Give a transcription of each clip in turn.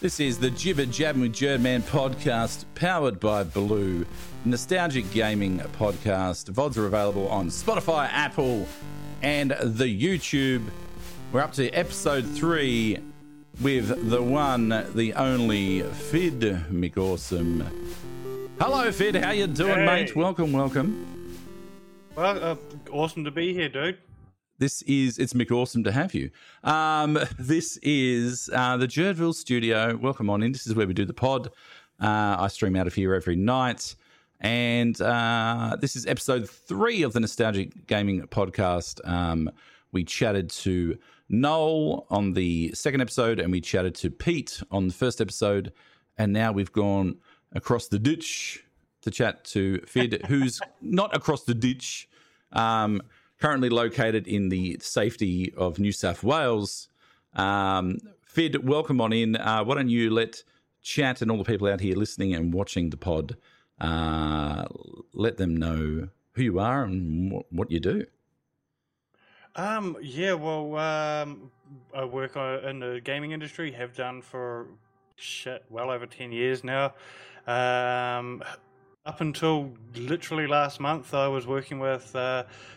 This is the Jibber Jabbing with Jerdman podcast, powered by Blue, nostalgic gaming podcast. VODs are available on Spotify, Apple, and the YouTube. We're up to episode 3 with the one, the only Fid McAwesome. Hello, Fid. How you doing, mate? Welcome. Well, awesome to be here, dude. It's McAwesome to have you. This is the Jerdville studio. Welcome on in. This is where we do the pod. I stream out of here every night. And this is episode 3 of the Nostalgic Gaming Podcast. We chatted to Noel on the second episode, and we chatted to Pete on the first episode. And now we've gone across the ditch to chat to Fid, who's not across the ditch. Currently located in the safety of New South Wales. Fid, welcome on in. Why don't you let chat and all the people out here listening and watching the pod, let them know who you are and what you do. I work in the gaming industry, have done for well over 10 years now. Up until literally last month, I was working with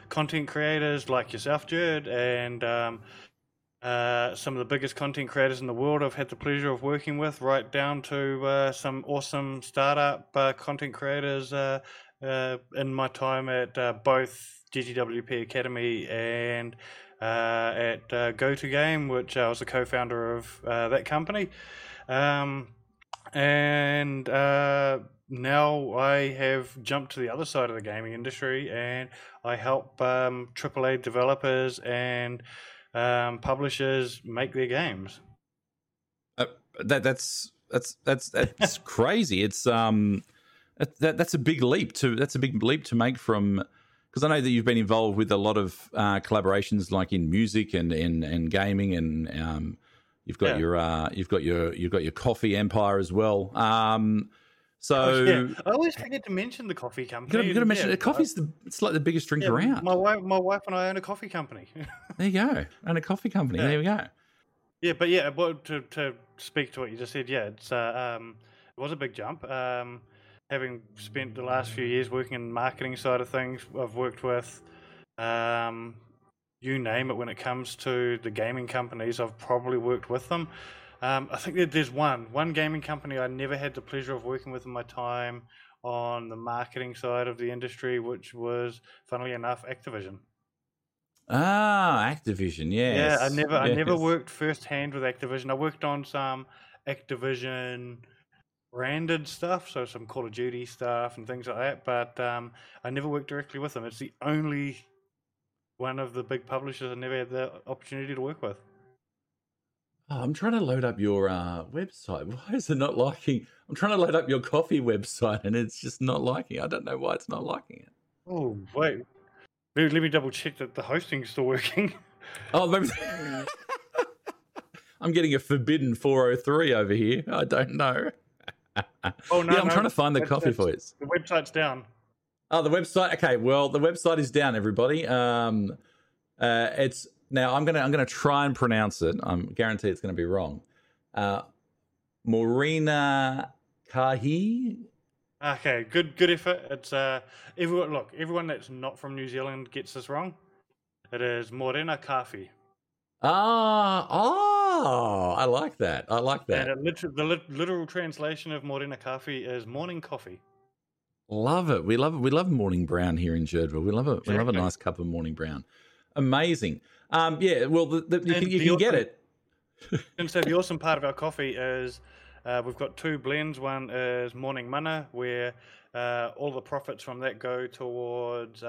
content creators like yourself, Jerd, and some of the biggest content creators in the world I've had the pleasure of working with, right down to some awesome startup content creators in my time at both GGWP Academy and at GoToGame, which I was a co-founder of that company. Now I have jumped to the other side of the gaming industry, and I help AAA developers and publishers make their games. That's crazy. It's that's a big leap to make from, because I know that you've been involved with a lot of collaborations, like in music and gaming, and you've got your coffee empire as well. So I always forget to mention the coffee company. You've got to mention it. Coffee's it's like the biggest drink around. My wife and I own a coffee company. There you go. Own a coffee company. Yeah. There we go. Yeah, but to speak to what you just said, it's it was a big jump. Having spent the last few years working in the marketing side of things, I've worked with you name it. When it comes to the gaming companies, I've probably worked with them. I think that there's one gaming company I never had the pleasure of working with in my time on the marketing side of the industry, which was, funnily enough, Activision. Ah, Activision, yes. Yeah, I never worked firsthand with Activision. I worked on some Activision branded stuff, so some Call of Duty stuff and things like that, but I never worked directly with them. It's the only one of the big publishers I never had the opportunity to work with. Oh, I'm trying to load up your website. Why is it not liking? I'm trying to load up your coffee website, and it's just not liking it. I don't know why it's not liking it. Oh, wait. Let me double check that the hosting's still working. Oh, maybe. I'm getting a forbidden 403 over here. I don't know. Trying to find the coffee for you. The website's down. Oh, the website. Okay, well, the website is down, everybody. It's. Now I'm gonna try and pronounce it. I'm guaranteed it's gonna be wrong. Morena Kahi. Okay, good effort. It's everyone that's not from New Zealand gets this wrong. It is Morena Kahi. I like that. And the literal translation of Morena Kahi is morning coffee. Love it. We love it. We love morning brown here in Jerdville. We love it. We love a nice cup of morning brown. Amazing. You can get it. And so the awesome part of our coffee is we've got two blends. One is Morning Mana, where all the profits from that go towards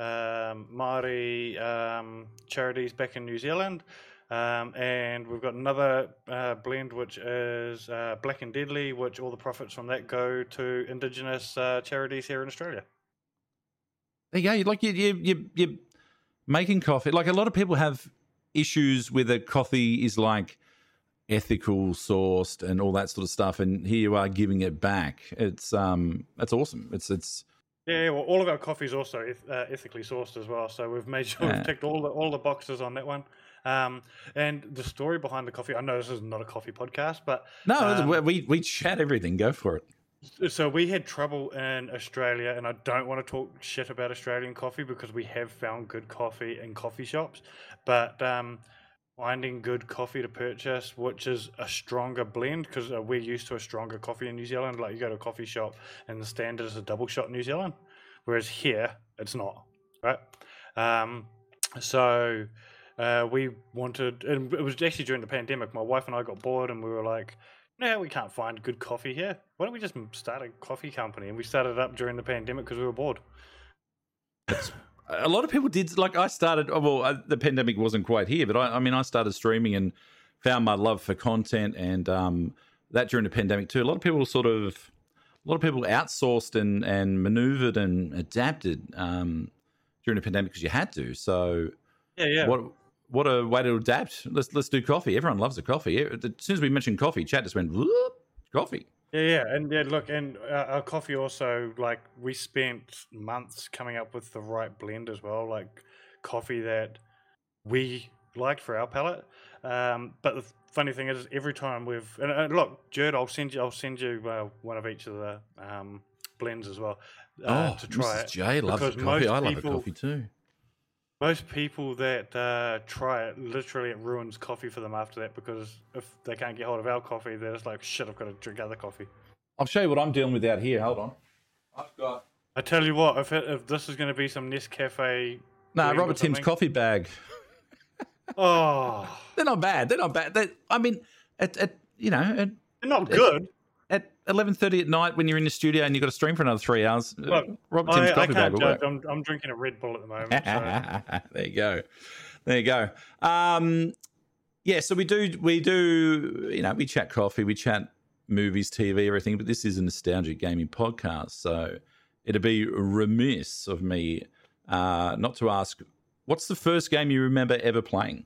Māori charities back in New Zealand. And we've got another blend, which is Black and Deadly, which all the profits from that go to Indigenous charities here in Australia. There you go. You're making coffee, like a lot of people have issues with a coffee is like ethical sourced and all that sort of stuff, and here you are giving it back. It's that's awesome. It's all of our coffee is also ethically sourced as well, so we've made sure we've ticked all the boxes on that one. And the story behind the coffee, I know this is not a coffee podcast, but... No, we chat everything. Go for it. So we had trouble in Australia, and I don't want to talk shit about Australian coffee because we have found good coffee in coffee shops, but finding good coffee to purchase, which is a stronger blend, because we're used to a stronger coffee in New Zealand. Like, you go to a coffee shop and the standard is a double shot in New Zealand, whereas here it's not, right? So we wanted, and it was actually during the pandemic, my wife and I got bored and we were like, no, we can't find good coffee here. Why don't we just start a coffee company? And we started it up during the pandemic because we were bored. A lot of people did. Like, I started, the pandemic wasn't quite here, but I started streaming and found my love for content, and that during the pandemic too. A lot of people outsourced and maneuvered and adapted during the pandemic because you had to. So yeah. What a way to adapt. Let's do coffee. Everyone loves a coffee. As soon as we mentioned coffee, chat just went, whoop, coffee. Yeah, and look, and our coffee also, like, we spent months coming up with the right blend as well, like coffee that we liked for our palate. But the funny thing is, every time we've, and look, Jerd, I'll send you one of each of the blends as well to try. Mrs. J it loves a coffee. I love a coffee too. Most people that try it, literally it ruins coffee for them after that, because if they can't get hold of our coffee, they're just like, shit, I've got to drink other coffee. I'll show you what I'm dealing with out here. Hold on. I tell you what, if this is going to be some Nescafe... Nah, Robert Tim's coffee bag. Oh. They're not bad. They're not good. At 11:30 at night, when you're in the studio and you've got to stream for another 3 hours, look, Robert Tim's coffee bag will work. I'm drinking a Red Bull at the moment. So. There you go. So we do. We chat coffee, we chat movies, TV, everything. But this is a nostalgic gaming podcast, so it'd be remiss of me not to ask, what's the first game you remember ever playing?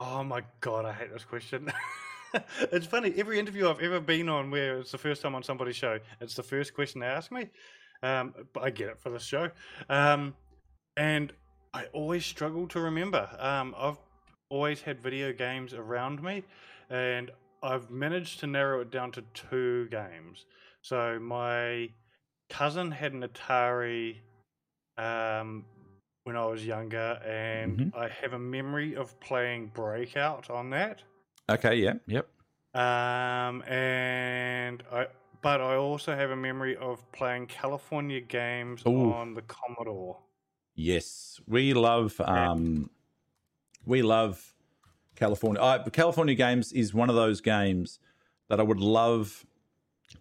Oh my God, I hate this question. It's funny, every interview I've ever been on where it's the first time on somebody's show, it's the first question they ask me, but I get it for this show, and I always struggle to remember. I've always had video games around me, and I've managed to narrow it down to two games. So my cousin had an Atari when I was younger, and I have a memory of playing Breakout on that. Okay, yeah, yep. But I also have a memory of playing California games on the Commodore. Yes, we love California. California games is one of those games that I would love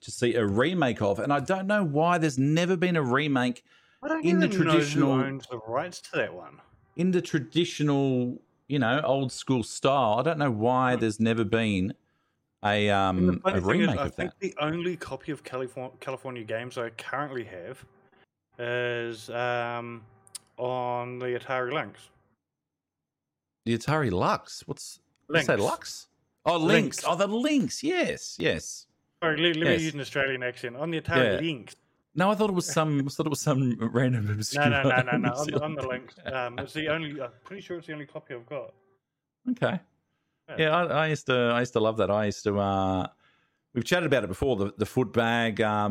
to see a remake of, and I don't know why there's never been a remake. I don't even know who owns the rights to that one. In the traditional, old school style. I don't know why there's never been a remake of that. I think the only copy of California games I currently have is on the Atari Lynx. The Atari Lux? What's that, Lux? Oh, Lynx. Oh, the Lynx. Yes. Sorry, let me use an Australian accent. On the Atari Lynx. No, I thought it was some random obscure. No. On the Lynx. It's the only. I'm pretty sure it's the only copy I've got. Okay. Yeah, I used to love that. We've chatted about it before. The foot bag. I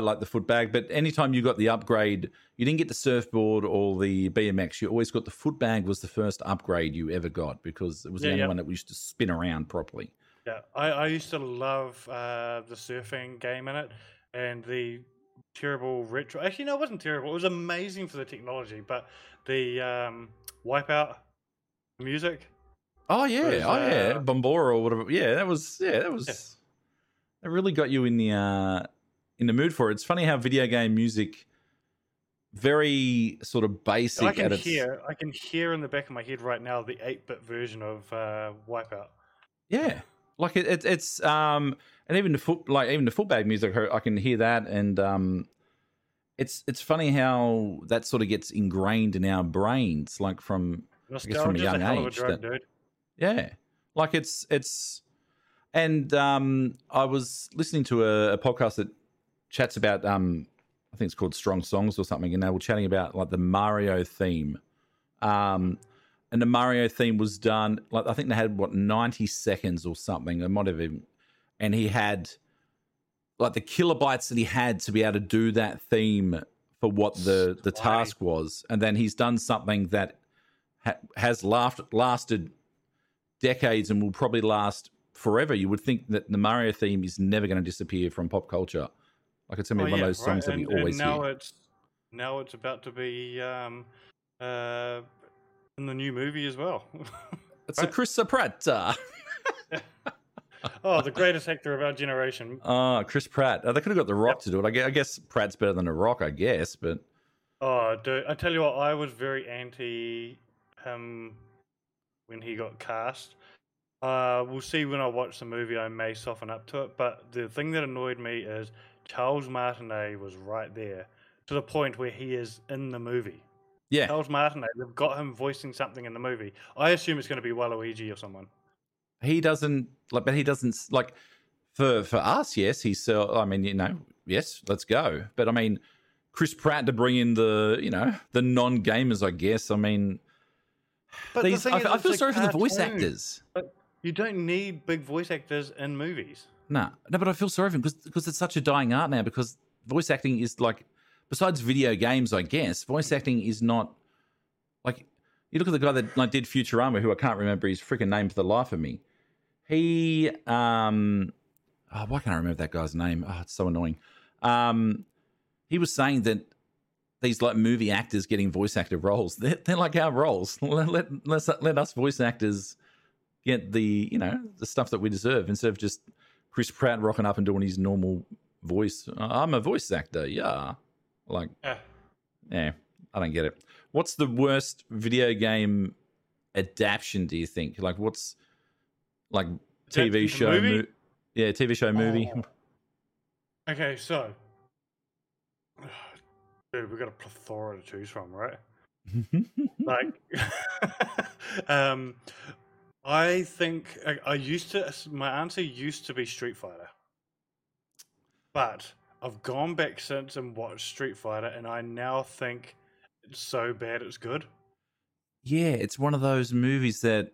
like the foot bag, but anytime you got the upgrade, you didn't get the surfboard or the BMX. You always got the foot bag. Was the first upgrade you ever got, because it was the only one that we used to spin around properly. Yeah, I used to love the surfing game in it, and the terrible retro. Actually, no, it wasn't terrible. It was amazing for the technology, but the Wipeout music. Oh yeah, Bombora or whatever. Yeah, that was. It really got you in the mood for it. It's funny how video game music, very sort of basic. I can hear in the back of my head right now the 8-bit version of Wipeout. Yeah. Like it's and even the footbag music, I can hear that, and it's funny how that sort of gets ingrained in our brains, like from a young age. I was listening to a podcast that chats about I think it's called Strong Songs or something, and they were chatting about like the Mario theme. and the Mario theme was done, like, I think they had, what, 90 seconds or something. It might have been, and he had, like, the kilobytes that he had to be able to do that theme for what the task was. And then he's done something that has lasted decades and will probably last forever. You would think that the Mario theme is never going to disappear from pop culture. Like, it's going to be one of those songs that we always hear. Now it's about to be in the new movie as well. It's a Chris Pratt. Oh, the greatest actor of our generation. Oh, Chris Pratt. Oh, they could have got The Rock to do it. I guess Pratt's better than The Rock, I guess. But oh, dude, I tell you what, I was very anti him when he got cast. We'll see when I watch the movie. I may soften up to it. But the thing that annoyed me is Charles Martinet was right there to the point where he is in the movie. Yeah. Charles Martinet, they've got him voicing something in the movie. I assume it's going to be Waluigi or someone. He doesn't for us. Yes, yes, let's go. But I mean, Chris Pratt to bring in the non-gamers, I guess. I mean, but I feel sorry for the voice actors. But you don't need big voice actors in movies. No, but I feel sorry for them because it's such a dying art now. Because voice acting is like, besides video games, I guess, voice acting is not like. You look at the guy that did Futurama, who I can't remember his freaking name for the life of me. He, why can't I remember that guy's name? Oh, it's so annoying. He was saying that these movie actors getting voice actor roles, they're like our roles. Let us voice actors get the stuff that we deserve instead of just Chris Pratt rocking up and doing his normal voice. I'm a voice actor, yeah. I don't get it. What's the worst video game adaptation, do you think? Like, what's like TV show? Movie? TV show, movie. Okay, so dude, we've got a plethora to choose from, right? I think my answer used to be Street Fighter. But I've gone back since and watched Street Fighter, and I now think it's so bad it's good. Yeah, it's one of those movies that,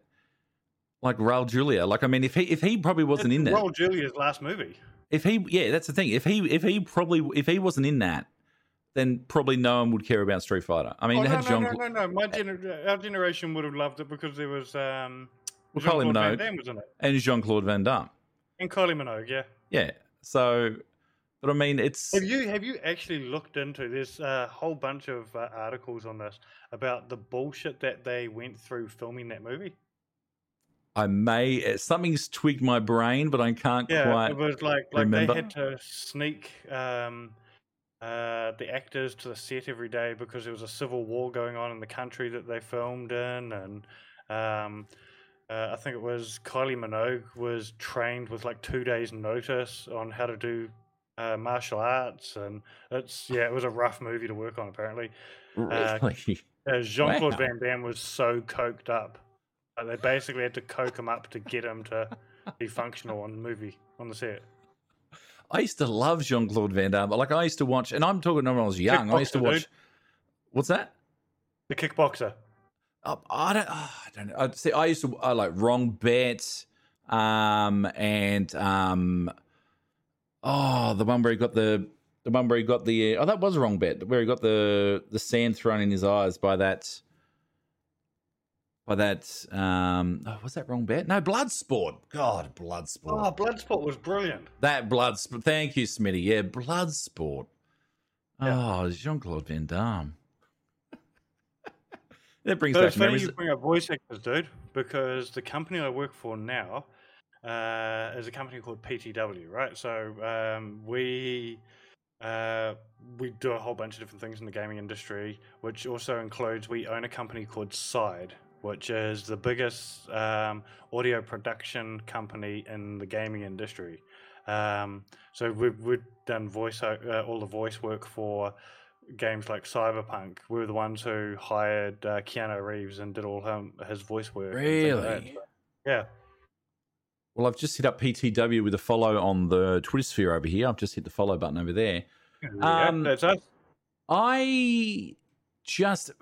like, Raul Julia. Like, I mean, if he probably wasn't in that, Raul Julia's last movie. That's the thing. If he wasn't in that, then probably no one would care about Street Fighter. I mean, our generation would have loved it because there was Jean-Claude Van Damme was in it, and Jean-Claude Van Damme and Kylie Minogue. Yeah. So. But I mean, it's. Have you actually looked into? There's a whole bunch of articles on this about the bullshit that they went through filming that movie. Something's twigged my brain, but I can't quite. It was like they had to sneak the actors to the set every day because there was a civil war going on in the country that they filmed in, and I think it was Kylie Minogue was trained with 2 days' notice on how to do. Martial arts, and it was a rough movie to work on, apparently. Really? Jean-Claude Van Damme was so coked up. They basically had to coke him up to get him to be functional on the set. I used to love Jean-Claude Van Damme. Like, I used to watch, and I'm talking when I was young, I used to watch... Dude. What's that? The Kickboxer. I don't know. I used to Wrong Bet, that was a Wrong Bet, where he got the sand thrown in his eyes by that was that Wrong Bet? No, Bloodsport. God, Bloodsport. Oh, Bloodsport was brilliant. That Bloodsport. Thank you, Smitty. Yeah, Bloodsport. Yeah. Oh, Jean-Claude Van Damme. That brings back memories. You bring up voice actors, dude, because the company I work for now. Is a company called PTW, right? So we do a whole bunch of different things in the gaming industry, which also includes we own a company called Side, which is the biggest audio production company in the gaming industry. So we've done all the voice work for games like Cyberpunk. We were the ones who hired Keanu Reeves and did all his voice work. Really? Yeah. Well, I've just hit up PTW with a follow on the Twitter sphere over here. I've just hit the follow button over there. Yeah, that's us. I just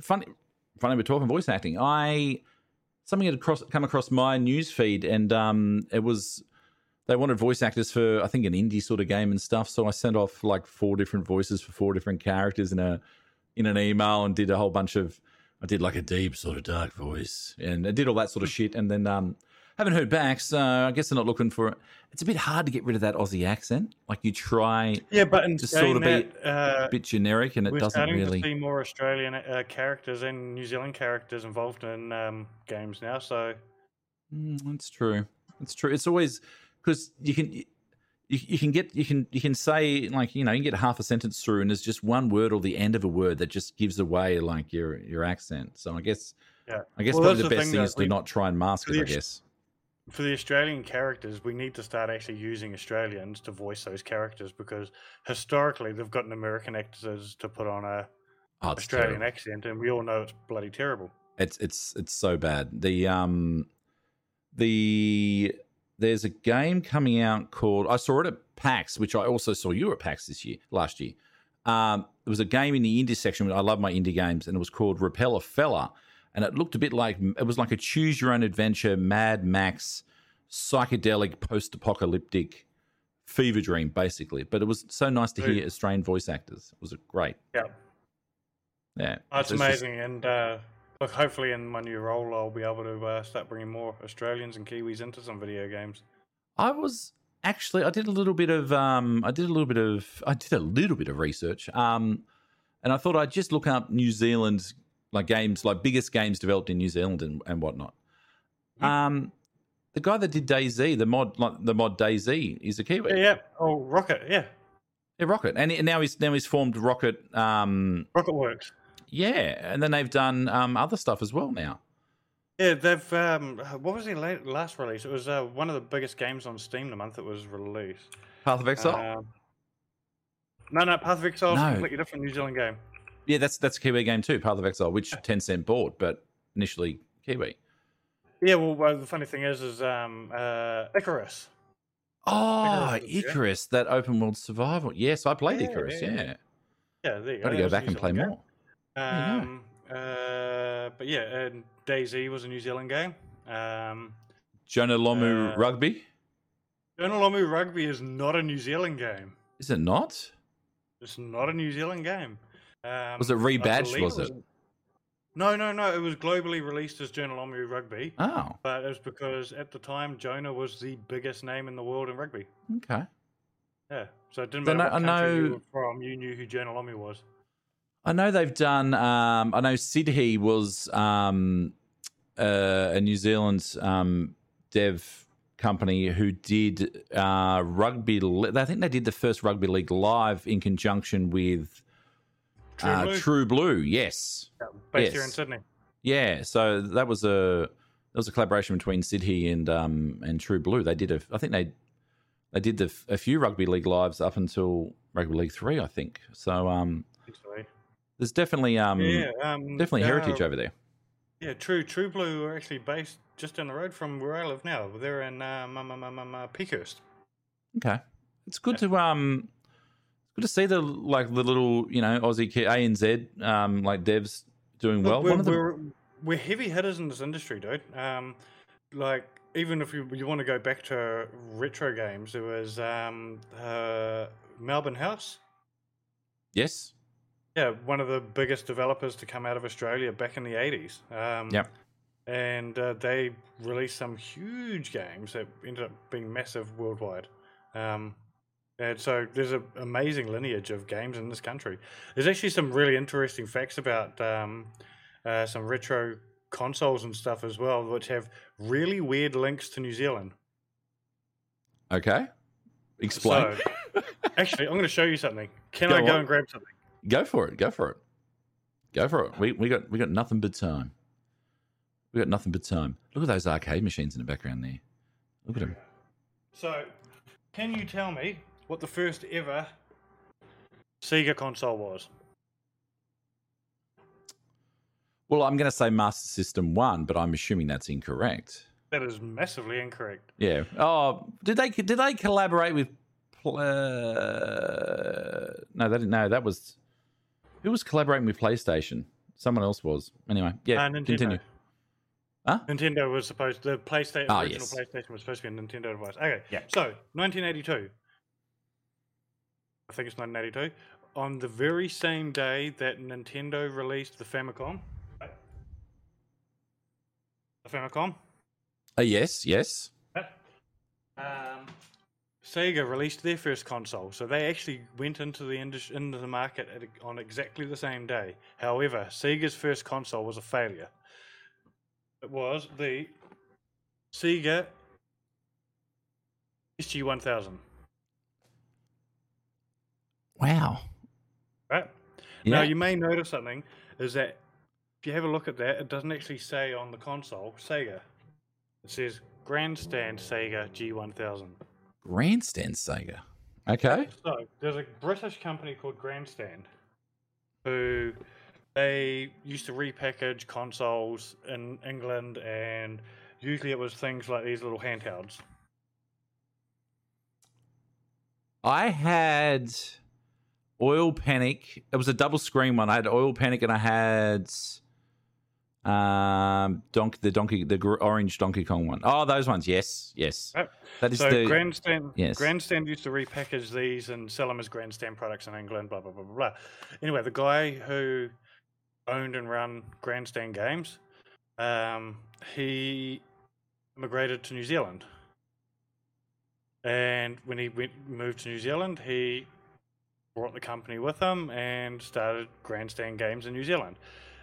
funny funny we're talking voice acting. Something had come across my newsfeed, and it was they wanted voice actors for, I think, an indie sort of game and stuff. So I sent off like 4 different voices for 4 different characters in an email, and did a whole bunch of. I did like a deep sort of dark voice, and I did all that sort of shit, and then haven't heard back, so I guess they're not looking for it. It's a bit hard to get rid of that Aussie accent. Like you try, but to sort of be a bit generic, and it doesn't really. We're starting to see more Australian characters and New Zealand characters involved in games now. So that's true. That's true. It's always because you can say, like, you can get half a sentence through and there's just one word or the end of a word that just gives away like your accent. So I guess probably the best thing is to not try and mask it, I guess. For the Australian characters, we need to start actually using Australians to voice those characters, because historically they've gotten American actors to put on a Australian accent, and we all know it's bloody terrible. It's so bad. There's a game coming out called, I saw it at PAX, which I also saw you at PAX last year. There was a game in the indie section. I love my indie games, and it was called Repel a Fella. And it looked a bit like, it was like a choose your own adventure, Mad Max, psychedelic, post-apocalyptic fever dream, basically. But it was so nice to hear Australian voice actors. It was great. Yeah. That's amazing. Look, hopefully in my new role, I'll be able to start bringing more Australians and Kiwis into some video games. I did a little bit of research, and I thought I'd just look up New Zealand's biggest games developed in New Zealand and whatnot. Yeah. The guy that did DayZ, the mod DayZ, is a Kiwi. Yeah. Oh, Rocket. Yeah, Rocket, and now he's formed Rocket. Rocketworks. Yeah, and then they've done other stuff as well now. Yeah, they've what was the last release? It was one of the biggest games on Steam the month it was released. Path of Exile? No, Path of Exile is a completely different New Zealand game. Yeah, that's a Kiwi game too, Path of Exile, which Tencent bought, but initially Kiwi. Yeah, well, the funny thing is Icarus. Oh, Icarus, that open world survival. Yes, I played Icarus, yeah. Yeah, there you go. Got to go back and play more. But yeah, DayZ was a New Zealand game. Joondalumu Rugby. Joondalumu Rugby is not a New Zealand game. Is it not? It's not a New Zealand game. Was it rebadged? Was it? No. It was globally released as Joondalumu Rugby. Oh, but it was because at the time Jonah was the biggest name in the world in rugby. Okay. Yeah, so it didn't matter what country you were from. You knew who Joondalumu was. I know they've done. I know Sidhe was a New Zealand dev company who did rugby. I think they did the first rugby league live in conjunction with True Blue. Yes, based here in Sydney. Yeah, so that was a collaboration between Sidhe and True Blue. They did a few rugby league lives up until Rugby League 3, I think. So. There's definitely definitely heritage over there. Yeah, True Blue are actually based just down the road from where I live now. They're in Peakhurst. Okay, it's good to see the little Aussie ANZ devs doing well. We're heavy hitters in this industry, dude. Even if you want to go back to retro games, there was Melbourne House. Yes. Yeah, one of the biggest developers to come out of Australia back in the 80s. And they released some huge games that ended up being massive worldwide. And so there's an amazing lineage of games in this country. There's actually some really interesting facts about some retro consoles and stuff as well, which have really weird links to New Zealand. Okay. Explain. So, actually, I'm going to show you something. Can I go and grab something? Go for it. We got nothing but time. Look at those arcade machines in the background there. Look at them. So, can you tell me what the first ever Sega console was? Well, I'm going to say Master System 1, but I'm assuming that's incorrect. That is massively incorrect. Yeah. Oh, did they collaborate with? No, they didn't. No, that was. Who was collaborating with PlayStation? Someone else was. Anyway, yeah, continue. Huh? Nintendo was supposed... The PlayStation, PlayStation was supposed to be a Nintendo device. Okay, yeah. So 1982. I think it's 1982. On the very same day that Nintendo released the Famicom. The Famicom? Yes. Sega released their first console, so they actually went into the market on exactly the same day. However, Sega's first console was a failure. It was the Sega SG-1000. Wow. Right? Yeah. Now, you may notice something, is that if you have a look at that, it doesn't actually say on the console, Sega. It says Grandstand Sega G1000. Grandstand Sega? Okay. So, there's a British company called Grandstand who... They used to repackage consoles in England, and usually it was things like these little handhelds. I had Oil Panic. It was a double screen one. I had Oil Panic, and I had the orange Donkey Kong one. Oh, those ones. Yes. Right. That is so the Grandstand. Yes. Grandstand used to repackage these and sell them as Grandstand products in England. Blah blah blah blah blah. Anyway, the guy who owned and run Grandstand Games, he immigrated to New Zealand. And when he moved to New Zealand, he brought the company with him and started Grandstand Games in New Zealand.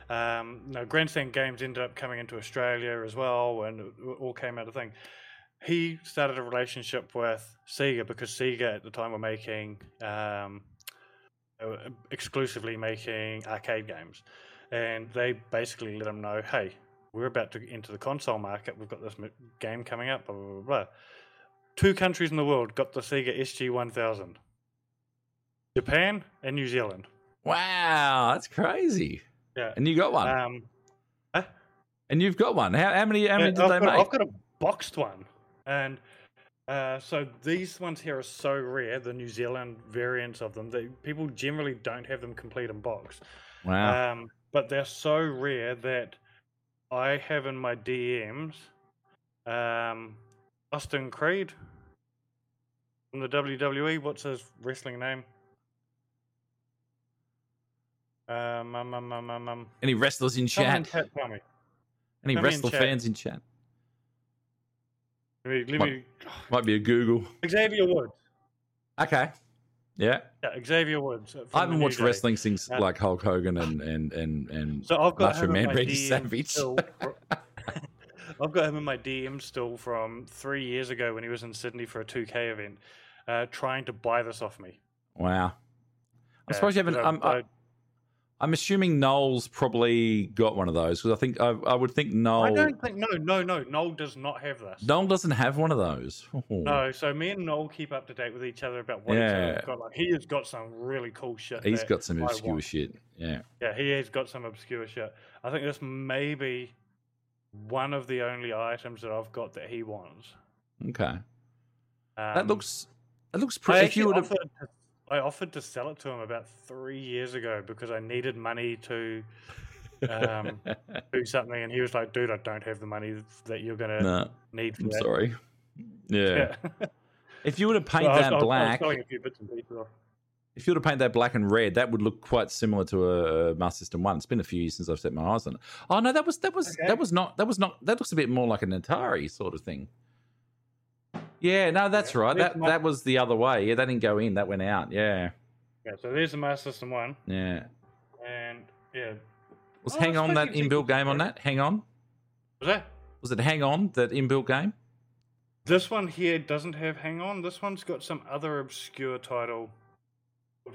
Now, Grandstand Games ended up coming into Australia as well, and it all came out of the thing. He started a relationship with Sega because Sega at the time were making... exclusively making arcade games, and they basically let them know, hey, we're about to enter the console market, we've got this game coming up, blah, blah, blah, blah. 2 countries in the world got the Sega SG-1000. Japan and New Zealand. Wow, that's crazy. Yeah. And you got one. And you've got one. How many did they make? I've got a boxed one. And... so these ones here are so rare, the New Zealand variants of them, that people generally don't have them complete in box. Wow. But they're so rare that I have in my DMs Austin Creed from the WWE. What's his wrestling name? Any wrestlers in chat? Any wrestler fans in chat? Might be a Google. Xavier Woods. Okay. Yeah, Xavier Woods. I haven't watched wrestling since like Hulk Hogan and so I've got him in my Randy Savage. I've got him in my DM still from 3 years ago when he was in Sydney for a 2K event, trying to buy this off me. Wow. I'm surprised you haven't. I'm assuming Noel's probably got one of those because I would think Noel. I don't think no. Noel does not have this. Noel doesn't have one of those. Oh. No, so me and Noel keep up to date with each other about what each other's got. Like, he has got some really cool shit. He's got some obscure shit. Yeah. Yeah, he has got some obscure shit. I think this may be one of the only items that I've got that he wants. Okay. That looks pretty. If you would have. I offered to sell it to him about 3 years ago because I needed money to do something, and he was like, "Dude, I don't have the money that you're gonna need for that." Sorry. Yeah. If you would have painted black, if you would have painted that black and red, that would look quite similar to a Master System 1. It's been a few years since I've set my eyes on it. Oh no, that was not. That looks a bit more like an Atari sort of thing. Yeah, no, that's right. That was the other way. Yeah, that didn't go in. That went out. Yeah. Yeah. So there's the Master System 1. Yeah. And yeah. Was Hang On that inbuilt game on that? Hang On. Was it Hang On that inbuilt game? This one here doesn't have Hang On. This one's got some other obscure title.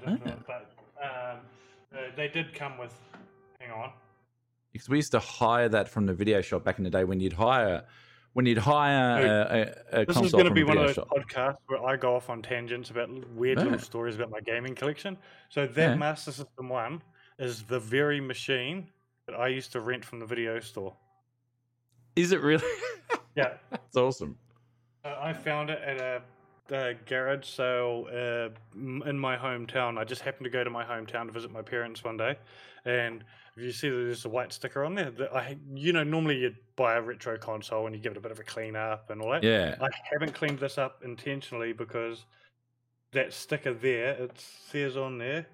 But they did come with Hang On. Because we used to hire that from the video shop back in the day when you'd hire. A console. This is going to be one of those podcasts where I go off on tangents about weird little stories about my gaming collection. So that Master System 1 is the very machine that I used to rent from the video store. Is it really? Yeah. That's awesome. I found it at a garage sale in my hometown. I just happened to go to my hometown to visit my parents one day, and if you see that there's a white sticker on there, that normally you'd buy a retro console and you give it a bit of a clean up and all that. Yeah. I haven't cleaned this up intentionally because that sticker there, it says on there,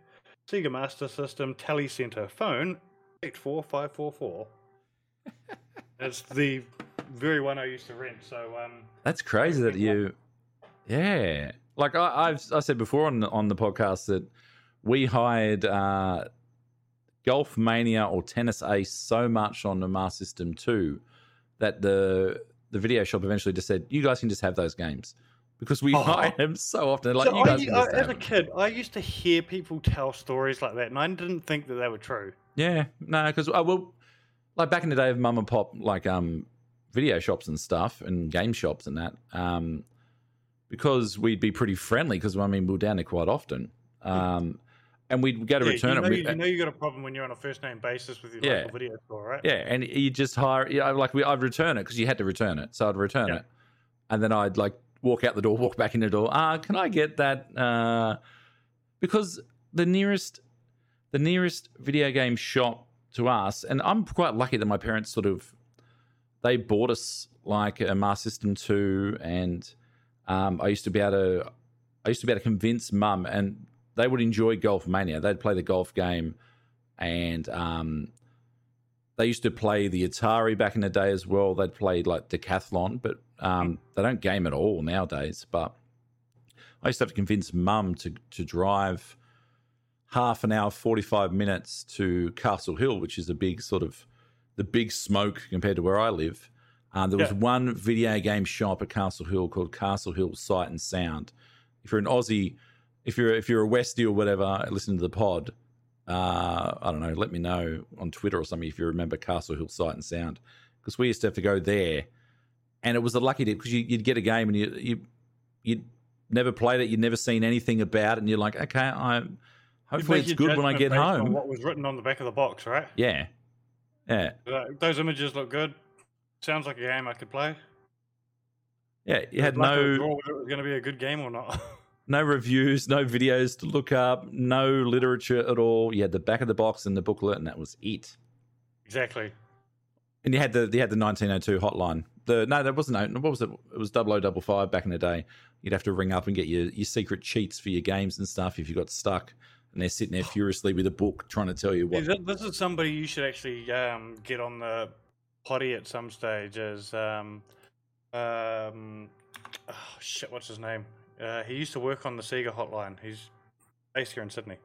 Sega Master System Tally Center, phone 84544. It's the very one I used to rent. So that's crazy that you, yeah. Like I said before on the podcast that we hired Golf Mania or Tennis Ace so much on the Master System 2 that the video shop eventually just said, you guys can just have those games. Because we hire him so often. Like, so you guys as a kid, I used to hear people tell stories like that, and I didn't think that they were true. Yeah, no, because like back in the day of mum and pop, like video shops and stuff, and game shops and that. Because we'd be pretty friendly, because we were down there quite often, and we'd go to return it. You got a problem when you're on a first name basis with your local video store, right? Yeah, and you just hire. I'd return it because you had to return it, so I'd return it, and then I'd walk out the door, walk back in the door. Can I get that? Because the nearest video game shop to us, and I'm quite lucky that my parents they bought us like a Master System 2, and I used to be able to convince Mum, and they would enjoy Golf Mania. They'd play the golf game, and they used to play the Atari back in the day as well. They'd play like Decathlon, but they don't game at all nowadays. But I used to have to convince Mum to drive half an hour, 45 minutes to Castle Hill, which is the big smoke compared to where I live. There was one video game shop at Castle Hill called Castle Hill Sight and Sound. If you're an Aussie, if you're a Westie or whatever, listen to the pod. I don't know, let me know on Twitter or something if you remember Castle Hill Sight and Sound, because we used to have to go there, and it was a lucky dip because you'd get a game and you'd never played it, you'd never seen anything about it, and you're like, okay, hopefully it's good when I get home. On what was written on the back of the box, right? Yeah, yeah. Those images look good. Sounds like a game I could play. Yeah, you had no draw whether it was going to be a good game or not. No reviews, no videos to look up, no literature at all. You had the back of the box and the booklet, and that was it. Exactly. And you had the 1902 hotline. What was it? It was 0055 back in the day. You'd have to ring up and get your secret cheats for your games and stuff if you got stuck. And they're sitting there furiously with a book trying to tell you what. This is somebody you should actually get on the potty at some stage. What's his name? He used to work on the Sega hotline. He's based here in Sydney.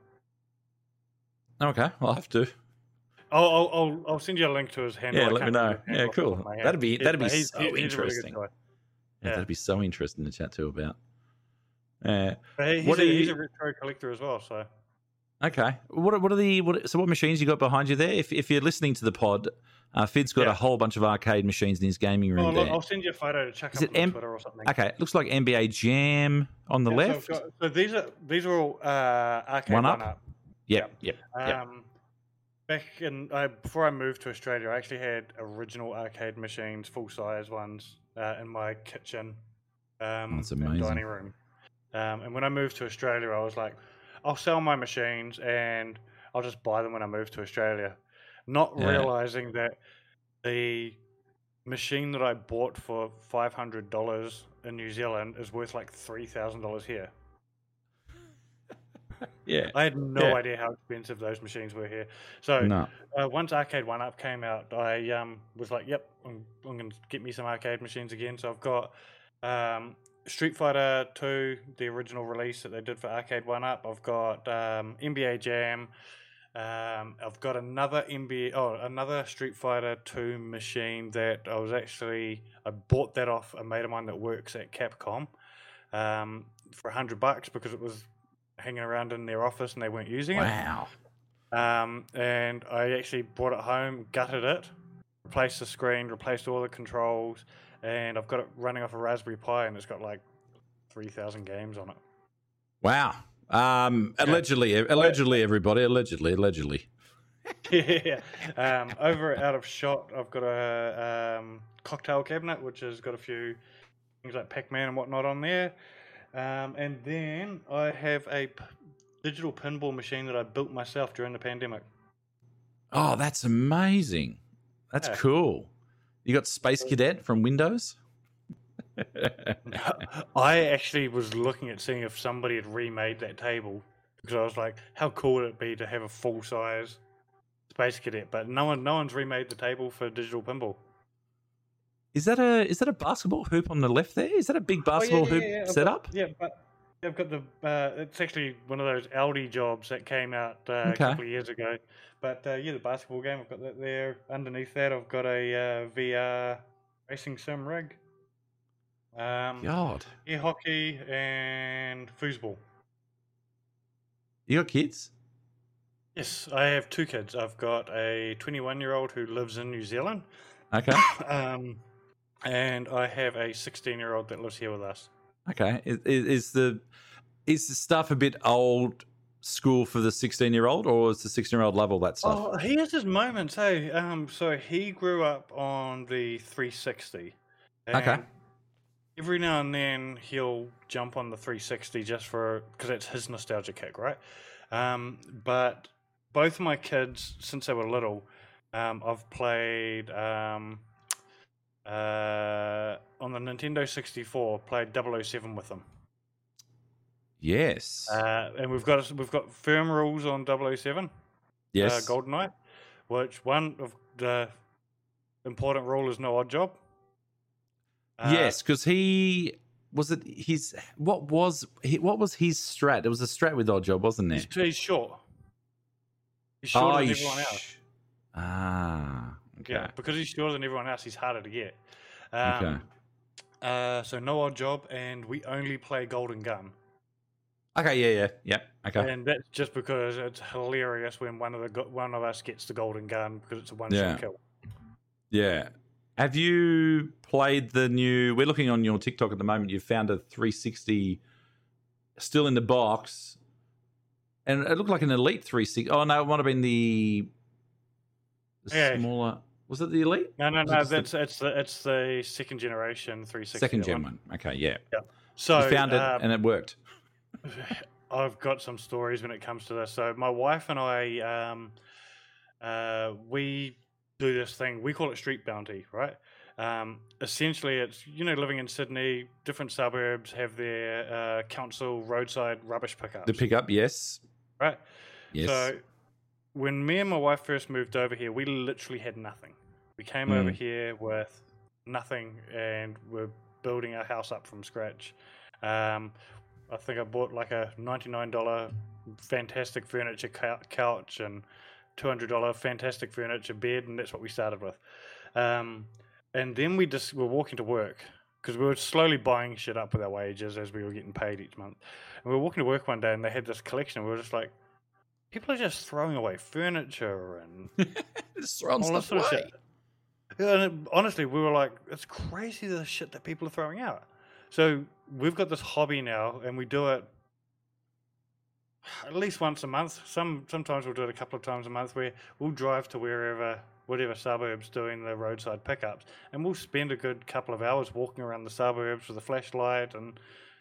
Okay, I'll have to. I'll send you a link to his handle. Yeah, let me know. Yeah, cool. That'd be so interesting. Really that'd be so interesting to chat to about. He's a retro collector as well. So okay, what machines you got behind you there? If you're listening to the pod, Fid's got a whole bunch of arcade machines in his gaming room. Look, I'll send you a photo to check up on Twitter or something. Okay, it looks like NBA Jam on the left. So these are all arcade one up. Yep. Back in before I moved to Australia, I actually had original arcade machines, full size ones, in my kitchen, that's amazing. And dining room. And when I moved to Australia, I was like, I'll sell my machines and I'll just buy them when I move to Australia. Not realizing that the machine that I bought for $500 in New Zealand is worth like $3,000 here. Yeah. I had no idea how expensive those machines were here. So once Arcade 1UP came out, I was like, yep, I'm going to get me some arcade machines again. So I've got... Street Fighter 2, the original release that they did for Arcade 1UP. I've got NBA Jam. I've got another Street Fighter 2 machine that I bought that off a mate of mine that works at Capcom for $100 because it was hanging around in their office and they weren't using it. Wow. And I actually brought it home, gutted it, replaced the screen, replaced all the controls, and I've got it running off a Raspberry Pi, and it's got like 3,000 games on it. Wow. Allegedly, everybody. Allegedly. Yeah. Over out of shot, I've got a cocktail cabinet, which has got a few things like Pac-Man and whatnot on there. And then I have a digital pinball machine that I built myself during the pandemic. Oh, that's amazing. That's cool. You got Space Cadet from Windows? I actually was looking at seeing if somebody had remade that table because I was like, how cool would it be to have a full-size Space Cadet? But no one's remade the table for digital pinball. Is that a basketball hoop on the left there? Is that a big basketball hoop setup? Yeah, but I've got the. It's actually one of those Aldi jobs that came out a couple of years ago. But the basketball game, I've got that there. Underneath that, I've got a VR racing sim rig. Air hockey and foosball. You got kids? Yes, I have two kids. I've got a 21-year-old who lives in New Zealand. Okay. And I have a 16-year-old that lives here with us. Okay. Is the stuff a bit old school for the 16-year-old, or is the 16-year-old love all that stuff? Oh, he has his moments, hey. So he grew up on the 360. Okay. Every now and then he'll jump on the 360 just because it's his nostalgia kick, right? But both of my kids, since they were little, I've played on the Nintendo 64. Played 007 with them. Yes. And we've got firm rules on 007. Yes. GoldenEye, which one of the important rule is no odd job. Yes, because what was his strat? It was a strat with odd job, wasn't it? He's short. He's shorter than everyone else. Ah, okay. Yeah, because he's shorter than everyone else, he's harder to get. Okay. So no odd job, and we only play Golden Gun. Okay, yeah, okay. And that's just because it's hilarious when one of us gets the Golden Gun because it's a one-shot kill. Yeah. Have you played the new... We're looking on your TikTok at the moment. You've found a 360 still in the box. And it looked like an Elite 360. Oh, no, it might have been the smaller... Was it the Elite? No. It's the second generation 360. Second-gen one. Okay, yeah. So you found it and it worked. I've got some stories when it comes to this. So my wife and I, we... do this thing, we call it street bounty, right? Essentially it's, living in Sydney, different suburbs have their council roadside rubbish pickups. The pickup, yes. Right? Yes. So when me and my wife first moved over here, we literally had nothing. We came over here with nothing and we're building our house up from scratch. I think I bought like a $99 fantastic furniture couch and $200 fantastic furniture bed, and that's what we started with. And then we just were walking to work because we were slowly buying shit up with our wages as we were getting paid each month. And we were walking to work one day, and they had this collection. We were just like, people are just throwing away furniture and just throwing stuff away. Shit. And honestly, we were like, it's crazy the shit that people are throwing out. So we've got this hobby now, and we do it at least once a month. Sometimes we'll do it a couple of times a month where we'll drive to whatever suburbs doing the roadside pickups, and we'll spend a good couple of hours walking around the suburbs with a flashlight and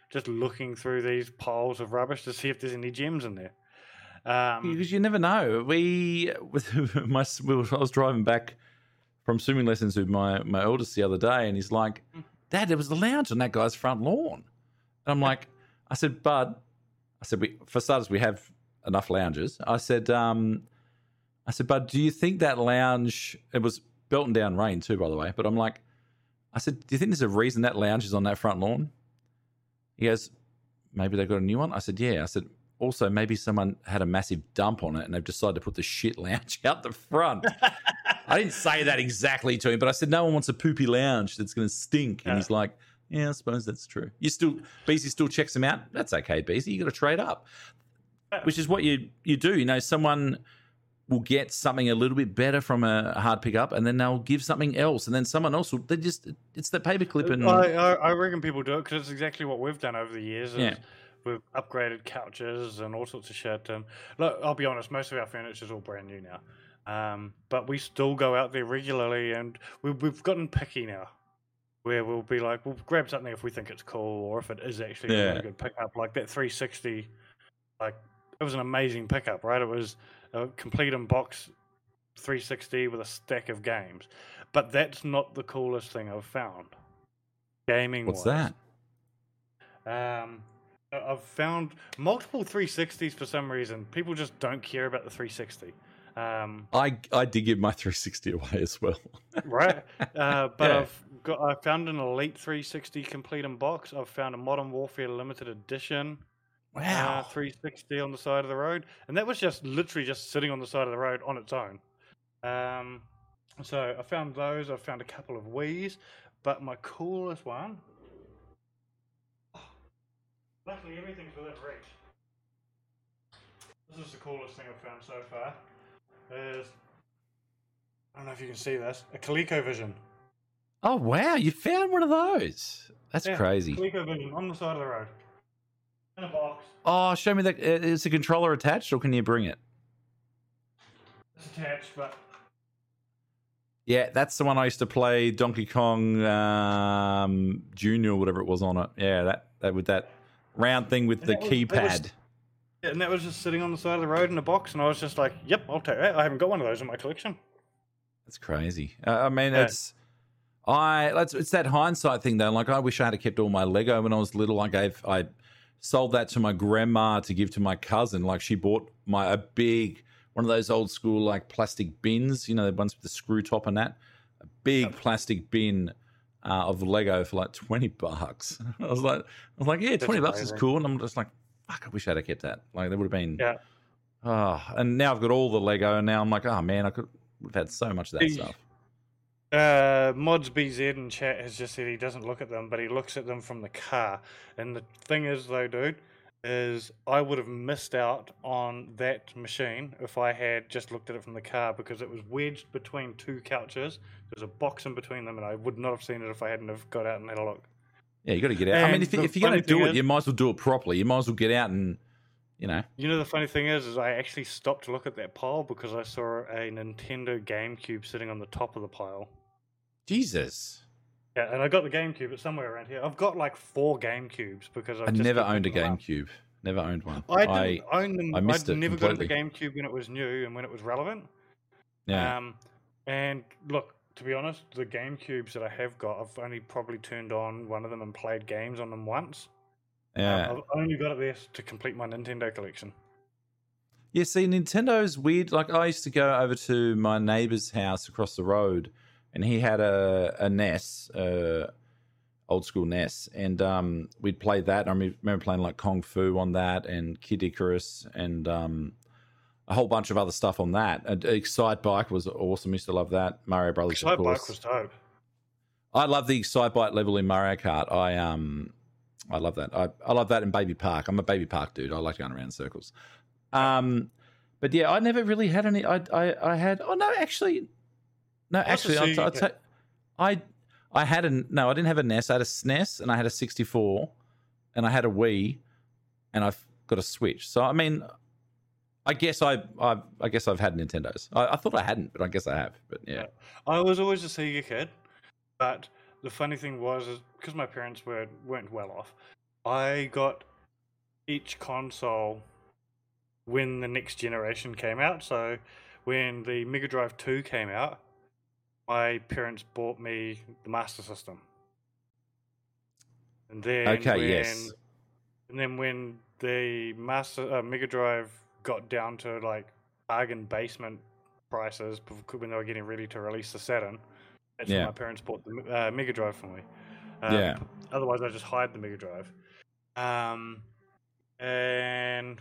just looking through these piles of rubbish to see if there's any gems in there. Because you never know. I was driving back from swimming lessons with my eldest the other day, and he's like, Dad, there was a lounge on that guy's front lawn. And I'm like, I said, for starters, we have enough lounges. I said, Bud, do you think that lounge, it was belting down rain too, by the way, but I said, do you think there's a reason that lounge is on that front lawn? He goes, maybe they've got a new one. I said, yeah. I said, also, maybe someone had a massive dump on it and they've decided to put the shit lounge out the front. I didn't say that exactly to him, but I said, no one wants a poopy lounge that's going to stink. And he's like, yeah, I suppose that's true. Beezy still checks them out. That's okay, Beezy. You got to trade up, which is what you do. Someone will get something a little bit better from a hard pickup, and then they'll give something else, and then someone else will. It's the paperclip. And I reckon people do it because it's exactly what we've done over the years. Yeah. We've upgraded couches and all sorts of shit. And look, I'll be honest, most of our furniture is all brand new now, but we still go out there regularly, and we've gotten picky now. where we'll be like, we'll grab something if we think it's cool, or if it is actually a really good pickup. Like that 360, like it was an amazing pickup, right? It was a complete in-box 360 with a stack of games. But that's not the coolest thing I've found, gaming-wise. What's that? I've found multiple 360s for some reason. People just don't care about the 360. I did give my 360 away as well. Right. But yeah. I found an Elite 360 complete in box. I've found a Modern Warfare limited edition. Wow. 360 on the side of the road. And that was just literally just sitting on the side of the road on its own. So I found those. I found a couple of Wii's. But my coolest one... Luckily, everything's within reach. This is the coolest thing I've found so far. Is, I don't know if you can see this, a ColecoVision. Oh, wow. You found one of those. That's crazy. ColecoVision on the side of the road. In a box. Oh, show me that. Is the controller attached, or can you bring it? It's attached, but... Yeah, that's the one I used to play Donkey Kong Jr. or whatever it was on it. Yeah, that with that... round thing with the keypad. And that was just sitting on the side of the road in a box, and I was just like, yep, I'll take that. I haven't got one of those in my collection. That's crazy. I mean, it's that hindsight thing, though. Like, I wish I had kept all my Lego when I was little. I sold that to my grandma to give to my cousin. Like, she bought a big, one of those old school, like, plastic bins, you know, the ones with the screw top and that. A big plastic bin of Lego for like $20. I was like, yeah, $20 is cool. And I'm just like, fuck, I wish I'd have kept that. Like, that would have been, and now I've got all the Lego, and now I'm like, oh man, I would have had so much of that stuff. Mods BZ in chat has just said he doesn't look at them, but he looks at them from the car. And the thing is, though, dude, is I would have missed out on that machine if I had just looked at it from the car, because it was wedged between two couches. There's a box in between them, and I would not have seen it if I hadn't have got out and had a look. Yeah, you got to get out. And I mean, if you're going to do it, you might as well do it properly. You might as well get out and, you know. You know, the funny thing is I actually stopped to look at that pile because I saw a Nintendo GameCube sitting on the top of the pile. Jesus. Yeah, and I got the GameCube. It's somewhere around here. I've got like 4 GameCubes because I never owned a GameCube. Never owned one. I didn't own them. I missed it completely. Got the GameCube when it was new and when it was relevant. Yeah. And look, to be honest, the GameCubes that I have got, I've only probably turned on one of them and played games on them once. Yeah. I've only got it there to complete my Nintendo collection. Yeah, see, Nintendo's weird. Like, I used to go over to my neighbor's house across the road, and he had a NES, old school NES, and we'd play that. I remember playing like Kung Fu on that, and Kid Icarus, and a whole bunch of other stuff on that. Excitebike was awesome. Used to love that. Mario Brothers, of course. Excitebike was dope. I love the Excitebike level in Mario Kart. I love that. I love that in Baby Park. I'm a Baby Park dude. I like going around in circles. But yeah, I never really had any. I didn't have a NES. I had a SNES, and I had a 64, and I had a Wii, and I've got a Switch. So I mean, I guess I've had Nintendos. I thought I hadn't, but I guess I have. But yeah, I was always a Sega kid. But the funny thing was, because my parents weren't well off, I got each console when the next generation came out. So when the Mega Drive 2 came out, my parents bought me the Master System, and then when the Mega Drive got down to like bargain basement prices when they were getting ready to release the Saturn, that's when my parents bought the Mega Drive for me. Otherwise, I just hired the Mega Drive, and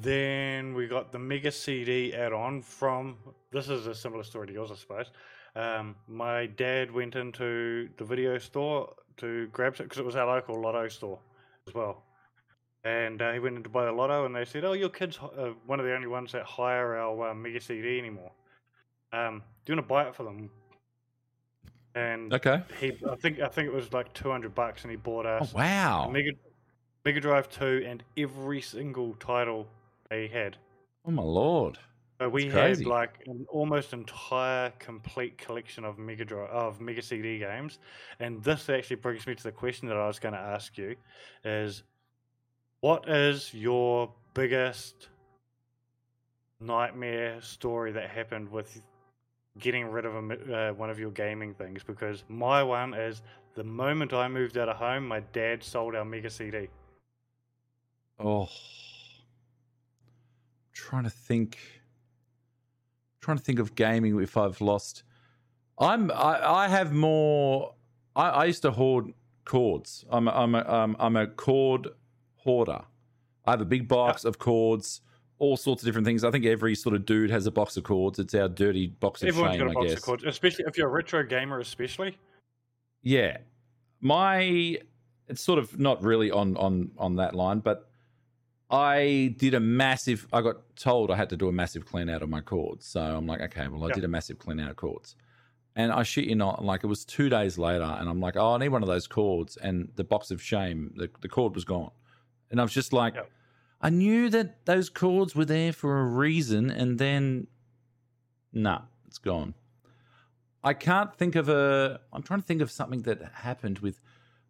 then we got the Mega CD add-on from... This is a similar story to yours, I suppose. My dad went into the video store to grab it, because it was our local lotto store as well. And he went in to buy the lotto, and they said, oh, your kid's one of the only ones that hire our Mega CD anymore. Do you want to buy it for them? And I think it was like $200, and he bought us... Oh, wow. Mega Drive 2 and every single title they had. Oh my lord! So we had like an almost entire complete collection of Mega CD games, and this actually brings me to the question that I was going to ask you: is what is your biggest nightmare story that happened with getting rid of one of your gaming things? Because my one is the moment I moved out of home, my dad sold our Mega CD. Oh, I'm trying to think. Of gaming if I've lost. I used to hoard cords. I'm a cord hoarder. I have a big box of cords, all sorts of different things. I think every sort of dude has a box of cords. It's our dirty box of shame, I guess. Everyone's got a box of cords, especially if you're a retro gamer, especially. Yeah. It's sort of not really on that line, but I got told I had to do a massive clean out of my cords. So I'm like, okay, well, I did a massive clean out of cords. And I shit you not, like, it was 2 days later, and I'm like, oh, I need one of those cords. And the box of shame, the cord was gone. And I was just like, I knew that those cords were there for a reason, and then, nah, it's gone. I'm trying to think of something that happened with...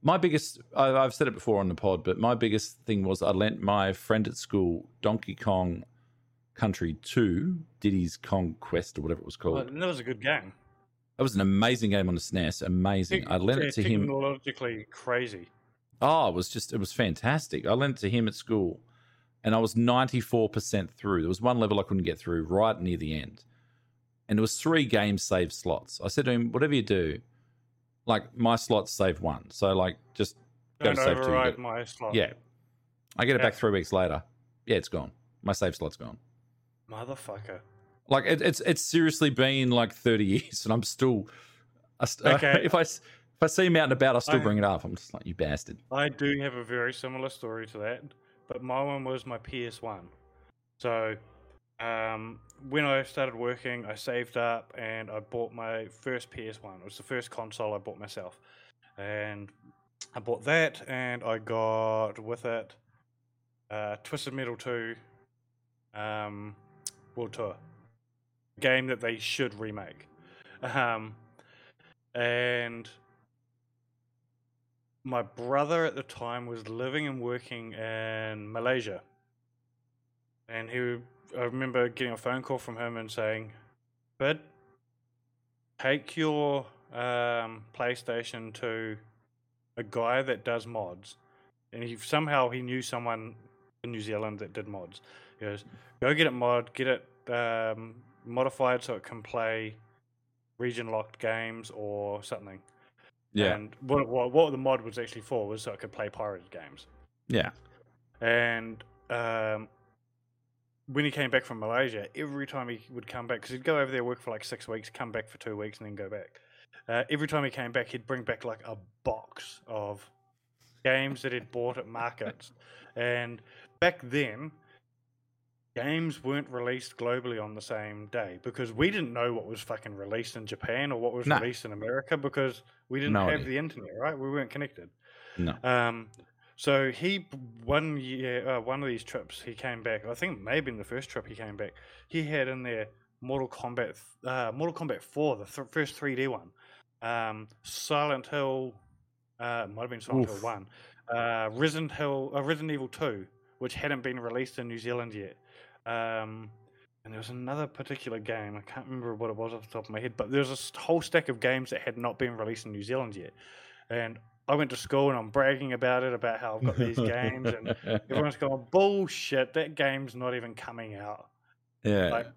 My biggest, I've said it before on the pod, but my biggest thing was I lent my friend at school Donkey Kong Country 2, Diddy's Kong Quest or whatever it was called. That was a good game. That was an amazing game on the SNES. Amazing. I lent it to him. Technologically crazy. Oh, it was fantastic. I lent it to him at school, and I was 94% through. There was one level I couldn't get through right near the end, and there was 3 game save slots. I said to him, whatever you do, like, my slot's save 1. So, like, just go to save 2. Don't override my slot. Yeah. I get it back 3 weeks later. Yeah, it's gone. My save slot's gone. Motherfucker. Like, it's seriously been, like, 30 years, and I'm still... Okay. If I see him out and about, I'll still bring it up. I'm just like, you bastard. I do have a very similar story to that, but my one was my PS1. So... when I started working, I saved up and I bought my first PS1. It was the first console I bought myself. And I bought that, and I got with it Twisted Metal 2 World Tour. A game that they should remake. And my brother at the time was living and working in Malaysia. And I remember getting a phone call from him and saying, "Bud, take your PlayStation to a guy that does mods." And he knew someone in New Zealand that did mods. He goes, "Go get it modified so it can play region locked games or something." Yeah. And what the mod was actually for was so it could play pirated games. Yeah. And when he came back from Malaysia, every time he would come back, because he'd go over there, work for like 6 weeks, come back for 2 weeks, and then go back. Every time he came back, he'd bring back like a box of games that he'd bought at markets. And back then, games weren't released globally on the same day, because we didn't know what was fucking released in Japan or what was released in America, because we didn't have the internet, right? We weren't connected. No. So one of these trips, he came back. I think maybe in the first trip he came back. He had in there Mortal Kombat 4, the first 3D one. Silent Hill, it might have been Silent Hill 1. Resident Evil 2, which hadn't been released in New Zealand yet. And there was another particular game. I can't remember what it was off the top of my head, but there was a whole stack of games that had not been released in New Zealand yet. And I went to school and I'm bragging about it, about how I've got these games, and everyone's going, bullshit, that game's not even coming out. Yeah. Like,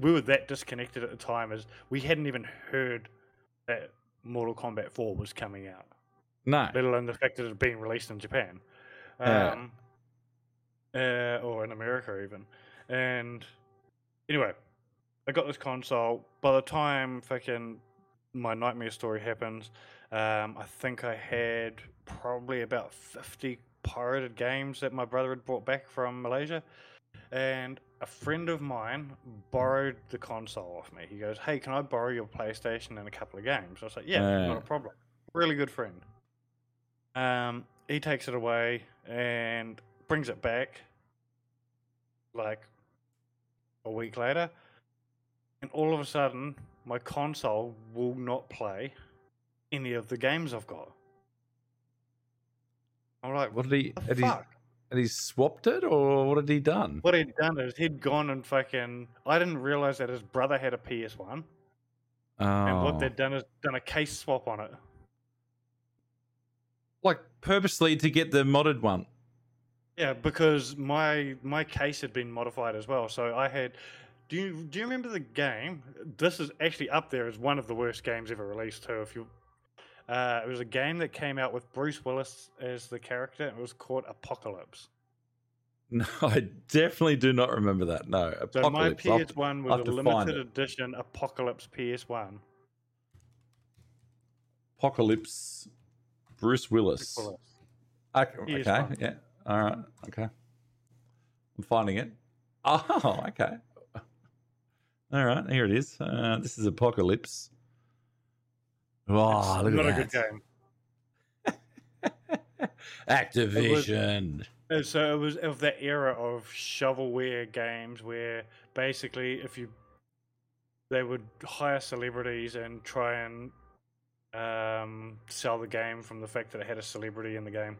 we were that disconnected at the time, as we hadn't even heard that Mortal Kombat 4 was coming out. No. Let alone the fact that it had been released in Japan. Or in America even. And anyway, I got this console. By the time fucking my nightmare story happens, I think I had probably about 50 pirated games that my brother had brought back from Malaysia, and a friend of mine borrowed the console off me. He goes, "Hey, can I borrow your PlayStation and a couple of games?" I was like, "Yeah, not a problem." Really good friend. He takes it away and brings it back like a week later, and all of a sudden my console will not play any of the games I've got. I'm like, what did he? Fuck? And he swapped it, or what had he done? What he'd done is he'd gone and fucking... I didn't realise that his brother had a PS1. Oh. And what they'd done is done a case swap on it. Like, purposely to get the modded one? Yeah, because my case had been modified as well. So I had... Do you remember the game? This is actually up there as one of the worst games ever released, too, if you... it was a game that came out with Bruce Willis as the character, and it was called Apocalypse. No, I definitely do not remember that. No, Apocalypse. So my PS1 was a limited edition Apocalypse PS1. Apocalypse, Bruce Willis. Okay, yeah, all right, okay. I'm finding it. Oh, okay. All right, here it is. This is Apocalypse. Oh, look at that. Not a good game. Activision. So it was of that era of shovelware games where basically they would hire celebrities and try and sell the game from the fact that it had a celebrity in the game.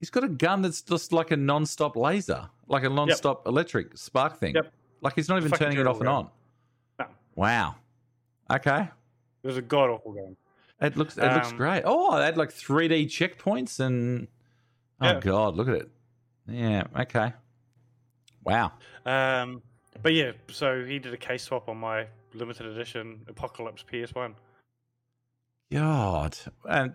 He's got a gun that's just like a non-stop laser, like a non-stop electric spark thing. Yep. Like he's not even turning it off and on. No. Wow. Okay. It was a god-awful game. It looks great. Oh, they had like 3D checkpoints and God, look at it. Yeah, okay. Wow. But yeah, so he did a case swap on my limited edition Apocalypse PS1. God.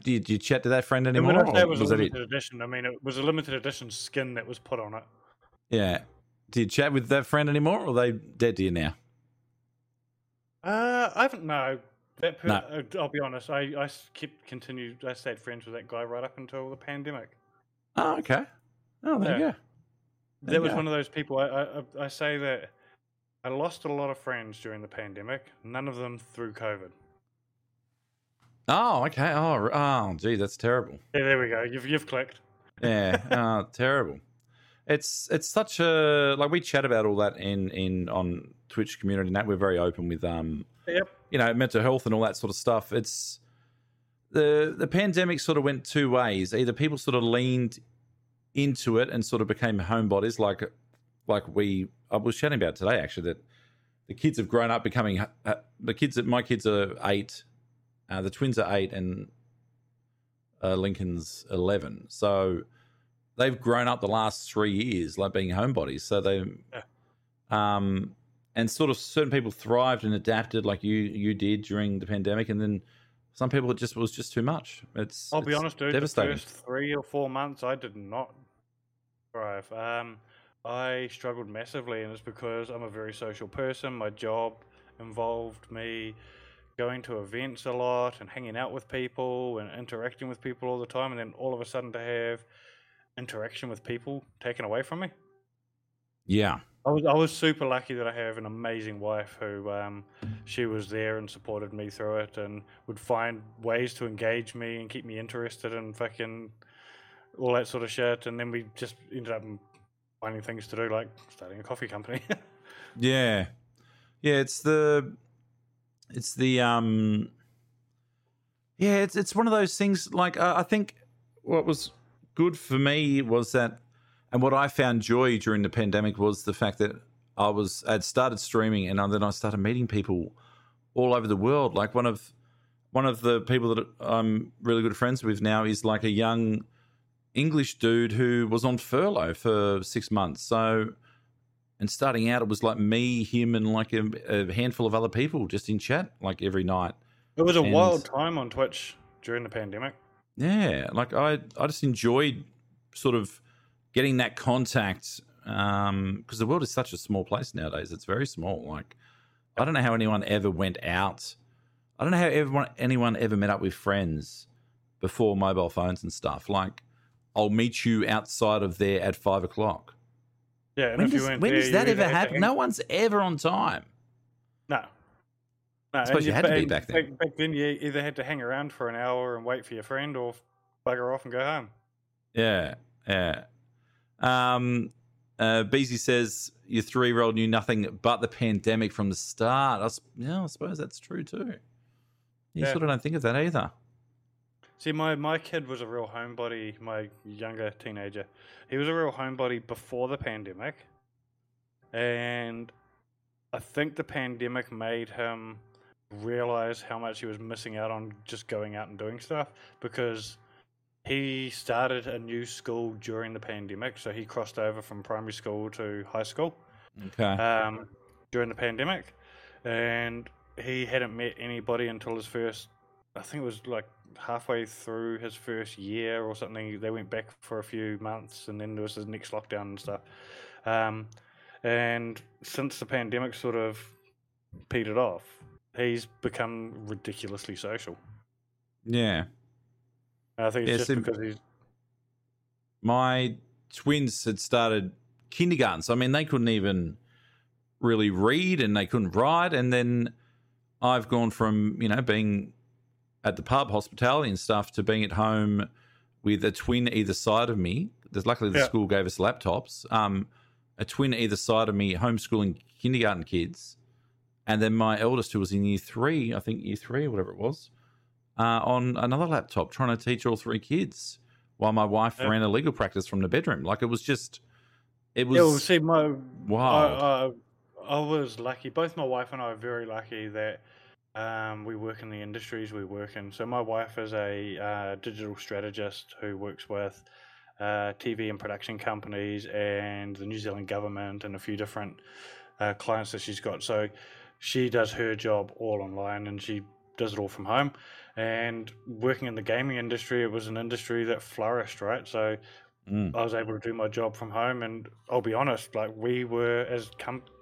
Did you chat to that friend anymore? That was a limited edition. I mean, it was a limited edition skin that was put on it. Yeah. Did you chat with that friend anymore, or are they dead to you now? I haven't, no. I'll be honest. I stayed friends with that guy right up until the pandemic. Oh, okay. Oh, there you go. That was one of those people. I say that I lost a lot of friends during the pandemic. None of them through COVID. Oh, okay. Oh, gee, that's terrible. Yeah, there we go. You've clicked. Yeah. Terrible. It's such a, like, we chat about all that on Twitch community and that we're very open with mental health and all that sort of stuff. It's the pandemic sort of went two ways. Either people sort of leaned into it and sort of became homebodies, like I was chatting about today actually, that the kids have grown up becoming my kids are 8, the twins are 8, and Lincoln's 11. So they've grown up the last 3 years, like being homebodies. So they, and sort of certain people thrived and adapted, like you did during the pandemic, and then some people it was just too much. I'll be honest, dude. Devastating. The first 3 or 4 months, I did not thrive. I struggled massively, and it's because I'm a very social person. My job involved me going to events a lot and hanging out with people and interacting with people all the time, and then all of a sudden to have interaction with people taken away from me. Yeah, I was super lucky that I have an amazing wife who she was there and supported me through it and would find ways to engage me and keep me interested and fucking all that sort of shit. And then we just ended up finding things to do, like starting a coffee company. yeah, it's one of those things. Like I think what was good for me was that, and what I found joy during the pandemic was the fact that I'd started streaming, and then I started meeting people all over the world. Like one of the people that I'm really good friends with now is like a young English dude who was on furlough for 6 months. So, and starting out, it was like me, him, and like a handful of other people just in chat, like every night. It was a wild time on Twitch during the pandemic. Yeah, like I just enjoyed sort of getting that contact, because the world is such a small place nowadays. It's very small. Like I don't know how anyone ever went out. I don't know how anyone ever met up with friends before mobile phones and stuff. Like I'll meet you outside of there at 5:00. Yeah, and when does that ever happen? No one's ever on time. No. No, I suppose you had to be back then. Back then, you either had to hang around for an hour and wait for your friend, or bugger off and go home. Yeah, yeah. Beezy says your 3-year-old knew nothing but the pandemic from the start. I suppose that's true too. You sort of don't think of that either. See, my kid was a real homebody, my younger teenager. He was a real homebody before the pandemic. And I think the pandemic made him realize how much he was missing out on just going out and doing stuff, because he started a new school during the pandemic. So he crossed over from primary school to high school during the pandemic. And he hadn't met anybody until his first, I think it was like halfway through his first year or something. They went back for a few months, and then there was the next lockdown and stuff. And since the pandemic sort of petered off, he's become ridiculously social. Yeah. And I think it's just because he's... My twins had started kindergarten, so I mean, they couldn't even really read and they couldn't write. And then I've gone from, being at the pub, hospitality and stuff, to being at home with a twin either side of me. Luckily, the school gave us laptops. A twin either side of me homeschooling kindergarten kids. And then my eldest, who was in year three, whatever it was, on another laptop trying to teach all three kids while my wife ran a legal practice from the bedroom. Like, it was just, it was wild. I was lucky. Both my wife and I are very lucky that we work in the industries we work in. So my wife is a digital strategist who works with TV and production companies and the New Zealand government and a few different clients that she's got. So she does her job all online and she does it all from home. And working in the gaming industry, it was an industry that flourished, right? So I was able to do my job from home, and I'll be honest, like we were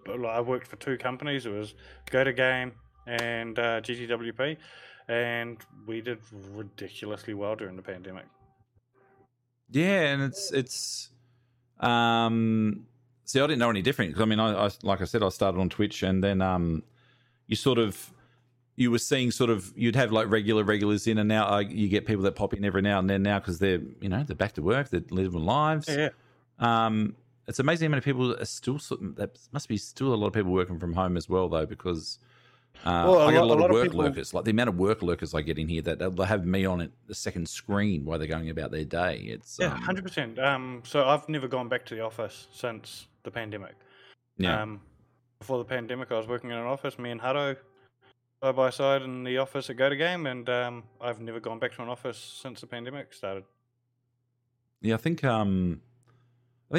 I worked for two companies. It was Go To Game and GTWP, and we did ridiculously well during the pandemic. Yeah, and it's see, I didn't know any different, because I mean, I like I said, I started on Twitch, and then you were seeing sort of, you'd have like regulars in, and now you get people that pop in every now and then now, because they're, they're back to work, they're living lives. Yeah. It's amazing how many people are still, that must be still a lot of people working from home as well, though, because I get a lot of work people... lurkers. Like the amount of work lurkers I get in here, that they'll have me on it, the second screen while they're going about their day. It's 100%. So I've never gone back to the office since the pandemic. Yeah. Before the pandemic, I was working in an office, me and Haro, side by side in the office at Go To Game, and I've never gone back to an office since the pandemic started. Yeah, I think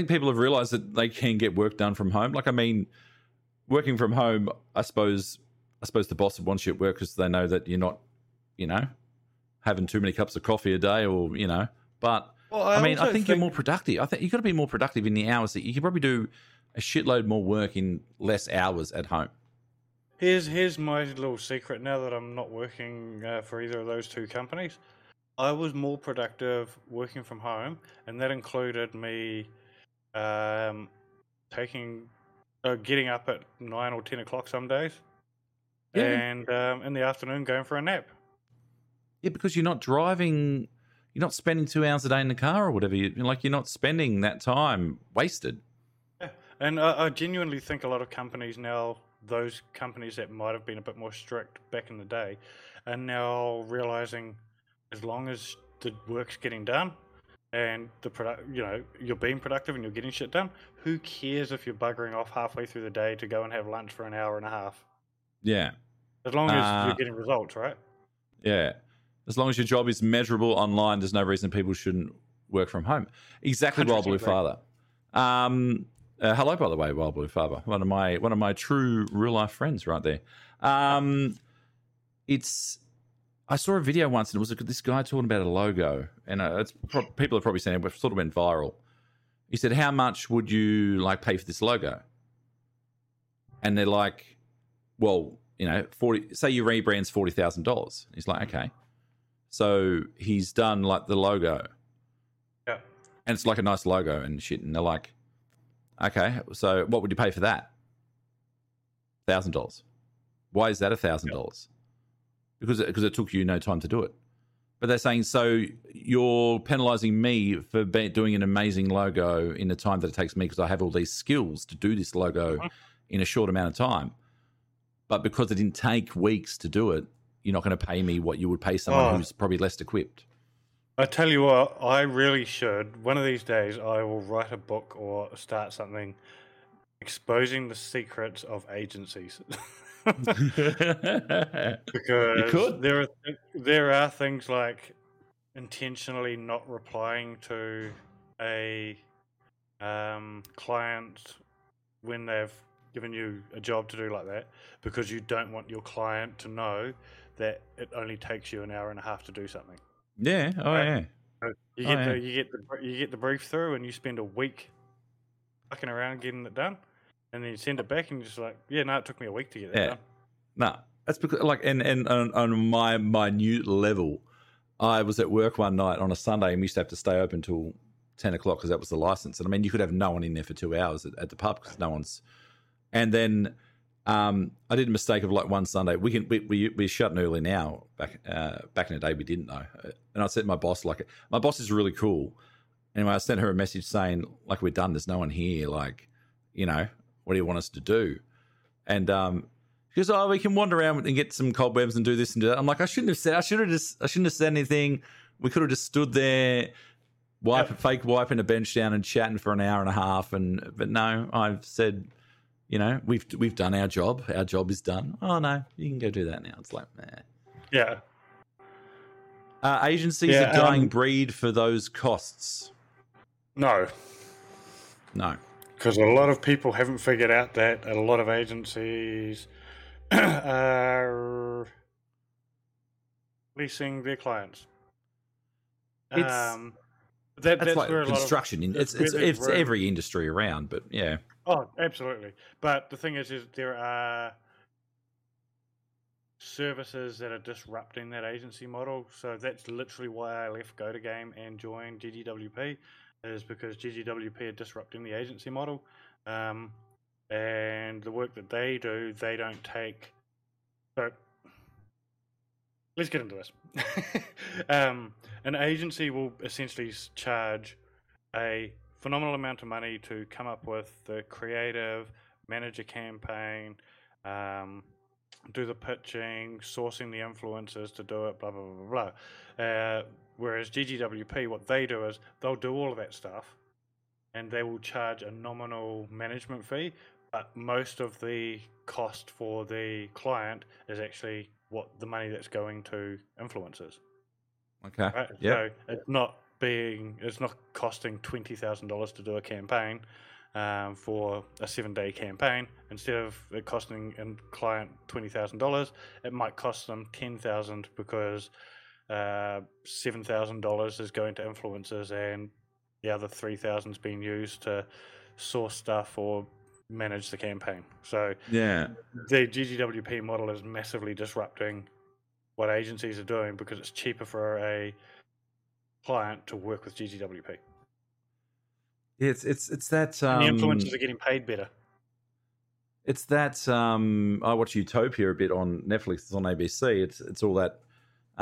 people have realised that they can get work done from home. Like, I mean, working from home, I suppose the boss would want you at work because they know that you're not, having too many cups of coffee a day, or But I think you're more productive. I think you've got to be more productive in the hours that you can probably do a shitload more work in less hours at home. Here's my little secret now that I'm not working for either of those two companies. I was more productive working from home, and that included me getting up at 9 or 10 o'clock some days, and in the afternoon going for a nap. Yeah, because you're not driving, you're not spending 2 hours a day in the car or whatever. You're not spending that time wasted. Yeah. And I genuinely think a lot of companies now... those companies that might have been a bit more strict back in the day are now realizing, as long as the work's getting done and you're being productive and you're getting shit done, who cares if you're buggering off halfway through the day to go and have lunch for an hour and a half? Yeah. As long as you're getting results, right? Yeah. As long as your job is measurable online, there's no reason people shouldn't work from home. Exactly, Wild Blue Father. Hello, by the way, Wild Blue Father, one of my true real life friends, right there. I saw a video once, and it was this guy talking about a logo, and people have probably seen it, but it sort of went viral. He said, "How much would you pay for this logo?" And they're like, "Well, say your rebrand's $40,000." He's like, "Okay," so he's done the logo, yeah, and it's like a nice logo and shit, and they're like, "Okay, so what would you pay for that?" $1,000. Why is that $1,000? Because it took you no time to do it. But they're saying, so you're penalizing me for doing an amazing logo in the time that it takes me because I have all these skills to do this logo in a short amount of time. But because it didn't take weeks to do it, you're not going to pay me what you would pay someone who's probably less equipped. I tell you what, I really should. One of these days I will write a book or start something exposing the secrets of agencies. Because there are things like intentionally not replying to a client when they've given you a job to do like that, because you don't want your client to know that it only takes you an hour and a half to do something. Yeah. Oh, yeah. You get the brief through, and you spend a week fucking around getting it done. And then you send it back, and you're just like, yeah, no, it took me a week to get that done. No, that's because, like, and on my minute level, I was at work one night on a Sunday, and we used to have to stay open till 10 o'clock because that was the license. And, I mean, you could have no one in there for 2 hours at the pub because no one's... And then I did a mistake of, like, one Sunday. We're shutting early now. Back in the day, we didn't know. And I said to my boss, like, my boss is really cool. Anyway, I sent her a message saying, like, we're done. There's no one here. Like, you know... What do you want us to do? And she goes, oh, we can wander around and get some cobwebs and do this and do that. I'm like, I shouldn't have said anything. We could have just stood there, wiping a bench down and chatting for an hour and a half. But no, I've said, you know, we've done our job. Our job is done. Oh no, you can go do that now. It's like, man. Yeah. Agencies are dying breed for those costs. No. Because a lot of people haven't figured out that a lot of agencies are leasing their clients. That's like where construction. It's every industry around, but yeah. Oh, absolutely. But the thing is there are services that are disrupting that agency model. So that's literally why I left GoToGame and joined GGWP. Is because GGWP are disrupting the agency model, and the work that they do, they don't take. So let's get into this. An agency will essentially charge a phenomenal amount of money to come up with the creative, manage a campaign, do the pitching, sourcing the influencers to do it, blah, blah, blah, blah. Whereas GGWP, what they do is they'll do all of that stuff and they will charge a nominal management fee, but most of the cost for the client is actually what the money that's going to influencers. Okay. Right? Yep. So it's not costing $20,000 to do a campaign for a 7-day campaign. Instead of it costing a client $20,000, it might cost them $10,000 because $7,000 is going to influencers and the other $3,000 is being used to source stuff or manage the campaign. So yeah, the GGWP model is massively disrupting what agencies are doing because it's cheaper for a client to work with GGWP. It's that and the influencers are getting paid better. It's that I watch Utopia a bit on Netflix. It's on ABC. It's all that.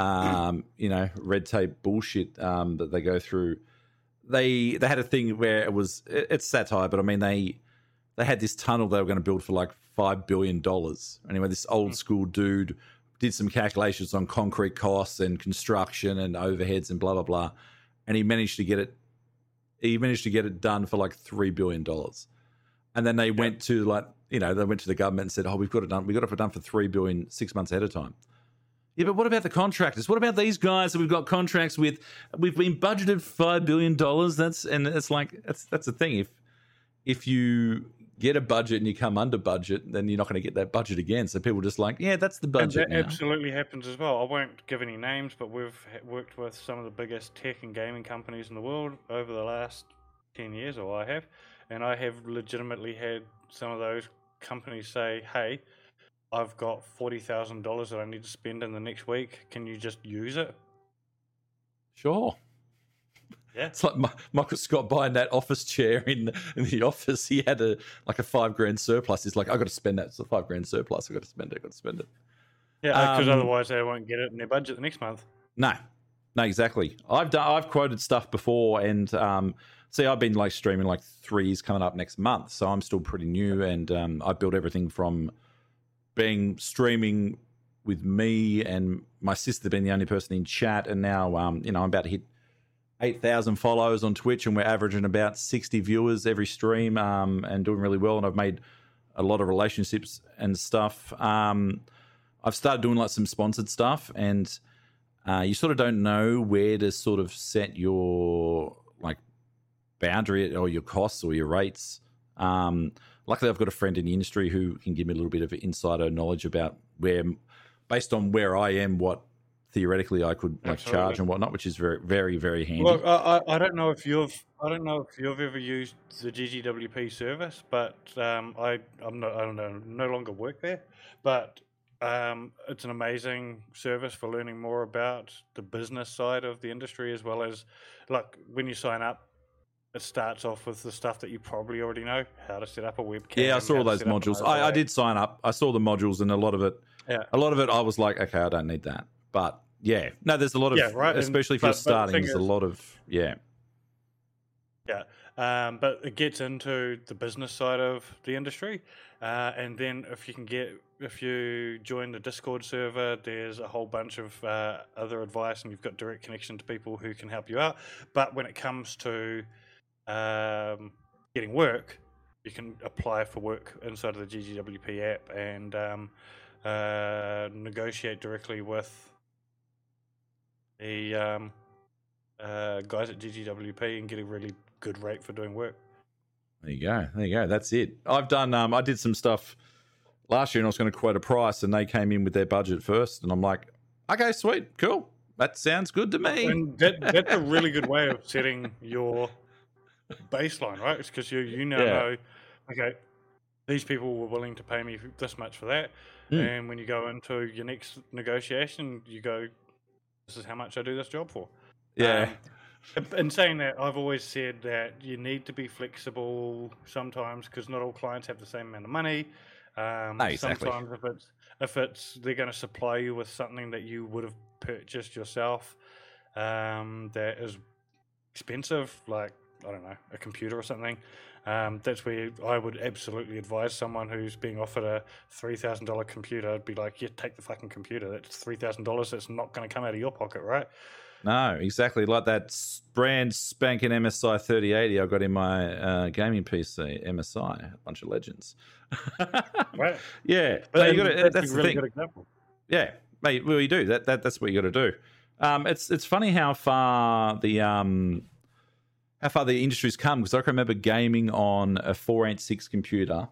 You know, red tape bullshit that they go through. They had a thing where it's satire, but I mean they had this tunnel they were going to build for like $5 billion. Anyway, this old school dude did some calculations on concrete costs and construction and overheads and blah blah blah, and he managed to get it done for like $3 billion. And then they went to the government and said, oh, we've got it done for $3 billion 6 months ahead of time. Yeah, but what about the contractors? What about these guys that we've got contracts with? We've been budgeted $5 billion. That's the thing. If you get a budget and you come under budget, then you're not going to get that budget again. So people are just like, yeah, that's the budget. And that absolutely happens as well. I won't give any names, but we've worked with some of the biggest tech and gaming companies in the world over the last 10 years, or I have. And I have legitimately had some of those companies say, hey, I've got $40,000 that I need to spend in the next week. Can you just use it? Sure. Yeah. It's like Michael Scott buying that office chair in the office. He had a $5,000 surplus. He's like, I've got to spend that. It's a $5,000 surplus. I've got to spend it. Yeah, because otherwise they won't get it in their budget the next month. No. No, exactly. I've quoted stuff before, and see, I've been like streaming like 3 years coming up next month, so I'm still pretty new, and I built everything from being streaming with me and my sister being the only person in chat, and now I'm about to hit 8,000 follows on Twitch, and we're averaging about 60 viewers every stream, and doing really well. And I've made a lot of relationships and stuff. I've started doing like some sponsored stuff, and you sort of don't know where to sort of set your like boundary or your costs or your rates. Luckily, I've got a friend in the industry who can give me a little bit of insider knowledge about where, based on where I am, what theoretically I could like charge and whatnot, which is very, very, very handy. Look, I don't know if you've ever used the GGWP service, but I no longer work there, but it's an amazing service for learning more about the business side of the industry, as well as, like, when you sign up, it starts off with the stuff that you probably already know, how to set up a webcam. Yeah, I saw all those modules. I did sign up. I saw the modules, and a lot of it, I was like, okay, I don't need that. But yeah, no, there's a lot of, especially if you're starting, there's a lot of, yeah. But it gets into the business side of the industry, and then if you join the Discord server, there's a whole bunch of other advice, and you've got direct connection to people who can help you out. But when it comes to getting work, you can apply for work inside of the GGWP app and negotiate directly with the guys at GGWP and get a really good rate for doing work. There you go. That's it. I've done. I did some stuff last year, and I was going to quote a price, and they came in with their budget first, and I'm like, okay, sweet, cool, that sounds good to me. And that's a really good way of setting your baseline, right? It's because you now know, okay, these people were willing to pay me this much for that, and when you go into your next negotiation, you go, this is how much I do this job for. Yeah. In saying that, I've always said that you need to be flexible sometimes, because not all clients have the same amount of money. Exactly. Sometimes if it's they're going to supply you with something that you would have purchased yourself, that is expensive, like, I don't know, a computer or something. That's where I would absolutely advise someone who's being offered a $3,000 computer. I'd be like, yeah, take the fucking computer. That's $3,000. That's not going to come out of your pocket, right? No, exactly. Like that brand spanking MSI 3080 I got in my gaming PC, MSI, a bunch of legends. Right. Yeah. But you gotta, that's a really good example. Yeah. Mate, well, you do. That's what you got to do. It's funny how far the... how far the industry's come, because I can remember gaming on a 486 computer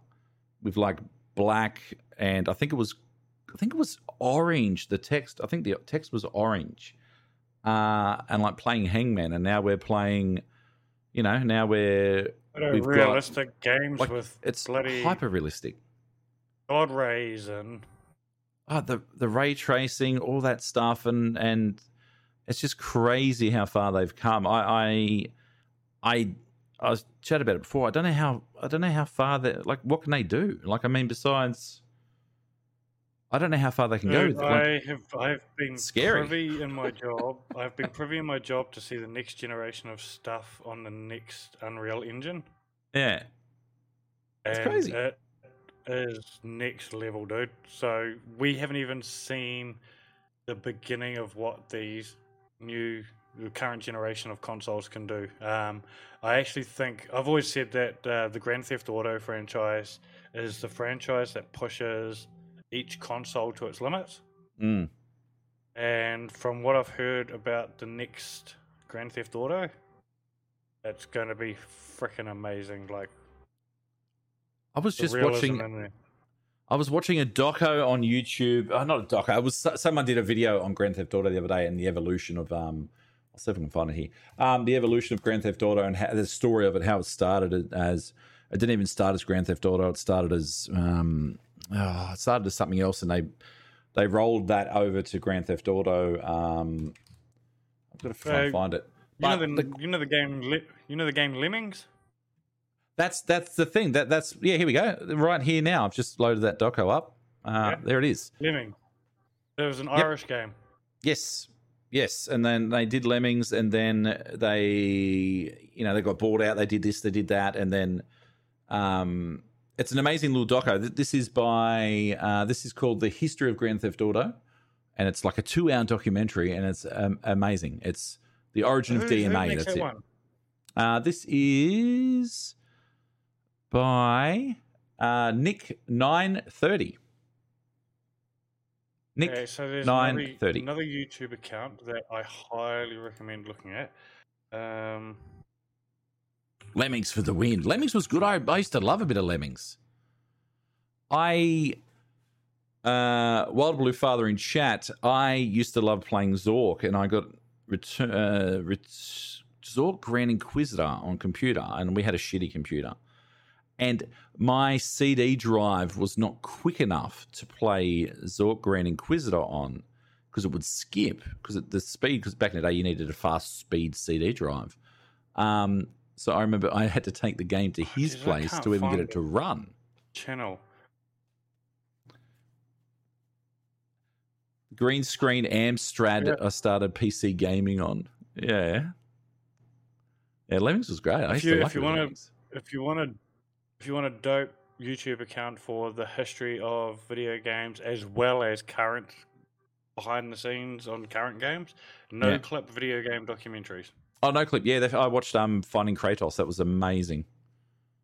with like black, and I think it was orange. The text was orange, and like playing Hangman. And now we're playing, we've realistic got, games like, with it's bloody hyper realistic. God rays and the ray tracing, all that stuff, and it's just crazy how far they've come. I was chatting about it before. I don't know how far that, like, what can they do? Like, I mean, besides, I don't know how far they can go. I've been privy in my job to see the next generation of stuff on the next Unreal Engine. Yeah, it's crazy. It is next level, dude. So we haven't even seen the beginning of what these new. The current generation of consoles can do. I actually think I've always said that the Grand Theft Auto franchise is the franchise that pushes each console to its limits. And from what I've heard about the next Grand Theft Auto, it's going to be freaking amazing. Like, I was watching a doco on YouTube. Not a doco. Someone did a video on Grand Theft Auto the other day and the evolution of. I'll see if I can find it here. The evolution of Grand Theft Auto and the story of it, how it started as... It didn't even start as Grand Theft Auto. It started as... it started as something else, and they rolled that over to GrandEft Auto. I've got to try and find it. You know the game Lemmings? That's the thing. That's yeah, here we go. Right here now. I've just loaded that doco up. There it is. Lemmings. There was an Irish game. Yes. Yes, and then they did Lemmings, and then they got bought out. They did this, they did that, and then it's an amazing little doco. This is by this is called The History of Grand Theft Auto, and it's like a 2-hour documentary, and it's amazing. It's the origin of DMA. Who that's it. One? This is by Nick 930. Nick, okay, so there's 930. Another YouTube account that I highly recommend looking at. Lemmings for the win. Lemmings was good. I used to love a bit of Lemmings. Wild Blue Father in chat, I used to love playing Zork, and I got Zork Grand Inquisitor on computer, and we had a shitty computer. And my CD drive was not quick enough to play Zork Grand Inquisitor on because it would skip because the speed, because back in the day you needed a fast speed CD drive. So I remember I had to take the game to his place to even get it to run. Channel. Green screen Amstrad I started PC gaming on. Yeah. Yeah, Lemmings was great. I used to like Lemmings. If you want a dope YouTube account for the history of video games as well as current behind the scenes on current games, No Clip video game documentaries. Oh, No Clip. Yeah, I watched Finding Kratos. That was amazing.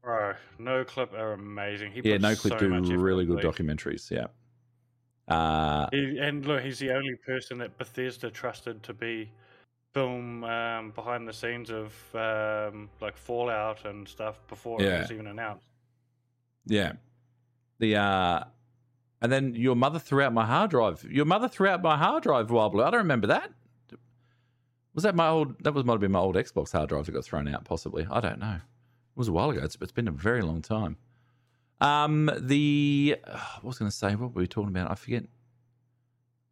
Bro, No Clip are amazing. He No Clip do really good documentaries. Yeah. And look, he's the only person that Bethesda trusted to be film behind the scenes of like Fallout and stuff before it was even announced. Yeah. And then Your Mother Threw Out My Hard Drive. Your Mother Threw Out My Hard Drive, Wild Blue. I don't remember that. Was that might have been my old Xbox hard drive that got thrown out, possibly. I don't know. It was a while ago. It's been a very long time. What were we talking about? I forget. I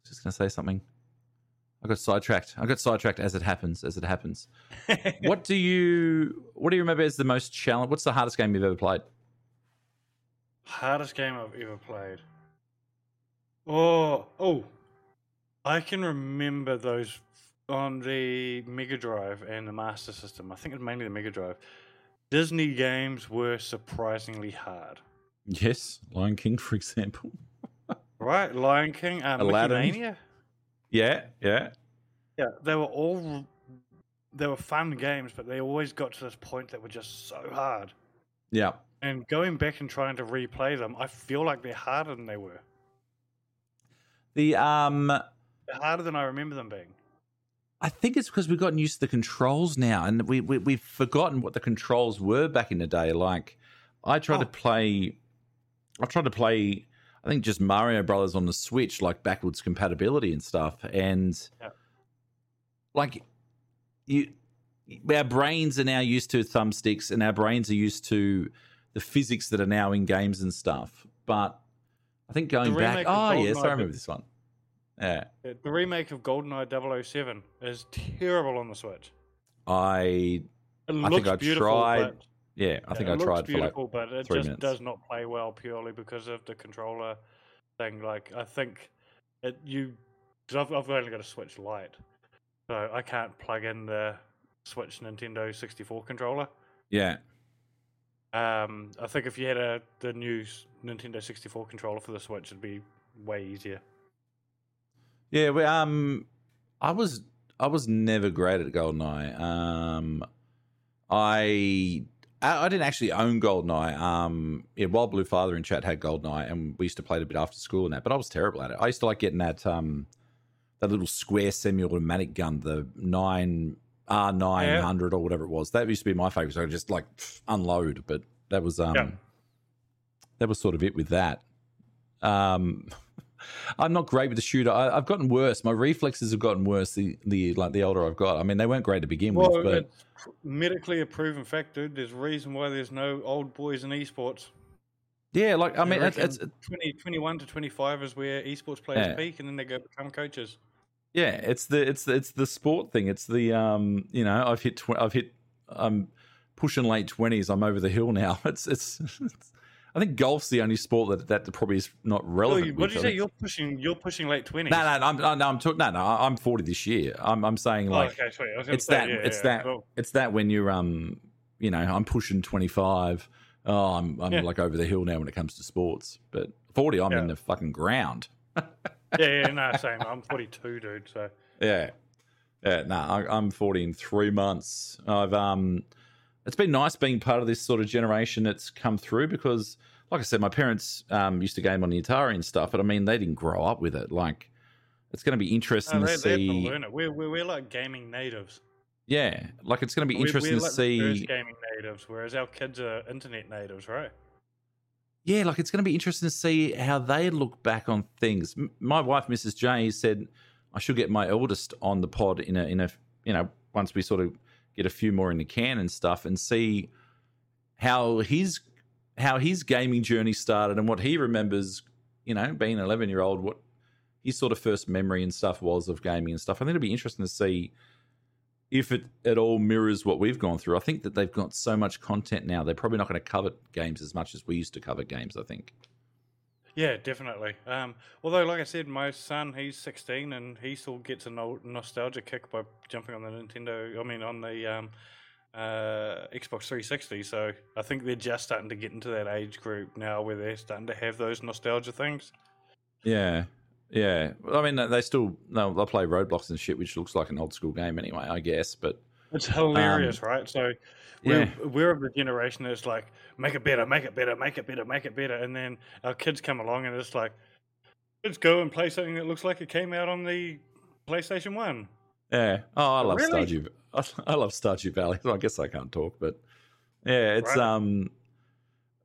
was just going to say something. I got sidetracked as it happens. What do you remember as the most challenge? What's the hardest game you've ever played? Hardest game I've ever played. Oh, I can remember those on the Mega Drive and the Master System. I think it was mainly the Mega Drive. Disney games were surprisingly hard. Yes, Lion King, for example. Right, Lion King, Aladdin. Mickey Mania. Yeah. They were fun games, but they always got to this point that were just so hard. Yeah. And going back and trying to replay them, I feel like they're harder than they were. They're harder than I remember them being. I think it's because we've gotten used to the controls now, and we've forgotten what the controls were back in the day. Like, I tried to play. I think just Mario Brothers on the Switch, like backwards compatibility and stuff, and our brains are now used to thumbsticks, and our brains are used to the physics that are now in games and stuff. But I think going back, I remember this one. Yeah, the remake of GoldenEye 007 is terrible on the Switch. I think I tried. Yeah, I tried for like 3 minutes. But it just does not play well purely because of the controller thing. Like, I think I've only got a Switch Lite, so I can't plug in the Switch Nintendo 64 controller. Yeah. I think if you had the new Nintendo 64 controller for the Switch, it'd be way easier. Yeah, I was never great at GoldenEye. I didn't actually own GoldenEye. Wild Blue Father in chat had GoldenEye, and we used to play it a bit after school and that, but I was terrible at it. I used to like getting that little square semi-automatic gun, the 9R900 or whatever it was. That used to be my favourite, so I just like unload, but that was that was sort of it with that. I'm not great with the shooter. I've gotten worse. My reflexes have gotten worse the older I've got. I mean, they weren't great to begin with. But it's medically a proven fact, dude. There's a reason why there's no old boys in esports. Yeah, like, I mean, it's 21 to 25 is where esports players peak, and then they go become coaches. Yeah, it's the sport thing. It's the I'm pushing late 20s. I'm over the hill now. It's I think golf's the only sport that probably is not relevant. So what did you say? You're pushing late 20s. I'm 40 this year. I'm saying it's that when you're I'm pushing 25. Oh, I'm like over the hill now when it comes to sports. But 40, I'm in the fucking ground. Same. I'm 42, dude. So I'm 40 in 3 months. I've it's been nice being part of this sort of generation that's come through because, like I said, my parents used to game on the Atari and stuff, but I mean, they didn't grow up with it. Like, it's going to be interesting to see. They have to learn it. We're like gaming natives. Yeah, like it's going to be interesting to see. We're like gaming natives, whereas our kids are internet natives, right? Yeah, like it's going to be interesting to see how they look back on things. My wife, Mrs. J, said I should get my eldest on the pod in a once we sort of get a few more in the can and stuff, and see how his gaming journey started and what he remembers. You know, being an 11-year-old, what his sort of first memory and stuff was of gaming and stuff. I think it'll be interesting to see if it at all mirrors what we've gone through. I think that they've got so much content now, they're probably not going to cover games as much as we used to cover games, I think. Yeah, definitely. Although, like I said, my son, he's 16, and he still gets a nostalgia kick by jumping on the Xbox 360. So I think they're just starting to get into that age group now where they're starting to have those nostalgia things. Yeah. Yeah, I mean, they'll play Roblox and shit, which looks like an old school game anyway, I guess. But it's hilarious, right? So we're of the generation that's like, make it better, make it better, make it better, make it better, and then our kids come along and it's like, let's go and play something that looks like it came out on the PlayStation 1. Yeah. Oh, I love Stardew. I love Stardew Valley. Well, I guess I can't talk, but yeah, it's right.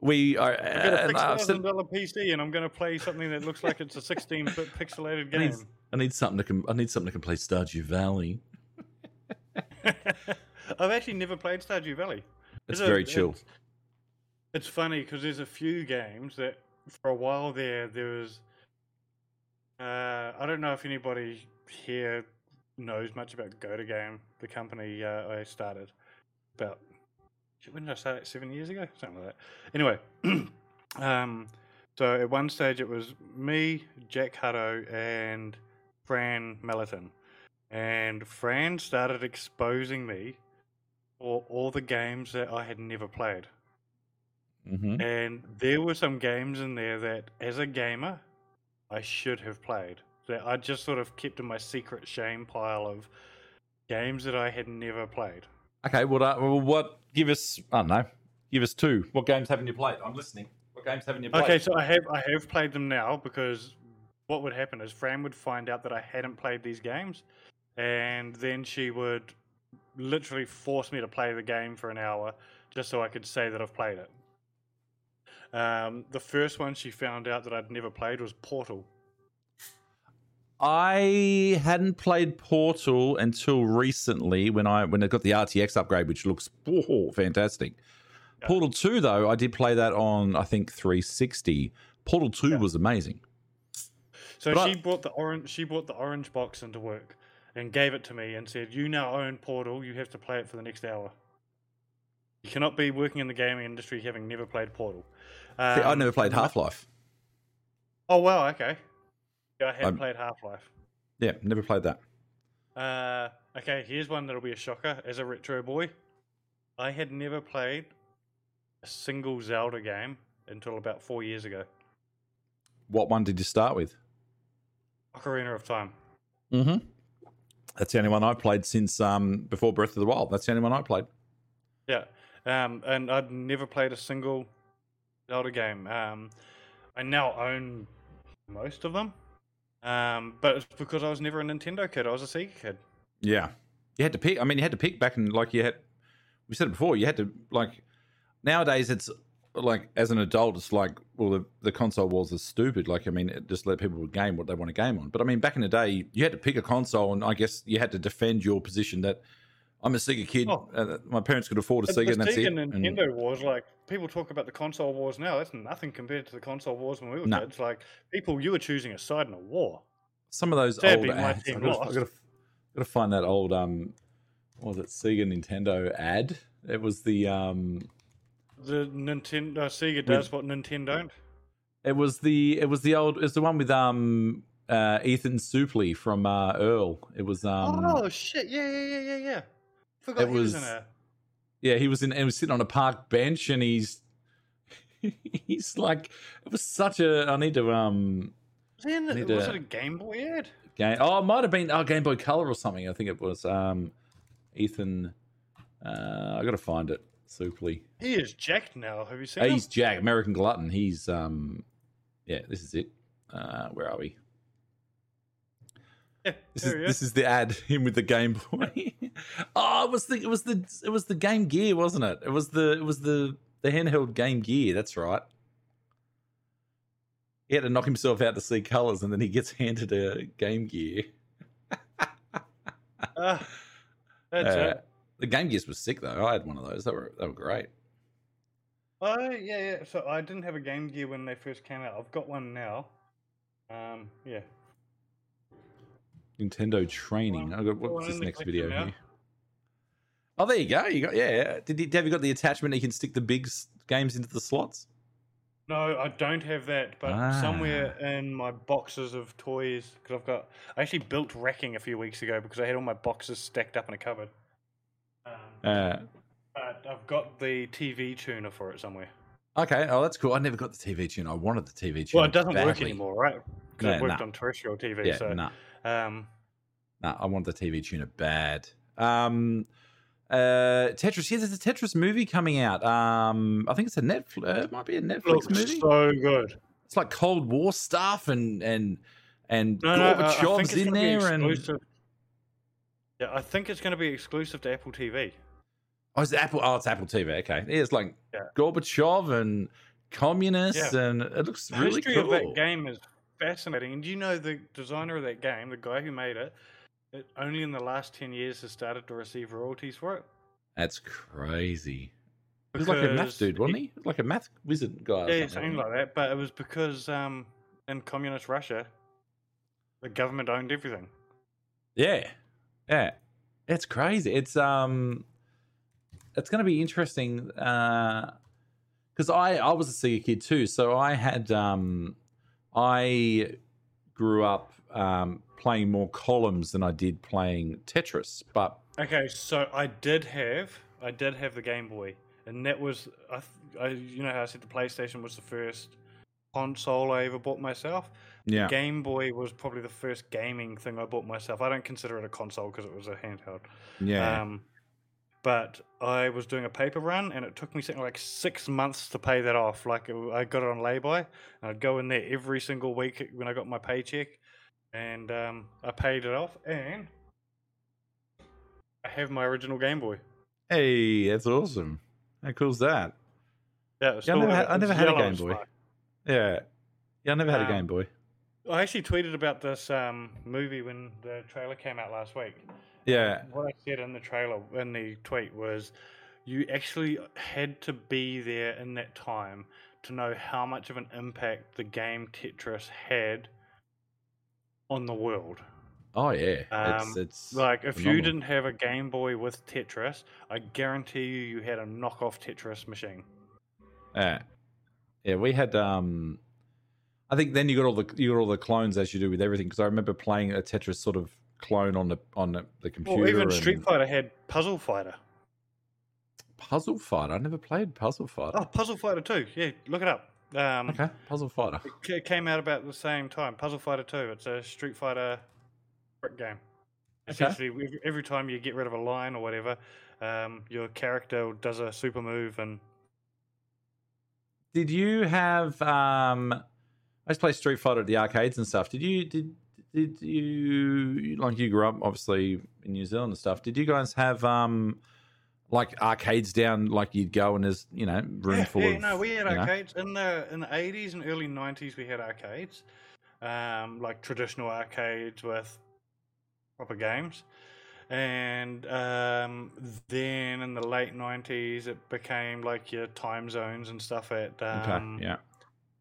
We are a $6,000 PC, and I'm going to play something that looks like it's a 16-bit pixelated game. I need something to play Stardew Valley. I've actually never played Stardew Valley. It's very chill. It's funny because there's a few games that, for a while there was. I don't know if anybody here knows much about GoToGame, the company I started about. When did I start it? 7 years ago? Something like that. Anyway, so at one stage it was me, Jack Hutto, and Fran Mellerton. And Fran started exposing me for all the games that I had never played. Mm-hmm. And there were some games in there that, as a gamer, I should have played. That I just sort of kept in my secret shame pile of games that I had never played. Okay, what? Give us two. What games haven't you played? I'm listening. What games haven't you played? Okay, so I have played them now, because what would happen is Fran would find out that I hadn't played these games, and then she would literally force me to play the game for an hour just so I could say that I've played it. The first one she found out that I'd never played was Portal. I hadn't played Portal until recently when I got the RTX upgrade, which looks fantastic. Yeah. Portal 2, though, I did play that on, I think, 360. Portal 2 was amazing. So she brought the orange box into work and gave it to me and said, "You now own Portal. You have to play it for the next hour. You cannot be working in the gaming industry having never played Portal." I never played Half-Life. Oh, wow, okay. I had played Half-Life. Yeah, never played that. Okay, here's one that'll be a shocker. As a retro boy, I had never played a single Zelda game until about 4 years ago. What one did you start with? Ocarina of Time. Mm-hmm. That's the only one I've played since before Breath of the Wild. That's the only one I played. Yeah, and I'd never played a single Zelda game. I now own most of them. But it's because I was never a Nintendo kid. I was a Sega kid. Yeah. You had to pick back in, like, we said it before, you had to, like, nowadays it's, like, as an adult, it's like, well, the console wars are stupid. Like, I mean, it just let people game what they want to game on. But, I mean, back in the day, you had to pick a console, and I guess you had to defend your position that I'm a Sega kid. Oh. My parents could afford a Sega, and that's it. The Nintendo wars, like, people talk about the console wars now. That's nothing compared to the console wars when we were kids. Like, you were choosing a side in a war. Some of those old ads. I've got to find that old, what was it, Sega Nintendo ad? It was the the Nintendo Sega does what Nintendo don't. It was the old. It's the one with Ethan Suplee from Earl. It was Oh shit! Yeah. Forgot he was in there. Yeah, he was in. He was sitting on a park bench, and he's like, it was such a. I need to Was it a Game Boy ad? It might have been Game Boy Color or something. I think it was Ethan. I gotta find it. Suplee. He is jacked now. Have you seen him? He's jacked. American Glutton. He's yeah. This is it. Where are we? Yeah, this is the ad. Him with the Game Boy. It was the Game Gear, wasn't it? It was the handheld Game Gear. That's right. He had to knock himself out to see colours, and then he gets handed a Game Gear. That's it. The Game Gears was sick though. I had one of those. They were great. Oh yeah. So I didn't have a Game Gear when they first came out. I've got one now. Yeah. Nintendo training. What's this next video here? Oh, there you go. You got. Have you got the attachment? You can stick the big games into the slots. No, I don't have that, but somewhere in my boxes of toys, because I actually built racking a few weeks ago because I had all my boxes stacked up in a cupboard. But I've got the TV tuner for it somewhere. Okay, oh, that's cool. I never got the TV tuner. I wanted the TV tuner. Well, it doesn't work anymore, right? Because it worked on terrestrial TV. Yeah, so, I want the TV tuner bad. Tetris. Yeah, there's a Tetris movie coming out. I think it's a Netflix. It might be a Netflix movie. So good. It's like Cold War stuff and Gorbachev's in there and. Yeah, I think it's going to be exclusive to Apple TV. Oh, it's Apple. Oh, it's Apple TV. Okay, yeah, it's like Gorbachev and communists, and it looks really cool. The history of that game is fascinating. And do you know the designer of that game, the guy who made it, only in the last 10 years has started to receive royalties for it? That's crazy. Because it was like a math dude, wasn't he? Like a math wizard guy. Yeah, something like that. But it was because in communist Russia, the government owned everything. Yeah. Yeah, it's crazy. It's going to be interesting because I was a Sega kid too, so I had I grew up playing more columns than I did playing Tetris. But okay, so I did have the Game Boy, and that was I you know how I said the PlayStation was the first console I ever bought myself. Yeah. Game Boy was probably the first gaming thing I bought myself. I don't consider it a console because it was a handheld. Yeah. But I was doing a paper run, and it took me something like 6 months to pay that off. Like I got it on lay-by, and I'd go in there every single week when I got my paycheck, and I paid it off, and I have my original Game Boy. Hey, that's awesome. How cool's that? Yeah, I never had a Game Boy. Smart. Yeah. Yeah, I never had a Game Boy. I actually tweeted about this movie when the trailer came out last week. Yeah. What I said in the trailer, in the tweet, was you actually had to be there in that time to know how much of an impact the game Tetris had on the world. Oh, yeah. It's like, if phenomenal. You didn't have a Game Boy with Tetris, I guarantee you had a knockoff Tetris machine. Yeah, we had... I think then you got all the clones as you do with everything, because I remember playing a Tetris sort of clone on the computer. Well, even Street Fighter had Puzzle Fighter. Puzzle Fighter? I never played Puzzle Fighter. Oh, Puzzle Fighter 2. Yeah, look it up. Okay, Puzzle Fighter. It came out about the same time. Puzzle Fighter 2. It's a Street Fighter brick game. Essentially, every time you get rid of a line or whatever, your character does a super move. And did you have... I used to play Street Fighter at the arcades and stuff. Did you like, you grew up obviously in New Zealand and stuff? Did you guys have like arcades down, like you'd go and there's, you know, room full of? No, we had arcades in the 80s and early 90s. We had arcades, like traditional arcades with proper games, and then in the late 90s it became like your time zones and stuff at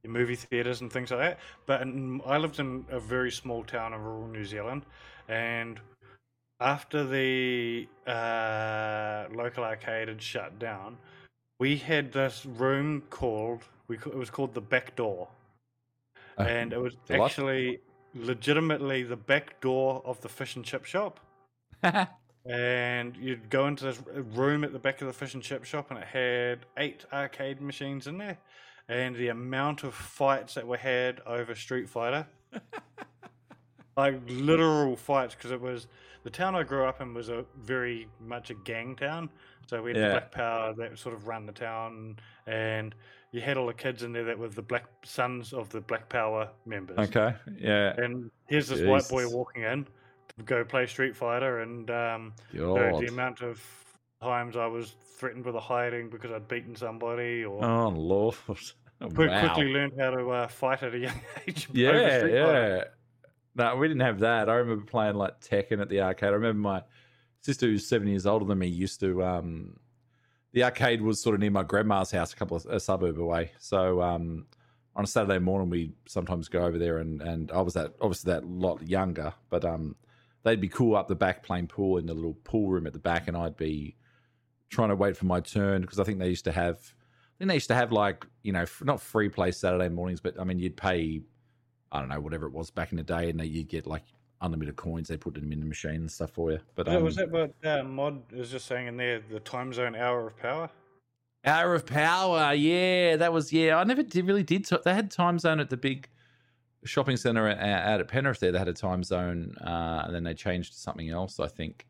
movie theaters and things like that. But I lived in a very small town in rural New Zealand, and after the local arcade had shut down, we had this room called, it was called the back door. And it was actually legitimately the back door of the fish and chip shop. And you'd go into this room at the back of the fish and chip shop, and it had 8 arcade machines in there. And the amount of fights that were had over Street Fighter, like literal fights, because it was the town I grew up in was a very much a gang town. So we had the Black Power that sort of run the town, and you had all the kids in there that were the black sons of the Black Power members. Okay, yeah. And here's this white boy walking in to go play Street Fighter, and the amount of times I was threatened with a hiding because I'd beaten somebody, or quickly learned how to fight at a young age. No, we didn't have that. I remember playing like Tekken at the arcade. I remember my sister, who's 7 years older than me, used to the arcade was sort of near my grandma's house, a suburb away. So on a Saturday morning, we sometimes go over there, and I was that lot younger, but they'd be cool up the back playing pool in the little pool room at the back, and I'd be trying to wait for my turn, because I think they used to have like, you know, not free play Saturday mornings, but I mean you'd pay, I don't know, whatever it was back in the day, and you'd get like unlimited coins. They put them in the machine and stuff for you. But was that what Mod was just saying in there, the time zone Hour of Power? Hour of Power, yeah, that was, yeah. I never did. They had time zone at the big shopping centre out at Penrith there. They had a time zone, and then they changed to something else, I think.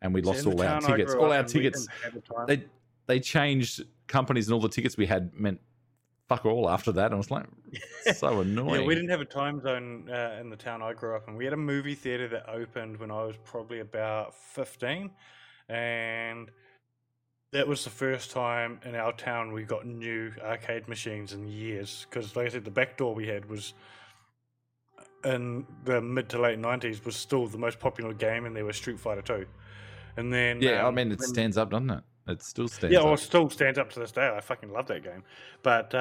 And we lost all our tickets. All our tickets. They changed companies, and all the tickets we had meant fuck all after that. I was like, so annoying. Yeah, we didn't have a time zone in the town I grew up in. We had a movie theatre that opened when I was probably about 15, and that was the first time in our town we got new arcade machines in years. Because, like I said, the back door we had was, in the mid to late 90s, was still the most popular game, and there was Street Fighter 2. And then I mean, it stands up, doesn't it? It still stands up. Yeah, well, it still stands up to this day. I fucking love that game. But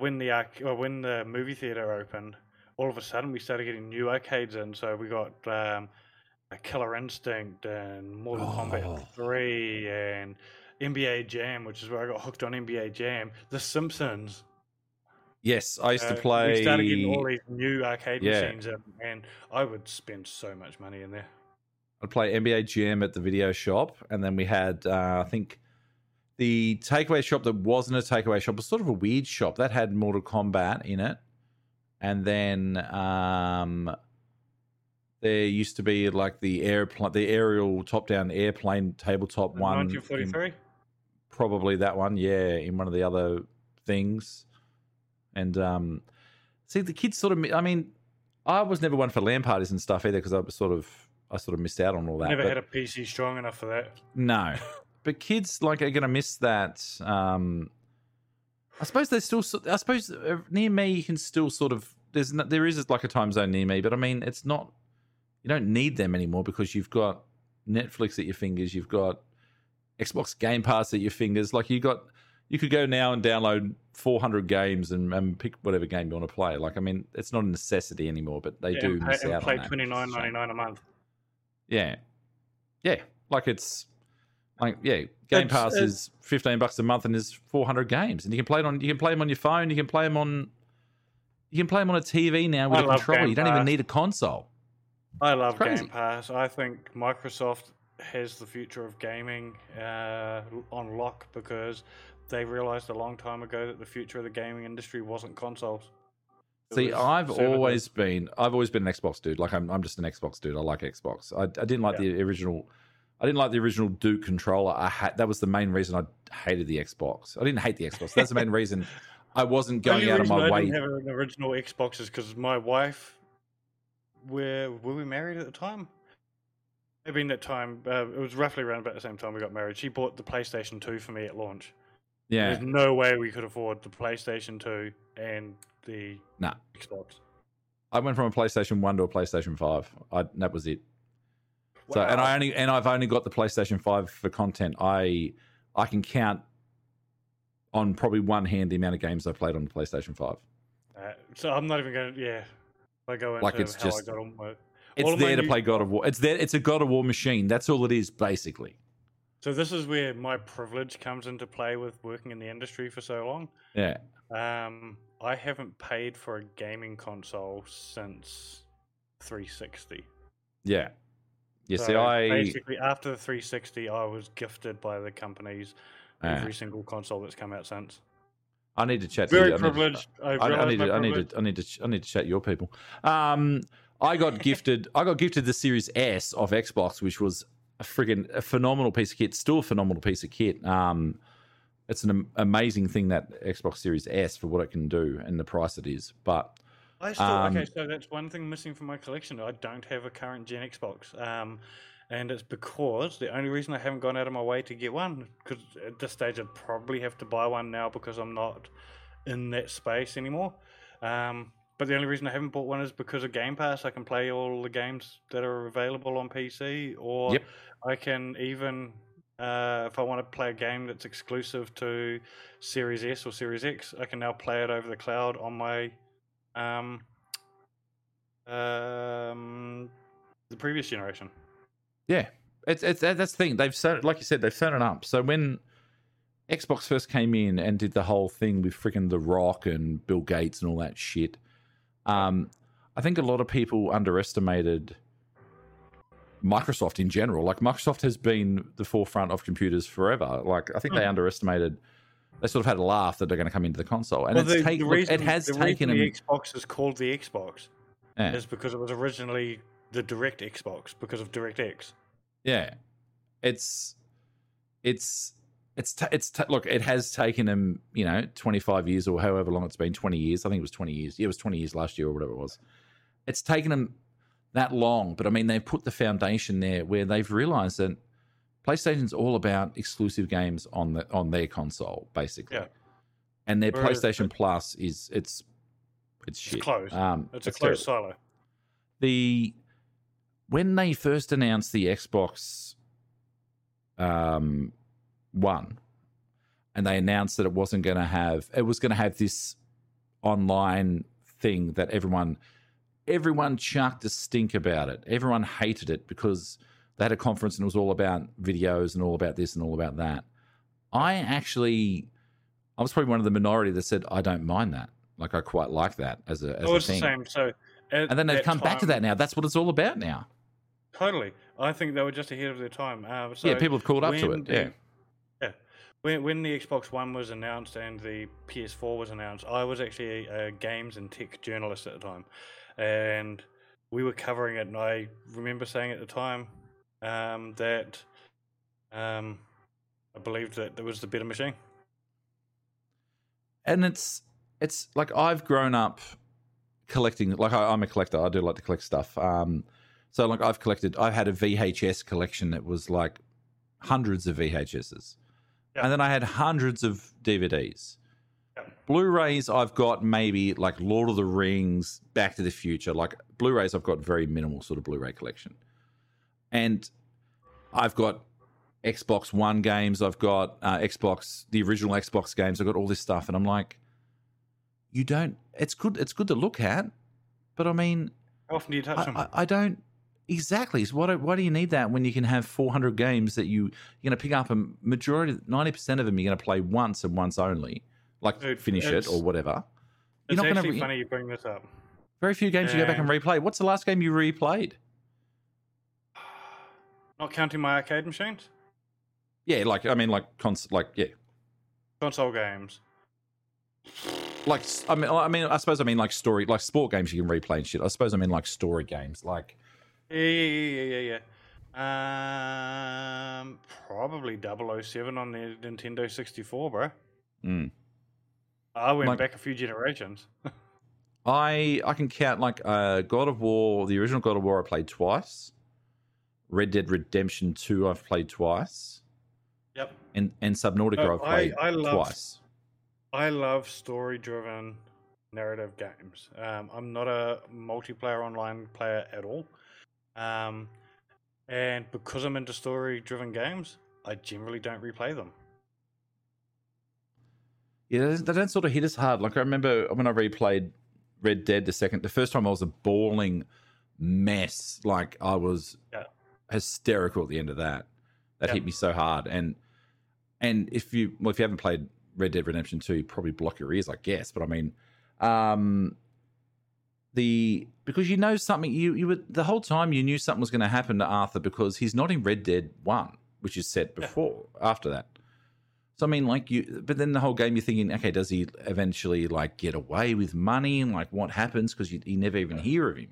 when the movie theatre opened, all of a sudden we started getting new arcades in. So we got Killer Instinct and Mortal Kombat 3 and NBA Jam, which is where I got hooked on NBA Jam. The Simpsons. Yes, I used to play. We started getting all these new arcade machines in, and I would spend so much money in there. I'd play NBA Jam at the video shop, and then we had, I think, the takeaway shop that wasn't a takeaway shop. It was sort of a weird shop that had Mortal Kombat in it, and then there used to be like the aerial top-down airplane tabletop one. 1943? Probably that one, yeah, in one of the other things. And see, the kids sort of, I mean, I was never one for LAN parties and stuff either, because I was sort of missed out on all that. Never had a PC strong enough for that. No. But kids, like, are going to miss that. I suppose they still, I suppose near me you can still sort of, there is like a time zone near me, but I mean, it's not, you don't need them anymore, because you've got Netflix at your fingers, you've got Xbox Game Pass at your fingers, like you could go now and download 400 games and pick whatever game you want to play. Like, I mean, it's not a necessity anymore, but they do miss out on that. And play $29.99 a month. Yeah, yeah. Like it's like Game Pass is $15 a month, and there's 400 games, and you can play it on. You can play them on your phone. You can play them on. You can play them on a TV now with a controller. You don't even need a console. I love Game Pass. I think Microsoft has the future of gaming on lock, because they realized a long time ago that the future of the gaming industry wasn't consoles. See, I've always been an Xbox dude. Like I'm just an Xbox dude. I like Xbox. I didn't like the original Duke controller. That was the main reason I hated the Xbox. I didn't hate the Xbox. That's the main reason I wasn't going out of my way. I didn't have an original Xbox is because my wife, were we married at the time? Maybe in that time, it was roughly around about the same time we got married. She bought the PlayStation 2 for me at launch. Yeah. There's no way we could afford the PlayStation 2 and the Xbox. I went from a PlayStation 1 to a PlayStation 5. That was it. Wow. So, and I've only got the PlayStation 5 for content. I can count on probably one hand the amount of games I played on the PlayStation 5. So I'm not even going to. Yeah, I go into like it's how just, I got on my. It's there to play God of War. It's a God of War machine. That's all it is, basically. So this is where my privilege comes into play with working in the industry for so long. Yeah. I haven't paid for a gaming console since 360. Yeah. You so see, I basically after the 360, I was gifted by the companies every single console that's come out since. I need to chat. Very privileged. I need to chat your people. I got gifted the Series S off Xbox, which was a phenomenal piece of kit. Still a phenomenal piece of kit. It's an amazing thing, that Xbox Series S, for what it can do and the price it is. But I still so that's one thing missing from my collection. I don't have a current gen Xbox, and it's because the only reason I haven't gone out of my way to get one, because at this stage I'd probably have to buy one now because I'm not in that space anymore. But the only reason I haven't bought one is because of Game Pass. I can play all the games that are available on PC, or yep. I can even, if I want to play a game that's exclusive to Series S or Series X, I can now play it over the cloud on my the previous generation. Yeah, it's that's the thing. They've set, like you said, they've set it up. So when Xbox first came in and did the whole thing with freaking The Rock and Bill Gates and all that shit, I think a lot of people underestimated Microsoft in general. Like, Microsoft has been the forefront of computers forever. Like, I think they underestimated. They sort of had a laugh that they're going to come into the console, and the reason Xbox is called the Xbox is because it was originally the Direct Xbox because of DirectX. Yeah, look, it has taken them, 25 years or however long it's been, 20 years. I think it was 20 years. Yeah, it was 20 years last year or whatever it was. It's taken them that long, but I mean, they've put the foundation there where they've realized that PlayStation's all about exclusive games on their console, basically. Yeah. And their PlayStation Plus is it's shit. It's closed. It's a closed silo. When they first announced the Xbox One, and they announced that it was going to have this online thing that everyone chucked a stink about it. Everyone hated it because they had a conference and it was all about videos and all about this and all about that. I was probably one of the minority that said, I don't mind that. Like, I quite like that as a thing. It's the same. So and then they've come back to that now. That's what it's all about now. Totally. I think they were just ahead of their time. People have caught up to it. Yeah. When the Xbox One was announced and the PS4 was announced, I was actually a games and tech journalist at the time. And we were covering it. And I remember saying at the time, I believed that there was the better machine. And it's like, I've grown up collecting. Like, I'm a collector. I do like to collect stuff. So like, I had a VHS collection that was like hundreds of VHSs. Yeah. And then I had hundreds of DVDs. Yeah. Blu-rays, I've got maybe like Lord of the Rings, Back to the Future. Like, Blu-rays, I've got very minimal sort of Blu-ray collection. And I've got Xbox One games. I've got the original Xbox games. I've got all this stuff, and I'm like, you don't. It's good. It's good to look at, but I mean, how often do you touch them? I don't exactly. So why do you need that when you can have 400 games that you're going to pick up? A majority, 90% of them, you're going to play once and once only, like finish it or whatever. It's actually funny you bring this up. Very few games you go back and replay. What's the last game you replayed? Not counting my arcade machines? Yeah, console games. Like, I suppose story, like sport games you can replay and shit. I suppose I mean like story games, like. Yeah. Probably 007 on the Nintendo 64, bro. Mm. I went back a few generations. I can count like God of War, the original God of War I played twice. Red Dead Redemption 2 I've played twice. Yep. And Subnautica I've played twice. I love story-driven narrative games. I'm not a multiplayer online player at all. And because I'm into story-driven games, I generally don't replay them. Yeah, they don't sort of hit as hard. Like, I remember when I replayed Red Dead the first time, I was a bawling mess. Like, I was hysterical at the end of that, That hit me so hard. And if you haven't played Red Dead Redemption 2, you probably block your ears, I guess. But I mean, because you know something, you were the whole time you knew something was going to happen to Arthur because he's not in Red Dead 1, which is set before after that. So I mean, but then the whole game you're thinking, okay, does he eventually like get away with money and like what happens? Because you never even hear of him.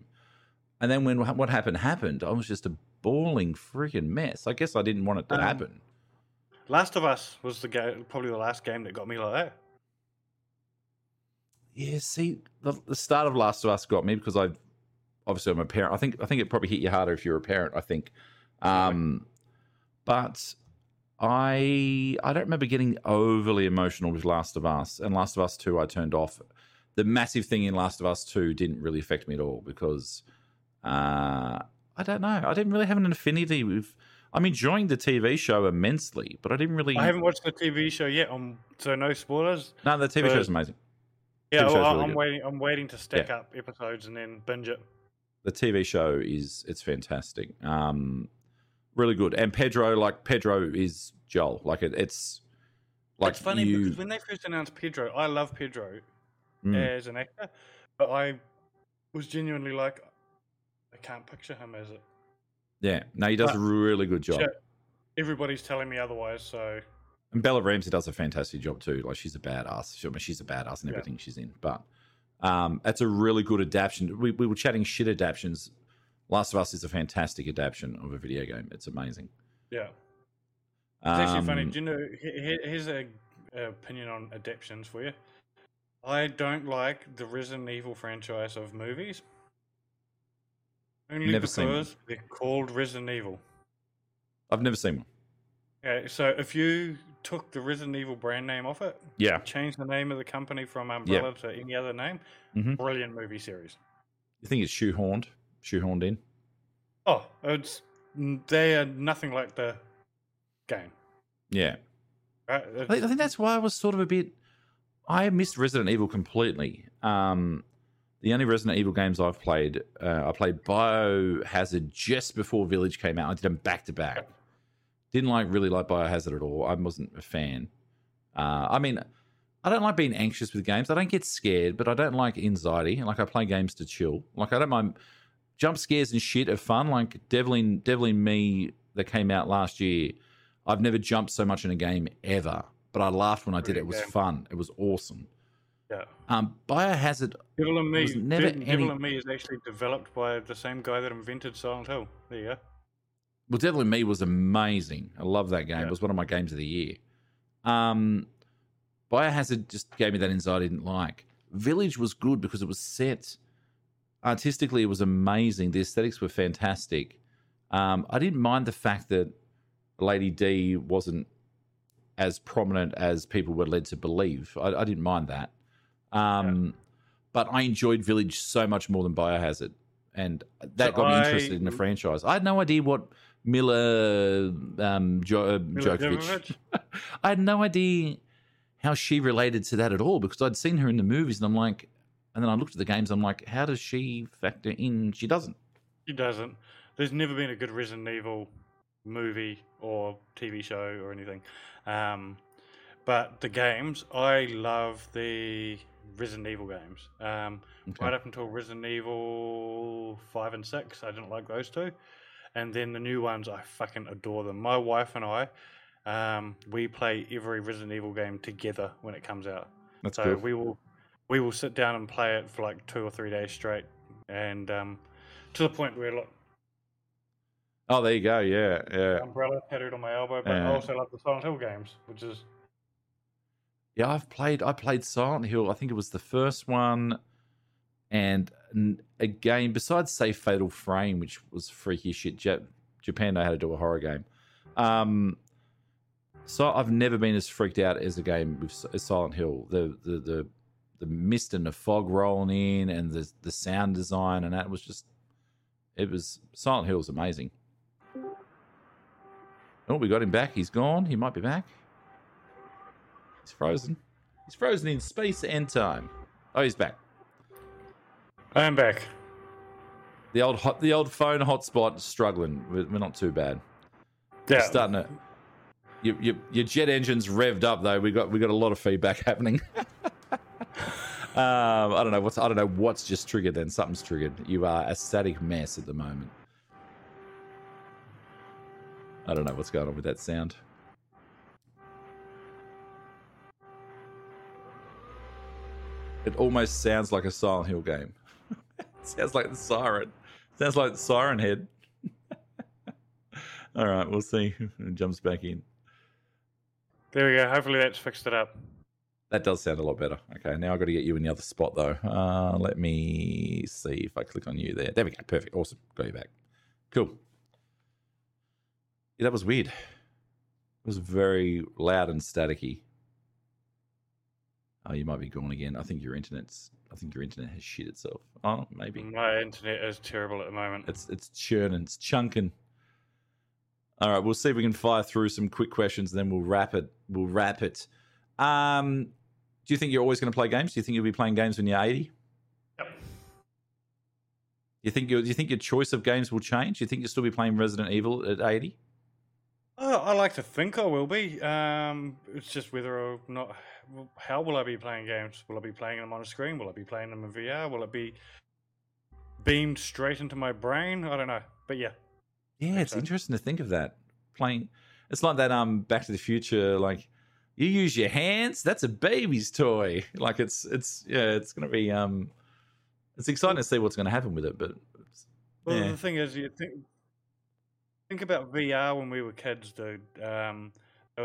And then when what happened, I was just a bawling freaking mess. I guess I didn't want it to happen. Last of Us was the game, probably the last game that got me like that. Yeah, see, the start of Last of Us got me because I'm a parent. I think it probably hit you harder if you're a parent. I think, but. I don't remember getting overly emotional with Last of Us, and Last of Us 2 I turned off. The massive thing in Last of Us 2 didn't really affect me at all because, I don't know, I didn't really have an affinity with... I'm enjoying the TV show immensely, but I didn't really... I haven't watched the TV show yet, so no spoilers. No, the TV show's amazing. Yeah, I'm waiting. I'm waiting to stack up episodes and then binge it. The TV show it's fantastic. Really good. And Pedro is Joel. Like it's like it's funny because when they first announced Pedro, I love Pedro as an actor, but I was genuinely like, I can't picture him as it. Yeah, no, he does a really good job. Everybody's telling me otherwise, so. And Bella Ramsey does a fantastic job too. Like she's a badass. I mean, she's a badass in everything she's in. But that's a really good adaptation. We were chatting shit adaptations. Last of Us is a fantastic adaptation of a video game. It's amazing. Yeah. It's actually funny. Do you know, here's an opinion on adaptations for you. I don't like the Resident Evil franchise of movies. Only because they're called Resident Evil. I've never seen one. Okay, so if you took the Resident Evil brand name off it, changed the name of the company from Umbrella to any other name, brilliant movie series. You think it's shoehorned in? Oh, they are nothing like the game. Yeah. I think that's why I was sort of I missed Resident Evil completely. The only Resident Evil games I've played, I played Biohazard just before Village came out. I did them back to back. Didn't really like Biohazard at all. I wasn't a fan. I mean, I don't like being anxious with games. I don't get scared, but I don't like anxiety. Like I play games to chill. Like I don't mind... Jump scares and shit are fun. Like Devil in Me that came out last year, I've never jumped so much in a game ever. But I laughed when I did it. It was fun. It was awesome. Yeah. Biohazard. Devil in Me is actually developed by the same guy that invented Silent Hill. There you go. Well, Devil in Me was amazing. I love that game. Yeah. It was one of my games of the year. Biohazard just gave me that anxiety I didn't like. Village was good because it was set. Artistically, it was amazing. The aesthetics were fantastic. I didn't mind the fact that Lady D wasn't as prominent as people were led to believe. I didn't mind that. But I enjoyed Village so much more than Biohazard. And that got me interested in the franchise. I had no idea what Mila Jovovich. I had no idea how she related to that at all because I'd seen her in the movies and I'm like... And then I looked at the games, I'm like, how does she factor in? She doesn't. She doesn't. There's never been a good Resident Evil movie or TV show or anything. But the games, I love the Resident Evil games. Right up until Resident Evil 5 and 6, I didn't like those two. And then the new ones, I fucking adore them. My wife and I, we play every Resident Evil game together when it comes out. That's so cool. We will sit down and play it for like 2 or 3 days straight, and to the point where look. Oh, there you go. Yeah, yeah. Umbrella tattooed on my elbow, but I also love the Silent Hill games, which is. Yeah, I played Silent Hill. I think it was the first one, and a game besides say Fatal Frame, which was freaky shit. Japan know how to do a horror game. So I've never been as freaked out as a game with Silent Hill. The mist and the fog rolling in and the sound design and that was just... Silent Hill was amazing. Oh, we got him back. He's gone. He might be back. He's frozen. He's frozen in space and time. Oh, he's back. I am back. The old phone hotspot struggling. We're not too bad. Yeah. Starting to, your jet engine's revved up though. We got a lot of feedback happening. I don't know what's just triggered. Then something's triggered. You are a static mess at the moment. I don't know what's going on with that sound. It almost sounds like a Silent Hill game. Sounds like the siren. Sounds like the siren head. All right, we'll see. It jumps back in. There we go. Hopefully that's fixed it up. That does sound a lot better. Okay, now I've got to get you in the other spot, though. Let me see if I click on you there. There we go. Perfect. Awesome. Got you back. Cool. Yeah, that was weird. It was very loud and staticky. Oh, you might be gone again. I think your internet has shit itself. Oh, maybe. My internet is terrible at the moment. It's churning. It's chunking. All right, we'll see if we can fire through some quick questions, and then we'll wrap it. Do you think you're always going to play games? Do you think you'll be playing games when you're 80? Yep. Do you think your choice of games will change? Do you think you'll still be playing Resident Evil at 80? Oh, I like to think I will be. It's just whether or not. How will I be playing games? Will I be playing them on a screen? Will I be playing them in VR? Will it be beamed straight into my brain? I don't know. But yeah. Yeah, it's interesting to think of that. It's like that Back to the Future, like you use your hands, that's a baby's toy. Like it's gonna be it's exciting to see what's gonna happen with it, but the thing is, you think about VR when we were kids, dude. There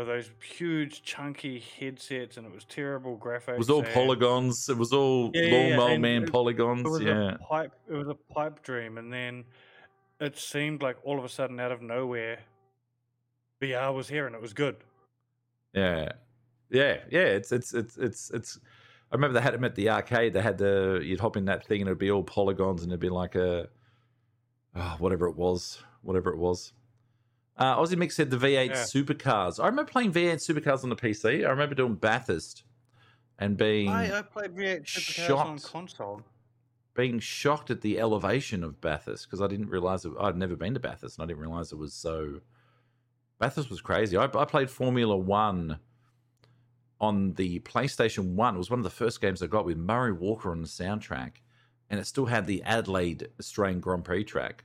were those huge chunky headsets and it was terrible graphics. It was all polygons, it was all Lawnmower Man polygons. It was a pipe dream, and then it seemed like all of a sudden, out of nowhere, VR was here and it was good. Yeah. It's. I remember they had them at the arcade. They had you'd hop in that thing and it'd be all polygons and it'd be like whatever it was. Aussie Mix said the V8 supercars. I remember playing V8 supercars on the PC. I remember doing Bathurst and being. I played V8 supercars on console. Being shocked at the elevation of Bathurst, because I didn't realize I'd never been to Bathurst, and I didn't realize it was so. Bathurst was crazy. I played Formula One on the PlayStation 1. It was one of the first games I got with Murray Walker on the soundtrack, and it still had the Adelaide Australian Grand Prix track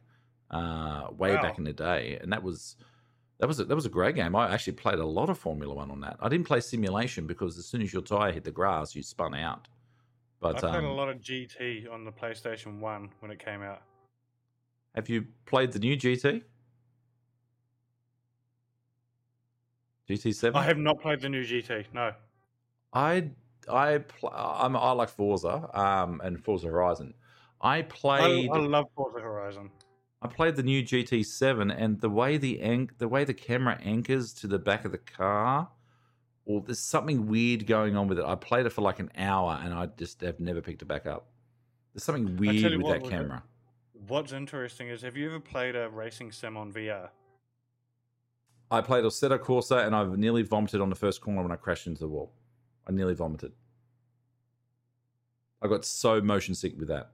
back in the day, and that was a great game. I actually played a lot of Formula One on that. I didn't play simulation because as soon as your tire hit the grass, you spun out. But, I played a lot of GT on the PlayStation 1 when it came out. Have you played the new GT? GT 7? I have not played the new GT, no. I like Forza and Forza Horizon. I love Forza Horizon. I played the new GT 7, and the way the camera anchors to the back of the car. Well, there's something weird going on with it. I played it for like an hour and I just have never picked it back up. There's something weird with that camera. What's interesting is, have you ever played a racing sim on VR? I played Assetto Corsa and I've nearly vomited on the first corner when I crashed into the wall. I nearly vomited. I got so motion sick with that.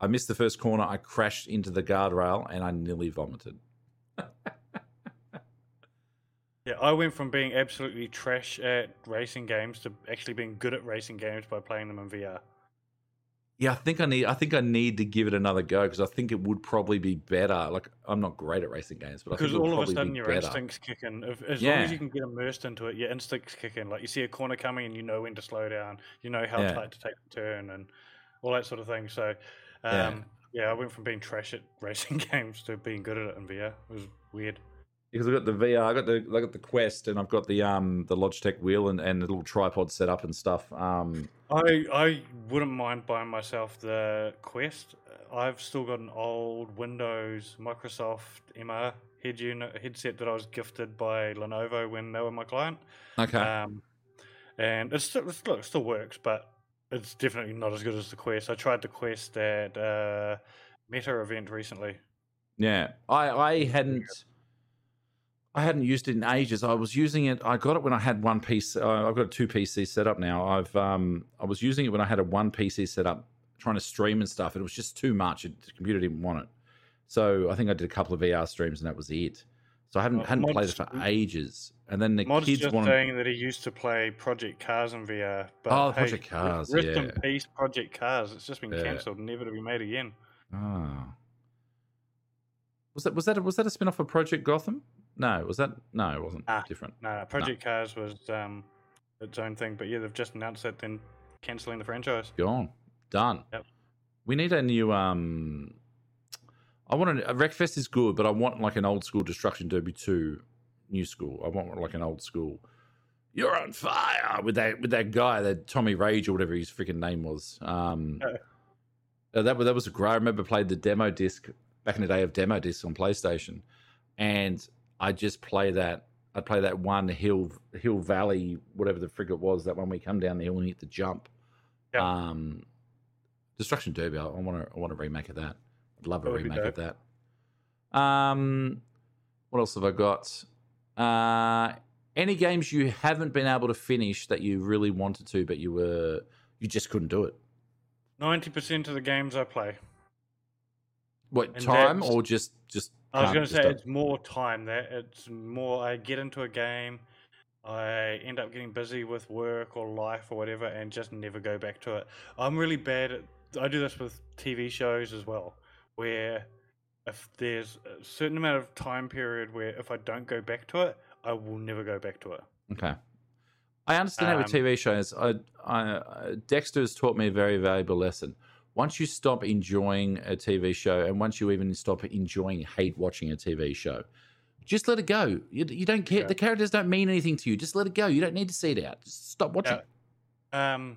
I missed the first corner. I crashed into the guardrail and I nearly vomited. Yeah, I went from being absolutely trash at racing games to actually being good at racing games by playing them in VR. Yeah, I think I need to give it another go, because I think it would probably be better. Like, I'm not great at racing games, but because I think all of a sudden your instincts kick in. As long as you can get immersed into it, your instincts kick in. Like, you see a corner coming and you know when to slow down, you know how tight to take the turn and all that sort of thing. So, I went from being trash at racing games to being good at it in VR. It was weird. Because I've got the VR, I got the Quest, and I've got the Logitech wheel and the little tripod set up and stuff. I wouldn't mind buying myself the Quest. I've still got an old Windows Microsoft MR headset that I was gifted by Lenovo when they were my client. Okay. And it still works, but it's definitely not as good as the Quest. I tried the Quest at a Meta event recently. Yeah, I hadn't used it in ages. I was using it. I got it when I had one PC. I've got a 2 PC setup now. I was using it when I had a 1 PC setup, trying to stream and stuff. And it was just too much. The computer didn't want it. So I think I did a couple of VR streams and that was it. So I hadn't played it for ages. And then the Mod's kids just saying that he used to play Project Cars in VR. But Project Cars, rest in peace, Project Cars. It's just been cancelled, never to be made again. Oh. Was that a spin-off of Project Gotham? No, it wasn't. Different. No, Project Cars was its own thing. But yeah, they've just announced that then cancelling the franchise. Gone. Done. Yep. We need a new Wreckfest is good, but I want like an old school Destruction Derby 2 new school. I want like an old school "You're on fire" with that guy, that Tommy Rage or whatever his freaking name was. That was a great. I remember played the demo disc back in the day of demo discs on PlayStation, and I just play that. I'd play that one hill valley, whatever the frick it was. That one we come down the hill and hit the jump. Yep. Destruction Derby. I want a remake of that. I'd love a remake of that. What else have I got? Any games you haven't been able to finish that you really wanted to, but you just couldn't do it? 90% of the games I play. What, and time or just? I was going to say it's more time. I get into a game, I end up getting busy with work or life or whatever, and just never go back to it. I'm really bad at. I do this with TV shows as well, where if there's a certain amount of time period where if I don't go back to it, I will never go back to it. Okay. I understand that with TV shows. Dexter's taught me a very valuable lesson. Once you stop enjoying a TV show, and once you even stop hate watching a TV show, just let it go. You don't care. Yeah. The characters don't mean anything to you. Just let it go. You don't need to see it out. Just stop watching. Yeah.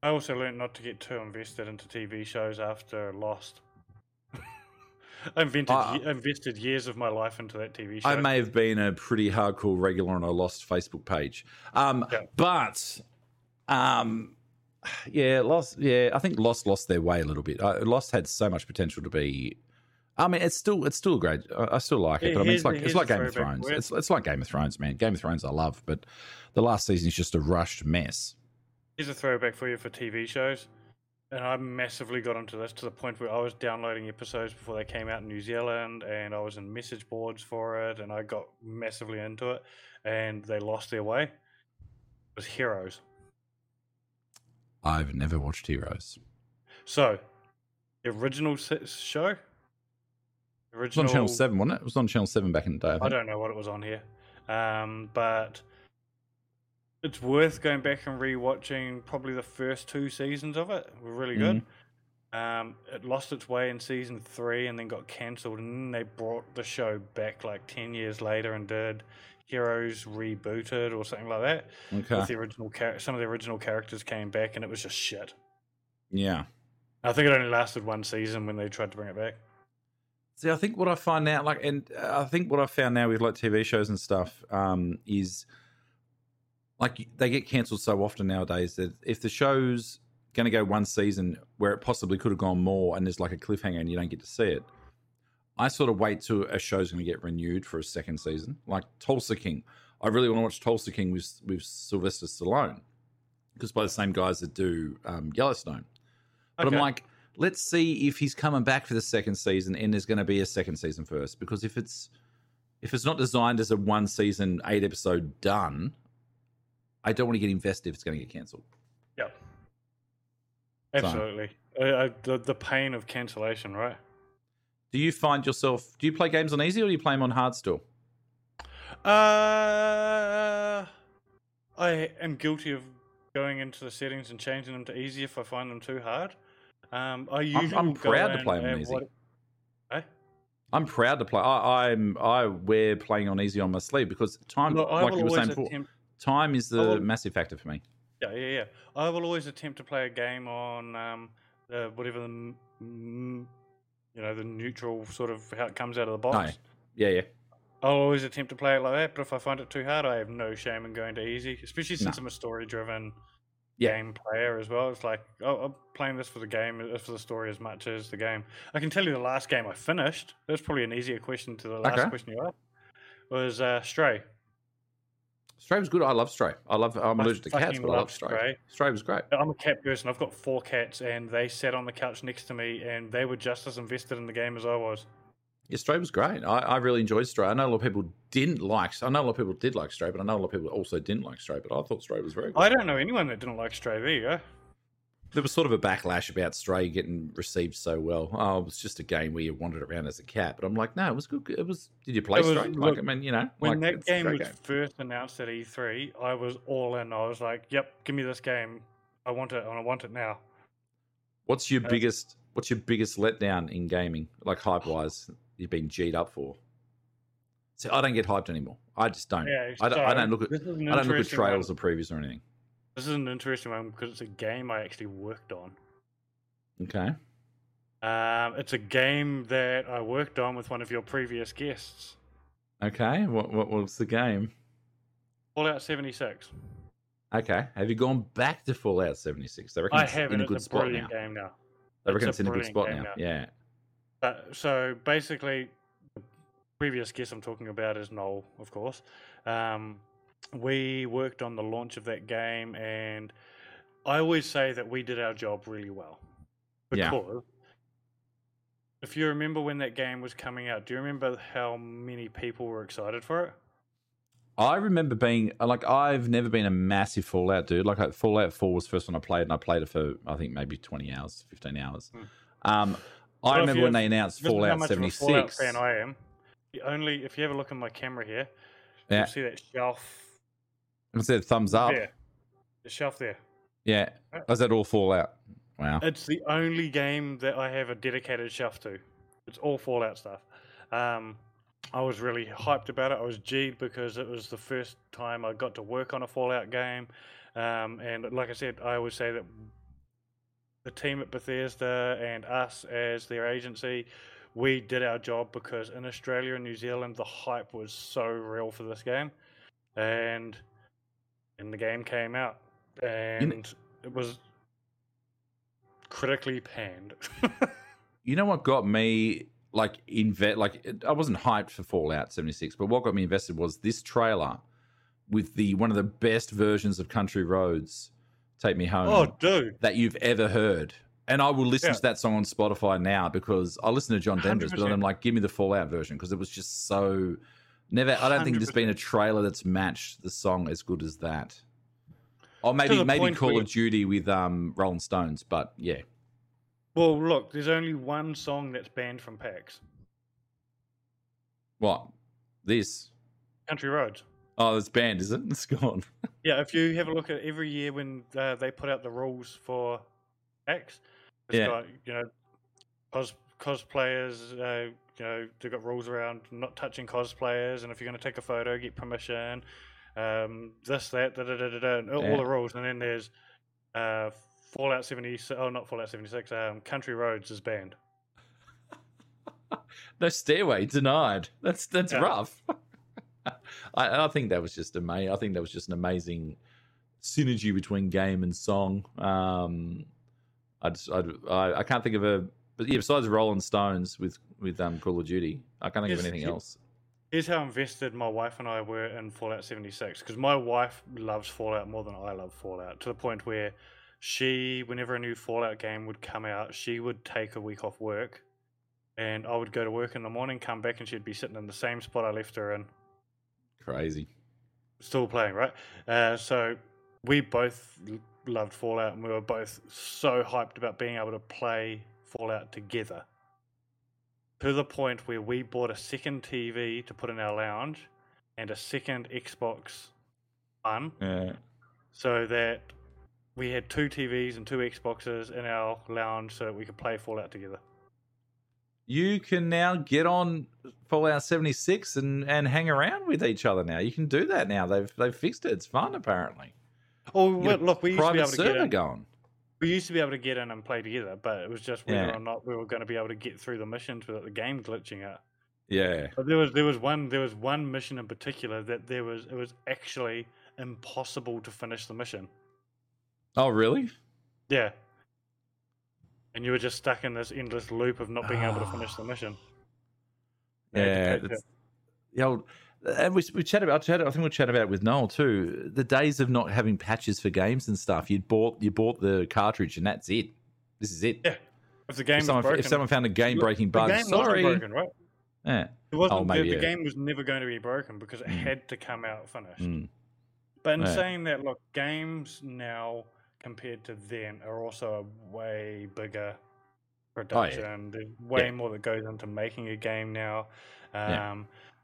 I also learned not to get too invested into TV shows after Lost. I invested years of my life into that TV show. I may have been a pretty hardcore regular on a Lost Facebook page. I think Lost lost their way a little bit. Lost had so much potential to be. I mean, it's still great. I still like it, but I mean, it's like Game of Thrones. It's like Game of Thrones, man. Game of Thrones I love, but the last season is just a rushed mess. Here's a throwback for you for TV shows, and I massively got into this to the point where I was downloading episodes before they came out in New Zealand, and I was in message boards for it, and I got massively into it, and they lost their way. It was Heroes. I've never watched Heroes. So, the original show? It was on Channel 7, wasn't it? It was on Channel 7 back in the day. I don't know what it was on here, but... It's worth going back and rewatching probably the first two seasons of it. Were really good. It lost its way in season 3 and then got cancelled, and then they brought the show back like 10 years later and did Heroes Rebooted or something like that. Okay. With the original some of the original characters came back, and it was just shit. Yeah. I think it only lasted one season when they tried to bring it back. See, I think what I find now, with like TV shows and stuff, is. Like, they get cancelled so often nowadays that if the show's going to go one season where it possibly could have gone more and there's like a cliffhanger and you don't get to see it, I sort of wait till a show's going to get renewed for a second season. Like Tulsa King. I really want to watch Tulsa King with Sylvester Stallone, because by the same guys that do Yellowstone. But okay. I'm like, let's see if he's coming back for the second season, and there's going to be a second season first, because if it's not designed as a one season, 8 episode done... I don't want to get invested if it's going to get cancelled. Yeah, absolutely. So, the pain of cancellation, right? Do you find yourself? Do you play games on easy or do you play them on hard still? I am guilty of going into the settings and changing them to easy if I find them too hard. I'm proud to play them on easy. I'm proud to play. I wear playing on easy on my sleeve because time. Look, like you were saying before. Time is the massive factor for me. Yeah. I will always attempt to play a game on whatever the the neutral sort of how it comes out of the box. Oh, yeah. I'll always attempt to play it like that, but if I find it too hard, I have no shame in going to easy, especially since I'm a story-driven game player as well. It's like I'm playing this for the game, for the story as much as the game. I can tell you the last game I finished. That's probably an easier question to the last question you asked. Was Stray. Stray was good. I love Stray. I'm allergic to cats, but I love Stray. Stray was great. I'm a cat person. I've got 4 cats, and they sat on the couch next to me, and they were just as invested in the game as I was. Yeah, Stray was great. I really enjoyed Stray. I know a lot of people didn't like. I know a lot of people did like Stray, but I know a lot of people also didn't like Stray. But I thought Stray was very good. I don't know anyone that didn't like Stray. There you go. There was sort of a backlash about Stray getting received so well. Oh, it was just a game where you wandered around as a cat. But I'm like, no, it was good. It was. Did you play Stray? Look, like, I mean, you know, when that game was first announced at E3, I was all in. I was like, yep, give me this game. I want it, and I want it now. What's your biggest? What's your biggest letdown in gaming, like hype-wise? You've been G'd up for. See, I don't get hyped anymore. I just don't. Yeah, so I don't look at trailers or previews or anything. This is an interesting one because it's a game I actually worked on. Okay. It's a game that I worked on with one of your previous guests. Okay. What was the game? Fallout 76. Okay. Have you gone back to Fallout 76? I haven't. It's a brilliant game now. I reckon it's in a good spot now. Yeah. So basically, the previous guest I'm talking about is Noel, of course. We worked on the launch of that game, and I always say that we did our job really well. Because if you remember when that game was coming out, do you remember how many people were excited for it? I remember being, like, I've never been a massive Fallout dude. Like, Fallout 4 was the first one I played, and I played it for, I think, maybe 20 hours, 15 hours. I remember when they announced Fallout 76. How much of a Fallout fan I am. If you have a look at my camera here, you'll see that shelf. I can see the thumbs up. Yeah, the shelf there. Yeah. Is that all Fallout? Wow. It's the only game that I have a dedicated shelf to. It's all Fallout stuff. I was really hyped about it. I was G'd because it was the first time I got to work on a Fallout game. And like I said, I always say that the team at Bethesda and us as their agency, we did our job because in Australia and New Zealand, the hype was so real for this game. And the game came out and it was critically panned. You know what got me I wasn't hyped for Fallout 76, but what got me invested was this trailer with the one of the best versions of Country Roads, Take Me Home. Oh, dude. That you've ever heard. And I will listen to that song on Spotify now because I listen to John Denver's, 100%. But I'm like, give me the Fallout version because it was just so... I don't think there's been a trailer that's matched the song as good as that. Or maybe Call of Duty with Rolling Stones, but yeah. Well, look, there's only one song that's banned from PAX. What? This? Country Roads. Oh, it's banned, is it? It's gone. Yeah, if you have a look at every year when they put out the rules for PAX, got, you know, cosplayers, you know, they've got rules around not touching cosplayers, and if you're going to take a photo, get permission, this, that, all the rules. And then there's... Fallout 76, not Fallout 76, Country Roads is banned. No stairway denied. That's rough. I think that was just amazing. I think that was just an amazing synergy between game and song. I can't think of besides Rolling Stones with Call of Duty, I can't think of anything else. Here's how invested my wife and I were in Fallout 76, because my wife loves Fallout more than I love Fallout, to the point where she, whenever a new Fallout game would come out, she would take a week off work, and I would go to work in the morning, come back, and she'd be sitting in the same spot I left her in. Crazy. Still playing, right? So we both loved Fallout, and we were both so hyped about being able to play Fallout together, to the point where we bought a second TV to put in our lounge and a second Xbox One, so that... we had two TVs and two Xboxes in our lounge so we could play Fallout together. You can now get on Fallout 76 and hang around with each other now. You can do that now. They've fixed it. It's fun, apparently. Oh, look, we used to be able to get in. Going. We used to be able to get in and play together, but it was just whether or not we were going to be able to get through the missions without the game glitching out. Yeah. But there was one mission in particular that it was actually impossible to finish the mission. Oh, really? Yeah. And you were just stuck in this endless loop of not being able to finish the mission. Yeah. And we chatted about, I think we'll chat about it with Noel too, the days of not having patches for games and stuff. You bought the cartridge and that's it. This is it. Yeah. If the game was broken. If someone found a game-breaking bug, sorry. Broken, right? It wasn't the game was never going to be broken because it had to come out finished. But in saying that, look, games now compared to then are also a way bigger production. There's way more that goes into making a game now.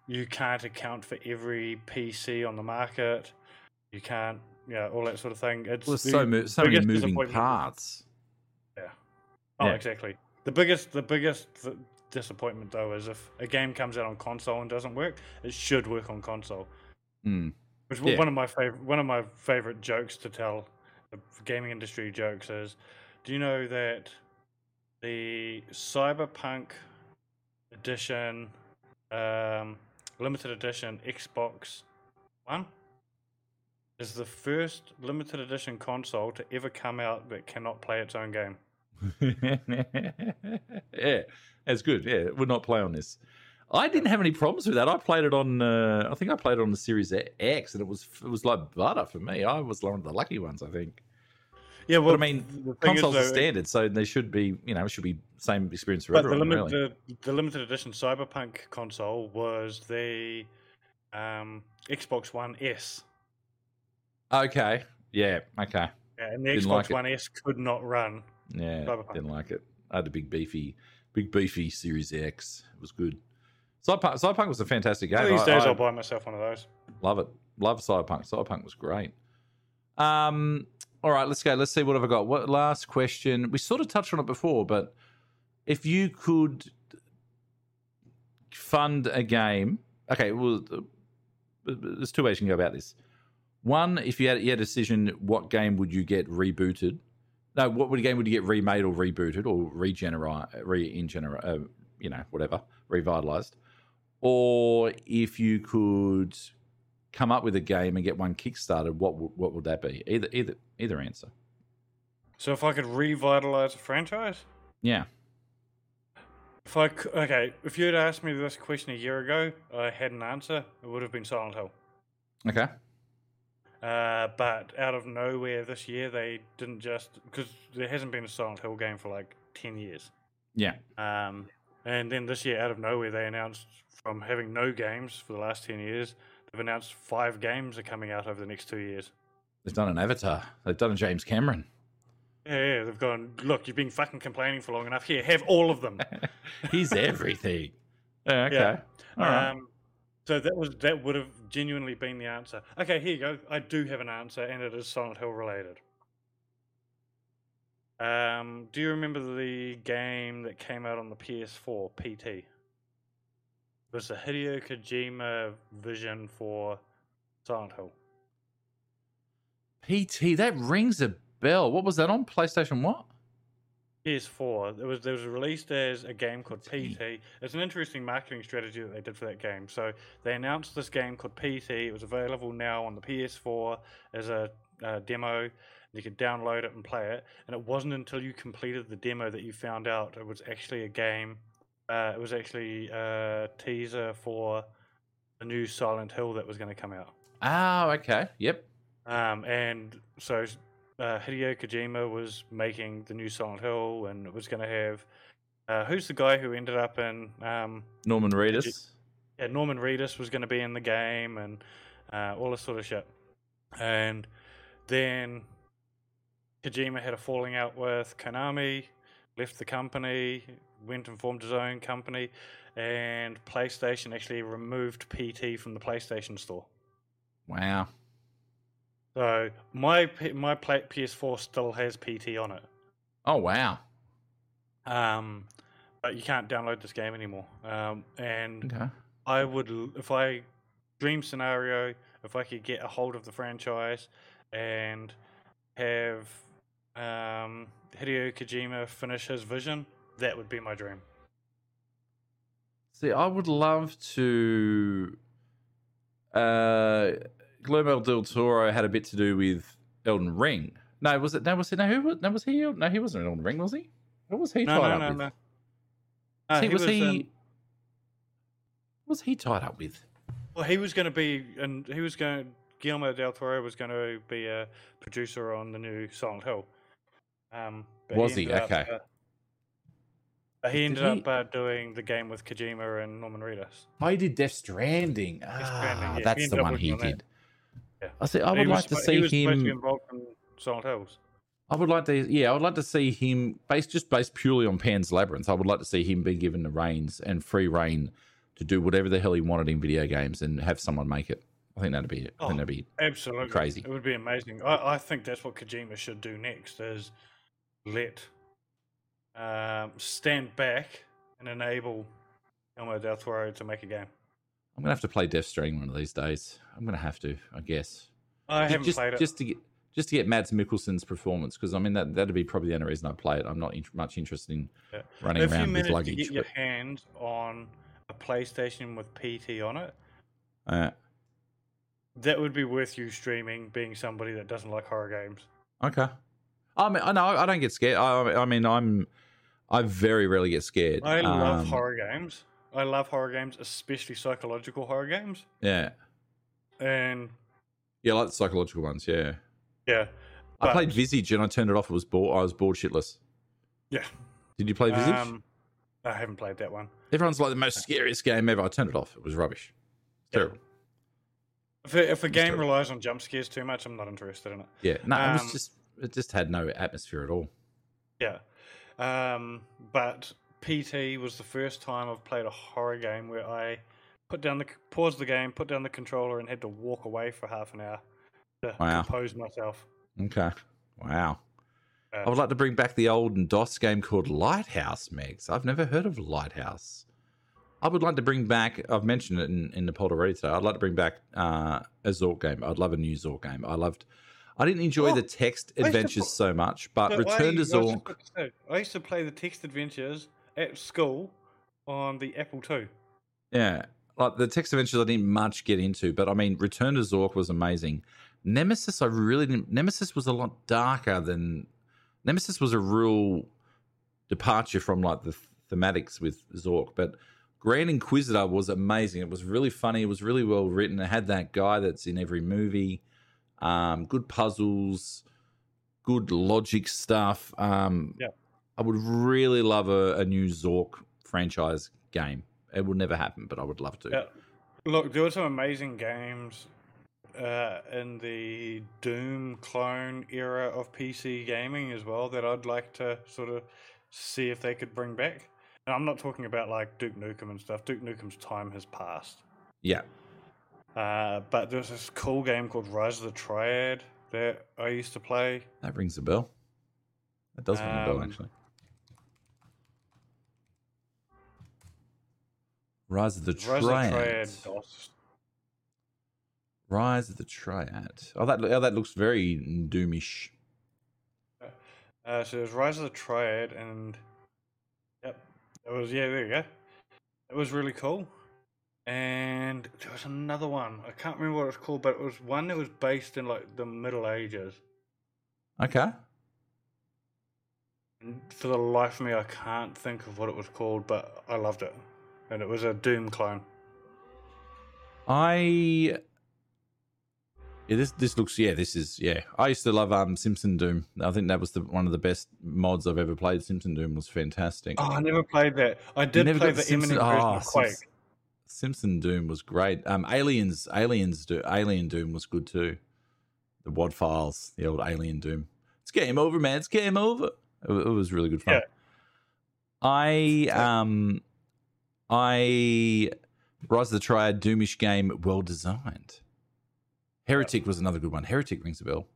You can't account for every PC on the market. You can't, all that sort of thing. It's so many moving parts. Exactly. The biggest disappointment though is if a game comes out on console and doesn't work, it should work on console. Which one of my favorite jokes to tell, the gaming industry jokes is, do you know that the Cyberpunk edition, limited edition Xbox One is the first limited edition console to ever come out that cannot play its own game? That's good. It would not play on this. I didn't have any problems with that. I played it on I played it on the Series X, and it was like butter for me. I was one of the lucky ones, I think. Yeah, well, but, I mean, consoles are standard, so they should be, it should be same experience for everyone. The limited edition Cyberpunk console was the Xbox One S. Okay. Yeah. Okay. Yeah, and the Xbox One S could not run. Yeah, Cyberpunk. Didn't like it. I had a big beefy Series X. It was good. Cyberpunk was a fantastic game. These days I'll buy myself one of those. Love it. Love Cyberpunk. Cyberpunk was great. All right, let's go. Let's see what have I got. What last question? We sort of touched on it before, but if you could fund a game, okay. Well, there's two ways you can go about this. One, if you had a decision, what game would you get rebooted? No, what game would you get remade or rebooted or revitalized? Or if you could come up with a game and get one kickstarted, what would that be? Either answer. So if I could revitalize a franchise? Yeah. If you had asked me this question a year ago, I had an answer. It would have been Silent Hill. Okay. But out of nowhere this year, they didn't just... Because there hasn't been a Silent Hill game for like 10 years. Yeah. And then this year, out of nowhere, they announced, from having no games for the last 10 years, they've announced 5 games are coming out over the next 2 years. They've done an Avatar. They've done a James Cameron. Yeah, they've gone, look, you've been fucking complaining for long enough. Here, have all of them. He's everything. Okay. Yeah. All right. So that would have genuinely been the answer. Okay, here you go. I do have an answer, and it is Silent Hill related. Do you remember the game that came out on the PS4, PT? It was the Hideo Kojima vision for Silent Hill. PT, that rings a bell. What was that on? PlayStation what? PS4. It was released as a game called PT. It's an interesting marketing strategy that they did for that game. So they announced this game called PT. It was available now on the PS4 as a demo. You could download it and play it. And it wasn't until you completed the demo that you found out it was actually a game. It was actually a teaser for the new Silent Hill that was going to come out. Oh, okay. Yep. And so... Hideo Kojima was making the new Silent Hill, and it was going to have who's the guy who ended up in Norman Reedus? Yeah, Norman Reedus was going to be in the game, and all this sort of shit. And then Kojima had a falling out with Konami, left the company, went and formed his own company, and PlayStation actually removed PT from the PlayStation Store. Wow. So my PS4 still has PT on it. Oh wow! But you can't download this game anymore. And okay. I would, if I dream scenario, if I could get a hold of the franchise and have Hideo Kojima finish his vision, that would be my dream. See, I would love to. Guillermo del Toro had a bit to do with Elden Ring. No, was it? No, was it? No, who? No, was he? No, he wasn't in Elden Ring, was he? What was he tied up with? No. Was he tied up with? Well, he was going to be, and he was going. Guillermo del Toro was going to be a producer on the new Silent Hill. Was he? Okay. But he ended up doing the game with Kojima and Norman Reedus. Oh, he did Death Stranding. Ah, yeah. That's the one he did. Yeah. I would like to see him. He was involved in Silent Hills. I would like to see him based purely on Pan's Labyrinth. I would like to see him be given the reins and free rein to do whatever the hell he wanted in video games and have someone make it. I think that'd be it. I think that'd be absolutely crazy. It would be amazing. I think that's what Kojima should do next: is let stand back and enable Guillermo del Toro to make a game. I'm gonna have to play Death Stranding one of these days. I'm gonna have to, I guess. I haven't played it just to get Mads Mikkelsen's performance, because I mean that'd be probably the only reason I play it. I'm not much interested in running around with luggage. If you manage to get your hands on a PlayStation with PT on it, that would be worth you streaming. Being somebody that doesn't like horror games, okay. I mean, I don't get scared. I very rarely get scared. I love horror games. I love horror games, especially psychological horror games. Yeah. And yeah, I like the psychological ones. Yeah. Yeah. I played Visage and I turned it off. It was bored. I was bored shitless. Yeah. Did you play Visage? I haven't played that one. Everyone's like, the most scariest game ever. I turned it off. It was rubbish. Yeah. Terrible. If a game relies on jump scares too much, I'm not interested in it. Yeah. No, it just had no atmosphere at all. Yeah. But PT was the first time I've played a horror game where I paused the game, put down the controller, and had to walk away for half an hour to compose myself. Okay. Wow. I would like to bring back the old DOS game called Lighthouse, Megs. I've never heard of Lighthouse. I would like to bring back, I've mentioned it in the pod already today, I'd like to bring back a Zork game. I'd love a new Zork game. I didn't enjoy the text adventures so much, but Return to Zork. I used to play the text adventures at school on the Apple II. Yeah, like the text adventures I didn't much get into, but I mean, Return to Zork was amazing. Nemesis, I really didn't. Nemesis was a lot darker than. Nemesis was a real departure from like the thematics with Zork, but Grand Inquisitor was amazing. It was really funny. It was really well written. It had that guy that's in every movie. Good puzzles, good logic stuff. I would really love a new Zork franchise game. It will never happen, but I would love to. Yeah. Look, there were some amazing games in the Doom clone era of PC gaming as well that I'd like to sort of see if they could bring back. And I'm not talking about like Duke Nukem and stuff. Duke Nukem's time has passed. Yeah. But there's this cool game called Rise of the Triad that I used to play. That rings a bell. That does ring a bell, actually. Rise of the Triad. Rise of the Triad. Oh, that looks very doomish. So there's Rise of the Triad, and there you go. It was really cool. And there was another one. I can't remember what it was called, but it was one that was based in like the Middle Ages. Okay. And for the life of me, I can't think of what it was called, but I loved it. And it was a Doom clone. I used to love Simpson Doom. I think that was one of the best mods I've ever played. Simpson Doom was fantastic. Oh, I never played that. I did play the Eminent version of Quake. Simpson Doom was great. Alien Doom was good too. The WAD files, the old Alien Doom. It's game over, man. It's game over. It was really good fun. Yeah. I Rise of the Triad, Doomish game, well designed. Heretic was another good one. Heretic rings a bell.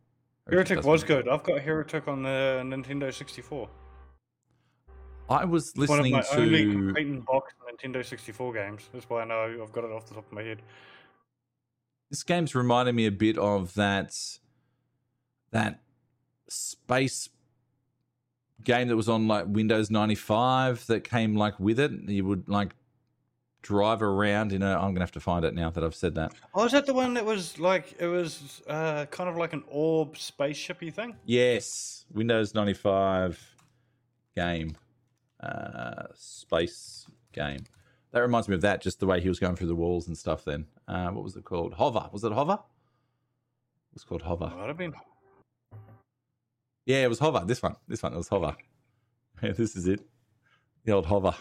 Heretic was good. I've got Heretic on the Nintendo 64. I was listening to one of my only complete in box Nintendo 64 games. That's why I know I've got it off the top of my head. This game's reminded me a bit of that space game that was on like Windows 95 that came like with it. You would like drive around in I'm gonna have to find it now that I've said that. Oh, is that the one that was like it was kind of like an orb spaceshipy thing? Yes, Windows 95 game. Space game. That reminds me of that, just the way he was going through the walls and stuff then. What was it called? Hover. Was it Hover? It was called Hover. Might have been. Yeah, it was Hover. This one. It was Hover. Yeah, this is it. The old hover.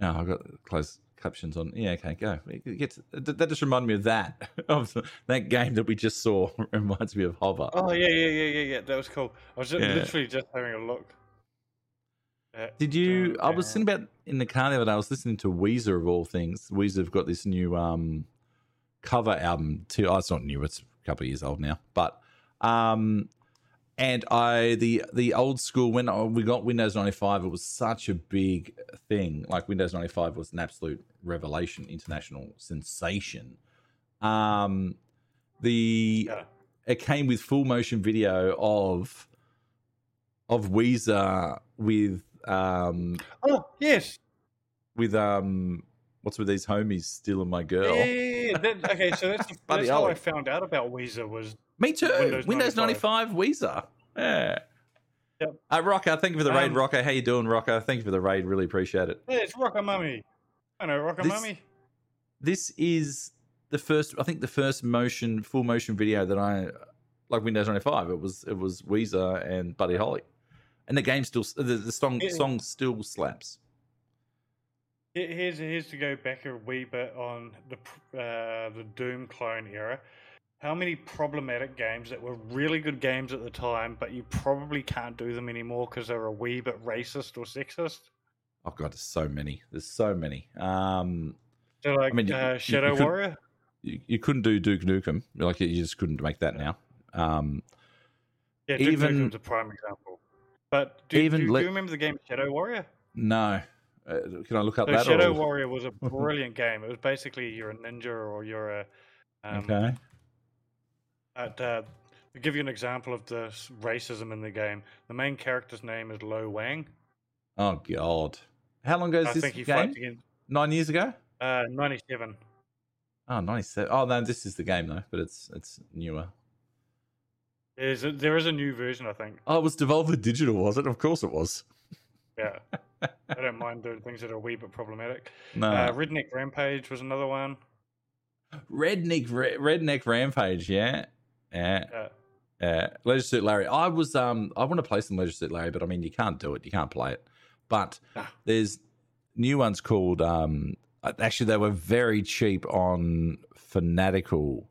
Oh, I've got closed captions on. Yeah, okay, go. That just reminded me of that. That game that we just saw reminds me of Hover. Oh, yeah. That was cool. I was literally just having a look. Did you... I was thinking about in the car the other day, I was listening to Weezer, of all things. Weezer have got this new cover album. It's not new. It's a couple of years old now. But... and the old school, when we got Windows 95, it was such a big thing. Like Windows 95 was an absolute revelation, international sensation. It came with full motion video of Weezer with what's with these homies stealing my girl? Yeah. Okay, so that's how I found out about Weezer was. Me too. Windows 95 Weezer. Yeah. Yep. Rocker, thank you for the raid, Rocker. How you doing, Rocker? Thank you for the raid. Really appreciate it. Yeah, it's Rocker Mummy. I know, Rocker Mummy. This is the first full motion video that I like Windows 95. It was Weezer and Buddy Holly. And the game still the song still slaps. Here's to go back a wee bit on the Doom clone era. How many problematic games that were really good games at the time, but you probably can't do them anymore because they're a wee bit racist or sexist? Oh, God, there's so many. Shadow Warrior? You couldn't do Duke Nukem. Like, you just couldn't make that now. Duke Nukem's a prime example. But do you remember the game Shadow Warrior? No. Can I look up that? Shadow Warrior was a brilliant game. It was basically you're a ninja or you're a... okay. To give you an example of the racism in the game, the main character's name is Lo Wang. Oh, God. How long ago is this game? 9 years ago? 97. Oh, 97. Oh, no, this is the game, though, but it's newer. There is a new version, I think. Oh, it was Devolver Digital, was it? Of course it was. Yeah. I don't mind doing things that are a wee bit problematic. No. Redneck Rampage was another one. Redneck Rampage, yeah. Leisure Suit Larry. I want to play some Leisure Suit Larry, but I mean, you can't do it. You can't play it. But there's new ones called. Actually, they were very cheap on Fanatical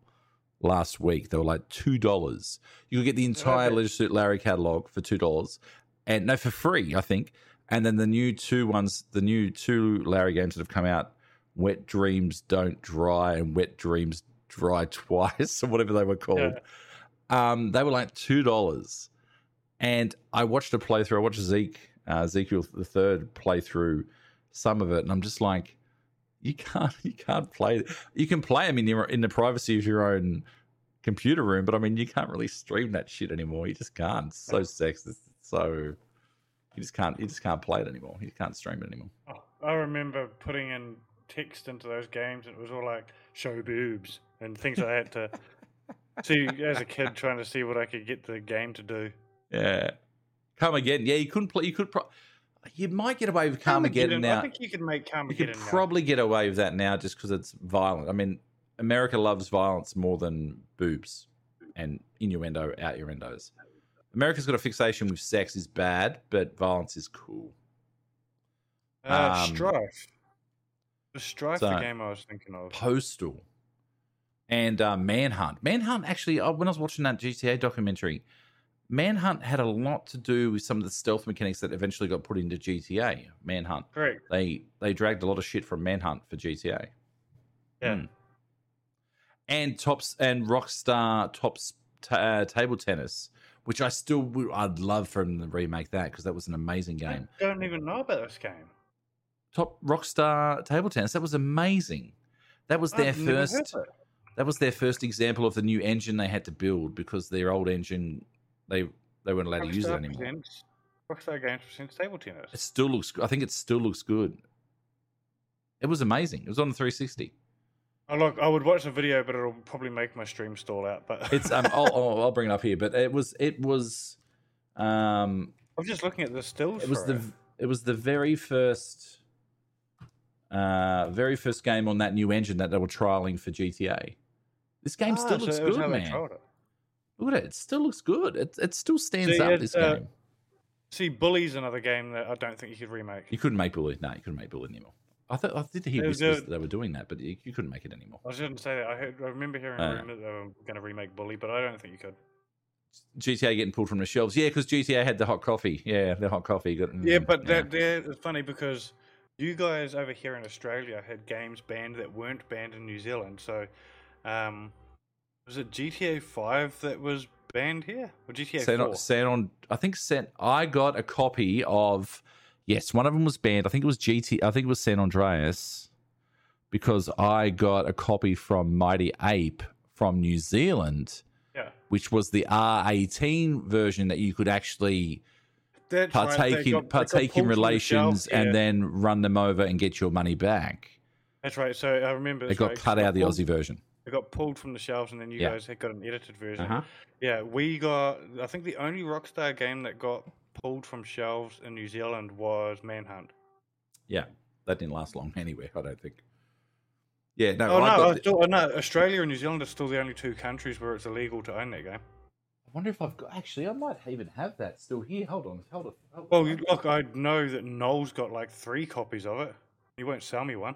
last week. They were like $2. You could get the entire Leisure Suit Larry catalog for $2, and for free, I think. And then the new two Larry games that have come out, Wet Dreams Don't Dry and Wet Dreams Dry Twice or whatever they were called. Yeah. They were like $2. And I watched a playthrough. I watched Ezekiel the third playthrough some of it, and I'm just like, you can't play it. You can play them in the privacy of your own computer room, but I mean, you can't really stream that shit anymore. You just can't. It's so sexist. You just can't play it anymore. You can't stream it anymore. I remember putting in text into those games, and it was all like show boobs and things like that to see as a kid trying to see what I could get the game to do. Yeah, Carmageddon. Yeah, you couldn't play. You might get away with Carmageddon now. I think you can make Carmageddon. You could probably get away with that now just because it's violent. I mean, America loves violence more than boobs and innuendo, out your endos. America's got a fixation with sex is bad, but violence is cool. Strife. The game I was thinking of. Postal. And Manhunt. Manhunt, actually, when I was watching that GTA documentary, Manhunt had a lot to do with some of the stealth mechanics that eventually got put into GTA. Manhunt. Correct. They dragged a lot of shit from Manhunt for GTA. Yeah. Mm. And Rockstar Table Tennis, which I'd love for them to remake that because that was an amazing game. I don't even know about this game. Rockstar Table Tennis. That was amazing. That was their first example of the new engine they had to build because their old engine they weren't allowed to use it anymore. Rockstar Games presents Table Tennis. I think it still looks good. It was amazing. It was on the 360. Oh, look, I would watch the video, but it'll probably make my stream stall out. But it's I'll bring it up here. But it was I'm just looking at the stills. It was the very first game on that new engine that they were trialing for GTA. This game still looks good, man. Look at it; it still looks good. It still stands up. This game. See, Bully's another game that I don't think you could remake. You couldn't make Bully. No, you couldn't make Bully anymore. I did hear whispers that they were doing that, but you couldn't make it anymore. I shouldn't say that. I remember hearing a rumor that they were going to remake Bully, but I don't think you could. GTA getting pulled from the shelves. Yeah, because GTA had the hot coffee. Yeah, the hot coffee. Yeah, but it's funny because you guys over here in Australia had games banned that weren't banned in New Zealand. So was it GTA 5 that was banned here? Or GTA 4? I got a copy of... Yes, one of them was banned. I think it was San Andreas, because I got a copy from Mighty Ape from New Zealand, which was the R18 version that you could actually partake in relations and then run them over and get your money back. That's right. So I remember it got cut out of the Aussie version. It got pulled from the shelves, and then you guys had got an edited version. Uh-huh. Yeah, we got. I think the only Rockstar game that got pulled from shelves in New Zealand was Manhunt. Yeah, that didn't last long anyway, I don't think. Yeah, no. Australia and New Zealand are still the only two countries where it's illegal to own that game. I wonder if I've got. Actually, I might even have that still here. Hold on. Well, look, I know that Noel's got like 3 copies of it. He won't sell me one.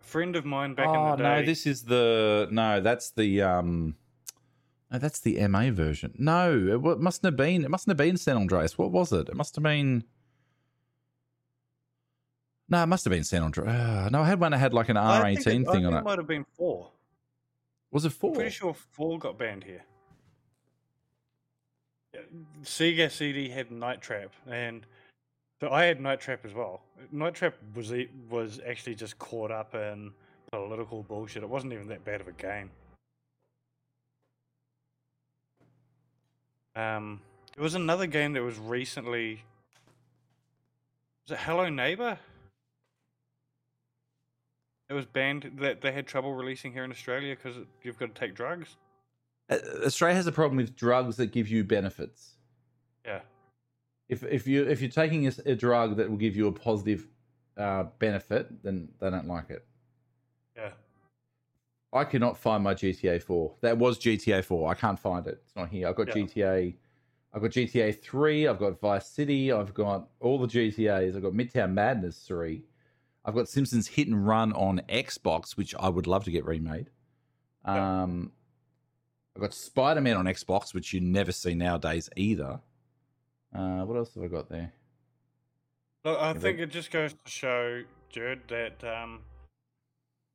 Friend of mine back in the day. Oh no, that's the MA version. No, it mustn't have been San Andreas. What was it? It must have been San Andreas. No, I had one that had like an R18 thing on it. It might have been 4. Was it 4? I'm pretty sure 4 got banned here. Sega CD had Night Trap, and so I had Night Trap as well. Night Trap was actually just caught up in political bullshit. It wasn't even that bad of a game. There was another game that was recently... Was it Hello Neighbor? It was banned, that they had trouble releasing here in Australia because you've got to take drugs. Australia has a problem with drugs that give you benefits. Yeah. If you're taking a drug that will give you a positive benefit, then they don't like it. Yeah. I cannot find my GTA 4. That was GTA 4. I can't find it. It's not here. I've got GTA. I've got GTA 3. I've got Vice City. I've got all the GTAs. I've got Midtown Madness 3. I've got Simpsons Hit and Run on Xbox, which I would love to get remade. Yeah. I've got Spider-Man on Xbox, which you never see nowadays either. What else have I got there? Look, I think it just goes to show, Jared, that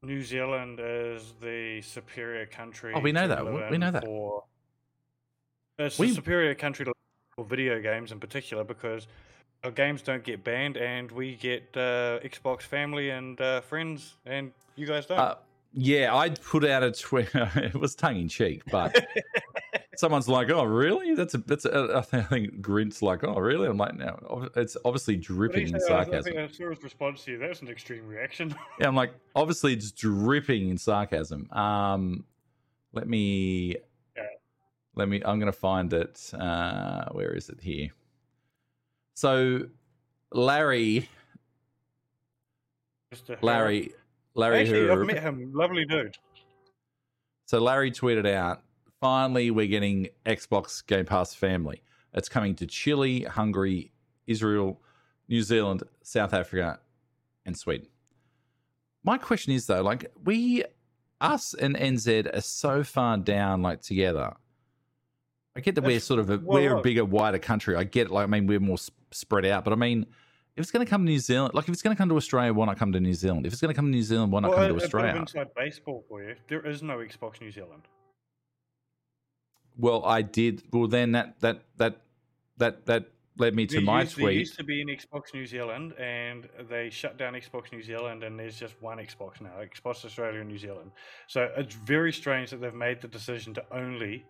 New Zealand is the superior country. Oh, we know that. We know that. It's the superior country for video games in particular, because our games don't get banned, and we get Xbox family and friends, and you guys don't. Yeah, I put out a tweet. It was tongue in cheek, but someone's like, "Oh, really?" I think Grint's like, "Oh, really?" I'm like, "No, it's obviously dripping in sarcasm." I think I saw his response to you. That was an extreme reaction. Yeah, I'm like, obviously it's dripping in sarcasm. Let me. I'm gonna find it. Where is it here? So, Larry actually, I've met him. Lovely dude. So Larry tweeted out, finally, we're getting Xbox Game Pass family. It's coming to Chile, Hungary, Israel, New Zealand, South Africa, and Sweden. My question is, though, like, us and NZ are so far down, like, together. I get that we're sort of a bigger, wider country. I get it. Like, I mean, we're more spread out. But, I mean... If it's going to come to New Zealand, like if it's going to come to Australia, why not come to New Zealand? If it's going to come to New Zealand, why not come to Australia? Well, a bit of inside baseball for you. There is no Xbox New Zealand. Well, I did. Well, then that led me to my tweet. There used to be an Xbox New Zealand, and they shut down Xbox New Zealand, and there's just one Xbox now, Xbox Australia and New Zealand. So it's very strange that they've made the decision to only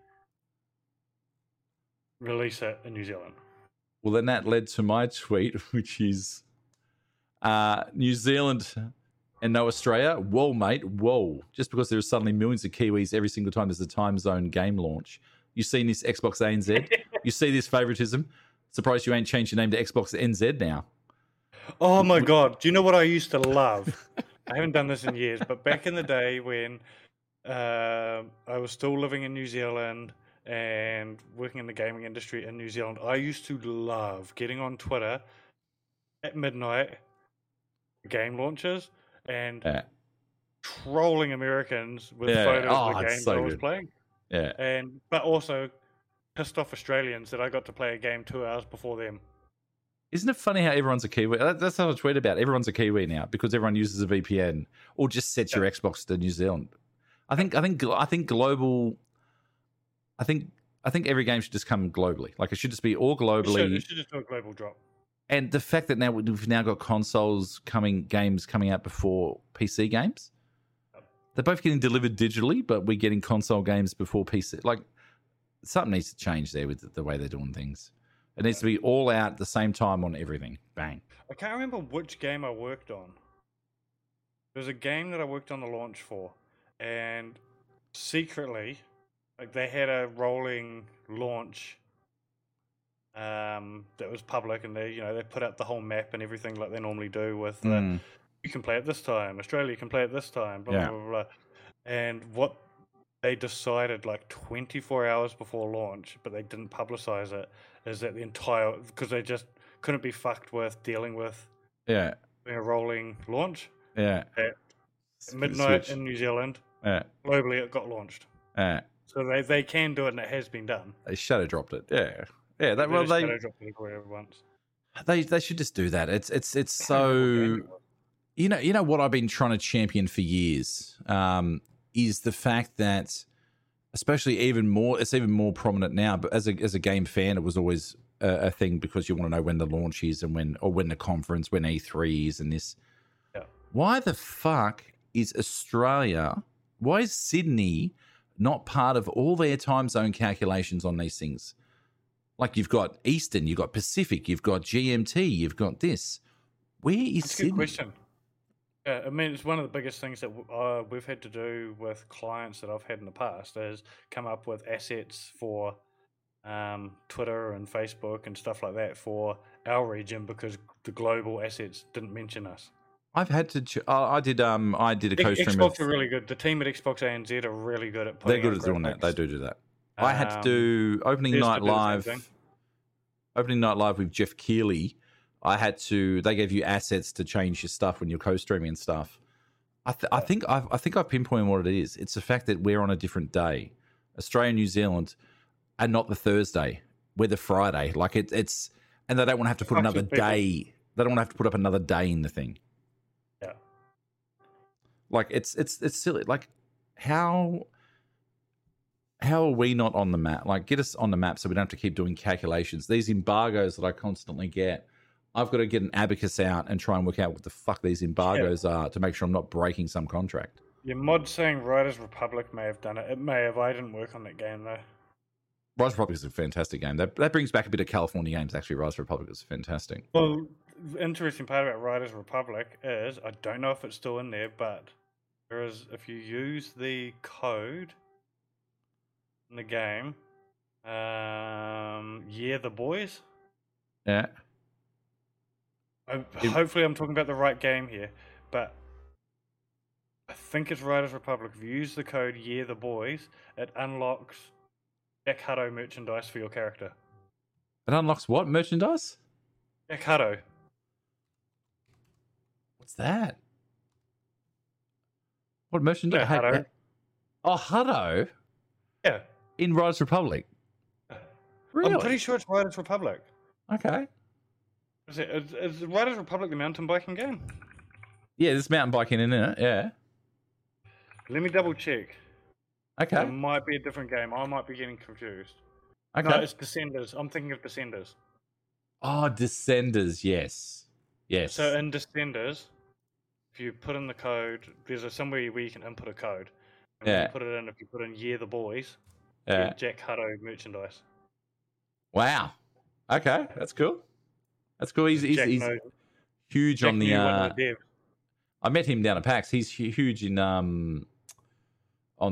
release it in New Zealand. Well, then that led to my tweet, which is New Zealand and no Australia. Whoa, mate, whoa. Just because there are suddenly millions of Kiwis every single time there's a time zone game launch. You seen this Xbox ANZ? You see this favoritism? Surprised you ain't changed your name to Xbox NZ now. Oh my God. Do you know what I used to love? I haven't done this in years, but back in the day when I was still living in New Zealand and working in the gaming industry in New Zealand, I used to love getting on Twitter at midnight, game launches, and trolling Americans with photos of the games I was playing. Yeah. But also pissed off Australians that I got to play a game 2 hours before them. Isn't it funny how everyone's a Kiwi? That's how I tweet about. Everyone's a Kiwi now because everyone uses a VPN or just sets your Xbox to New Zealand. I think global. I think every game should just come globally. Like it should just be all globally. It should just do a global drop. And the fact that now we've now got consoles games coming out before PC games. They're both getting delivered digitally, but we're getting console games before PC. Like something needs to change there with the way they're doing things. It needs to be all out at the same time on everything. Bang. I can't remember which game I worked on. There's a game that I worked on the launch for, and secretly, like they had a rolling launch that was public, and they put out the whole map and everything like they normally do with you can play it this time, Australia can play it this time, blah, blah, blah. And what they decided like 24 hours before launch, but they didn't publicize it, is that the entire, because they just couldn't be fucked with dealing with a rolling launch. Yeah. At midnight in New Zealand, globally it got launched. So they can do it, and it has been done. They shadow dropped it. Yeah. Yeah. They shadow dropped it every once. They should just do that. It's so, you know what I've been trying to champion for years is the fact that, especially it's even more prominent now, but as a game fan, it was always a thing because you want to know when the launch is and when the conference, when E3 is and this. Yeah. Why the fuck is Australia, why is Sydney not part of all their time zone calculations on these things? Like you've got Eastern, you've got Pacific, you've got GMT, you've got this. Where is That's Sydney? That's a good question. Yeah, I mean, it's one of the biggest things that we've had to do with clients that I've had in the past is come up with assets for Twitter and Facebook and stuff like that for our region because the global assets didn't mention us. I've had to. I did a co-stream. Xbox are really good. The team at Xbox ANZ are really good at. They're good at doing that. They do that. I had to do opening night live. Opening night live with Jeff Keighley. They gave you assets to change your stuff when you're co-streaming and stuff. I think I've pinpointed what it is. It's the fact that we're on a different day. Australia and New Zealand are not the Thursday. We're the Friday. Like it's, and they don't want to have to put another day. They don't want to have to put up another day in the thing. Yeah. Like it's silly. Like how are we not on the map? Like get us on the map so we don't have to keep doing calculations. These embargoes that I constantly get. I've got to get an abacus out and try and work out what the fuck these embargoes are to make sure I'm not breaking some contract. Your mod saying Riders Republic may have done it. It may have. I didn't work on that game, though. Riders Republic is a fantastic game. That brings back a bit of California games, actually. Riders Republic is fantastic. Well, the interesting part about Riders Republic is, I don't know if it's still in there, but there is, if you use the code in the game, the boys. Yeah. Hopefully I'm talking about the right game here, but I think it's Riders Republic. If you use the code the boys, it unlocks Jack Hutto merchandise for your character. It unlocks what merchandise? Jack Hutto. What's that? What merchandise? Yeah, Hutto. Oh, Hutto? Yeah. In Riders Republic? Really? I'm pretty sure it's Riders Republic. Okay. Is Riders Republic the mountain biking game? Yeah, there's mountain biking in it, yeah. Let me double check. Okay. It might be a different game. I might be getting confused. Okay. No, it's Descenders. I'm thinking of Descenders. Oh, Descenders, yes. Yes. So in Descenders, if you put in the code, there's somewhere where you can input a code. And you put it in, if you put in the boys, you get Jack Hutto merchandise. Wow. Okay, that's cool. That's cool. He's huge on the. I met him down at PAX. He's huge in on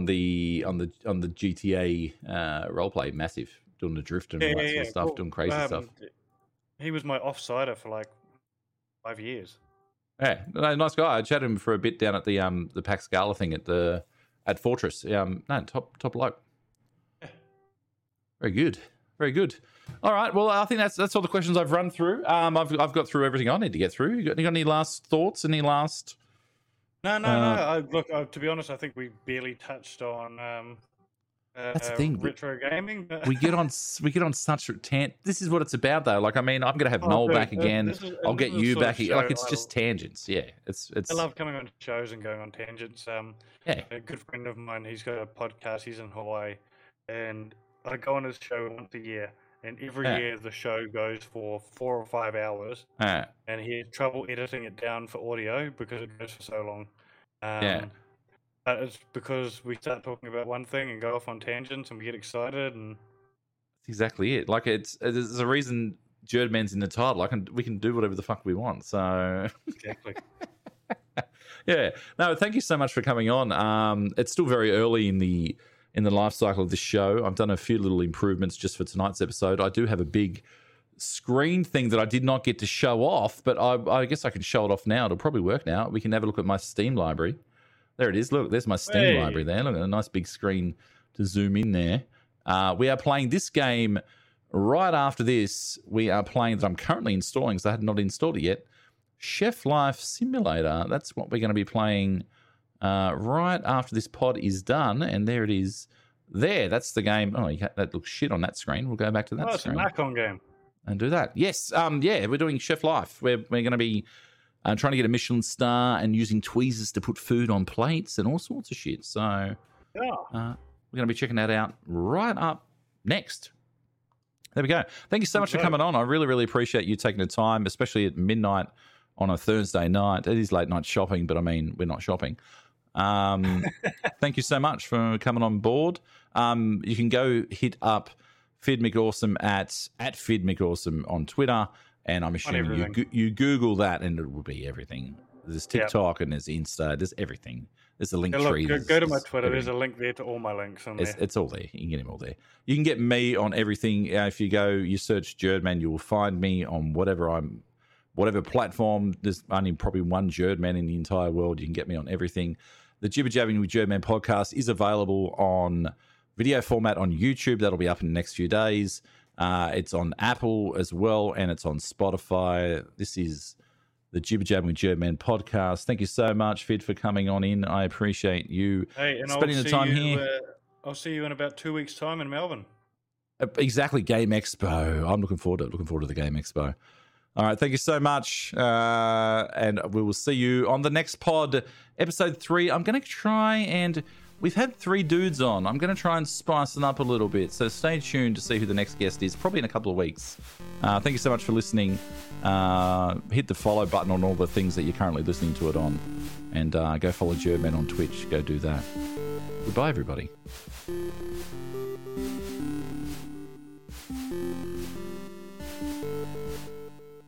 the GTA roleplay. Massive, doing the drift and all that sort of stuff, doing crazy stuff. He was my offsider for like over years. Yeah, no, nice guy. I chatted him for a bit down at the PAX Gala thing at Fortress. Top bloke. Yeah. Very good. Very good. All right. Well, I think that's all the questions I've run through. I've got through everything I need to get through. You got any last thoughts? Any last? No. Look, to be honest, I think we barely touched on that's the thing. Retro gaming. we get on such a tangent. This is what it's about, though. Like, I mean, I'm going to have Noel back again. I'll get you back. Like, it's just tangents. Yeah, it's. I love coming on shows and going on tangents. A good friend of mine, he's got a podcast. He's in Hawaii, and I go on his show once a year, and every year the show goes for 4 or 5 hours, and he had trouble editing it down for audio because it goes for so long. But it's because we start talking about one thing and go off on tangents, and we get excited, and that's exactly it. Like, there's a reason Jerdman's in the title. We can do whatever the fuck we want. So exactly. Yeah. No, thank you so much for coming on. It's still very early in the life cycle of the show. I've done a few little improvements just for tonight's episode. I do have a big screen thing that I did not get to show off, but I guess I can show it off now. It'll probably work now. We can have a look at my Steam library. There it is. Look, there's my Steam library there. Look, a nice big screen to zoom in there. We are playing this game right after this. We are playing that I'm currently installing, so I had not installed it yet. Chef Life Simulator. That's what we're going to be playing right after this pod is done, and there it is. There, that's the game. Oh, that looks shit on that screen. We'll go back to that screen. It's a Macon game. And do that. Yes, we're doing Chef Life. We're going to be trying to get a Michelin star and using tweezers to put food on plates and all sorts of shit. So we're going to be checking that out right up next. There we go. Thank you so much for coming on. I really, really appreciate you taking the time, especially at midnight on a Thursday night. It is late night shopping, but I mean, we're not shopping. Thank you so much for coming on board. You can go hit up Fid McAwesome at Fid McAwesome on Twitter, and I'm assuming you Google that and it will be everything. There's TikTok and there's Insta, there's everything. There's a link tree. Go to my Twitter. There's a link there to all my links. It's all there. You can get them all there. You can get me on everything. If you search Jerdman, you will find me on whatever platform. There's only probably one Jerdman in the entire world. You can get me on everything. The Jibber Jabbing with Jerdman podcast is available on video format on YouTube. That'll be up in the next few days. It's on Apple as well, and it's on Spotify. This is the Jibber Jabbing with Jerdman podcast. Thank you so much, Fid, for coming on in. I appreciate you spending the time here. I'll see you in about 2 weeks' time in Melbourne. Exactly, Game Expo. I'm looking forward to it. Looking forward to the Game Expo. All right, thank you so much, and we will see you on the next pod, episode 3. I'm going to try and... We've had 3 dudes on. I'm going to try and spice them up a little bit, so stay tuned to see who the next guest is, probably in a couple of weeks. Thank you so much for listening. Hit the follow button on all the things that you're currently listening to it on, and go follow Jerdman on Twitch. Go do that. Goodbye, everybody.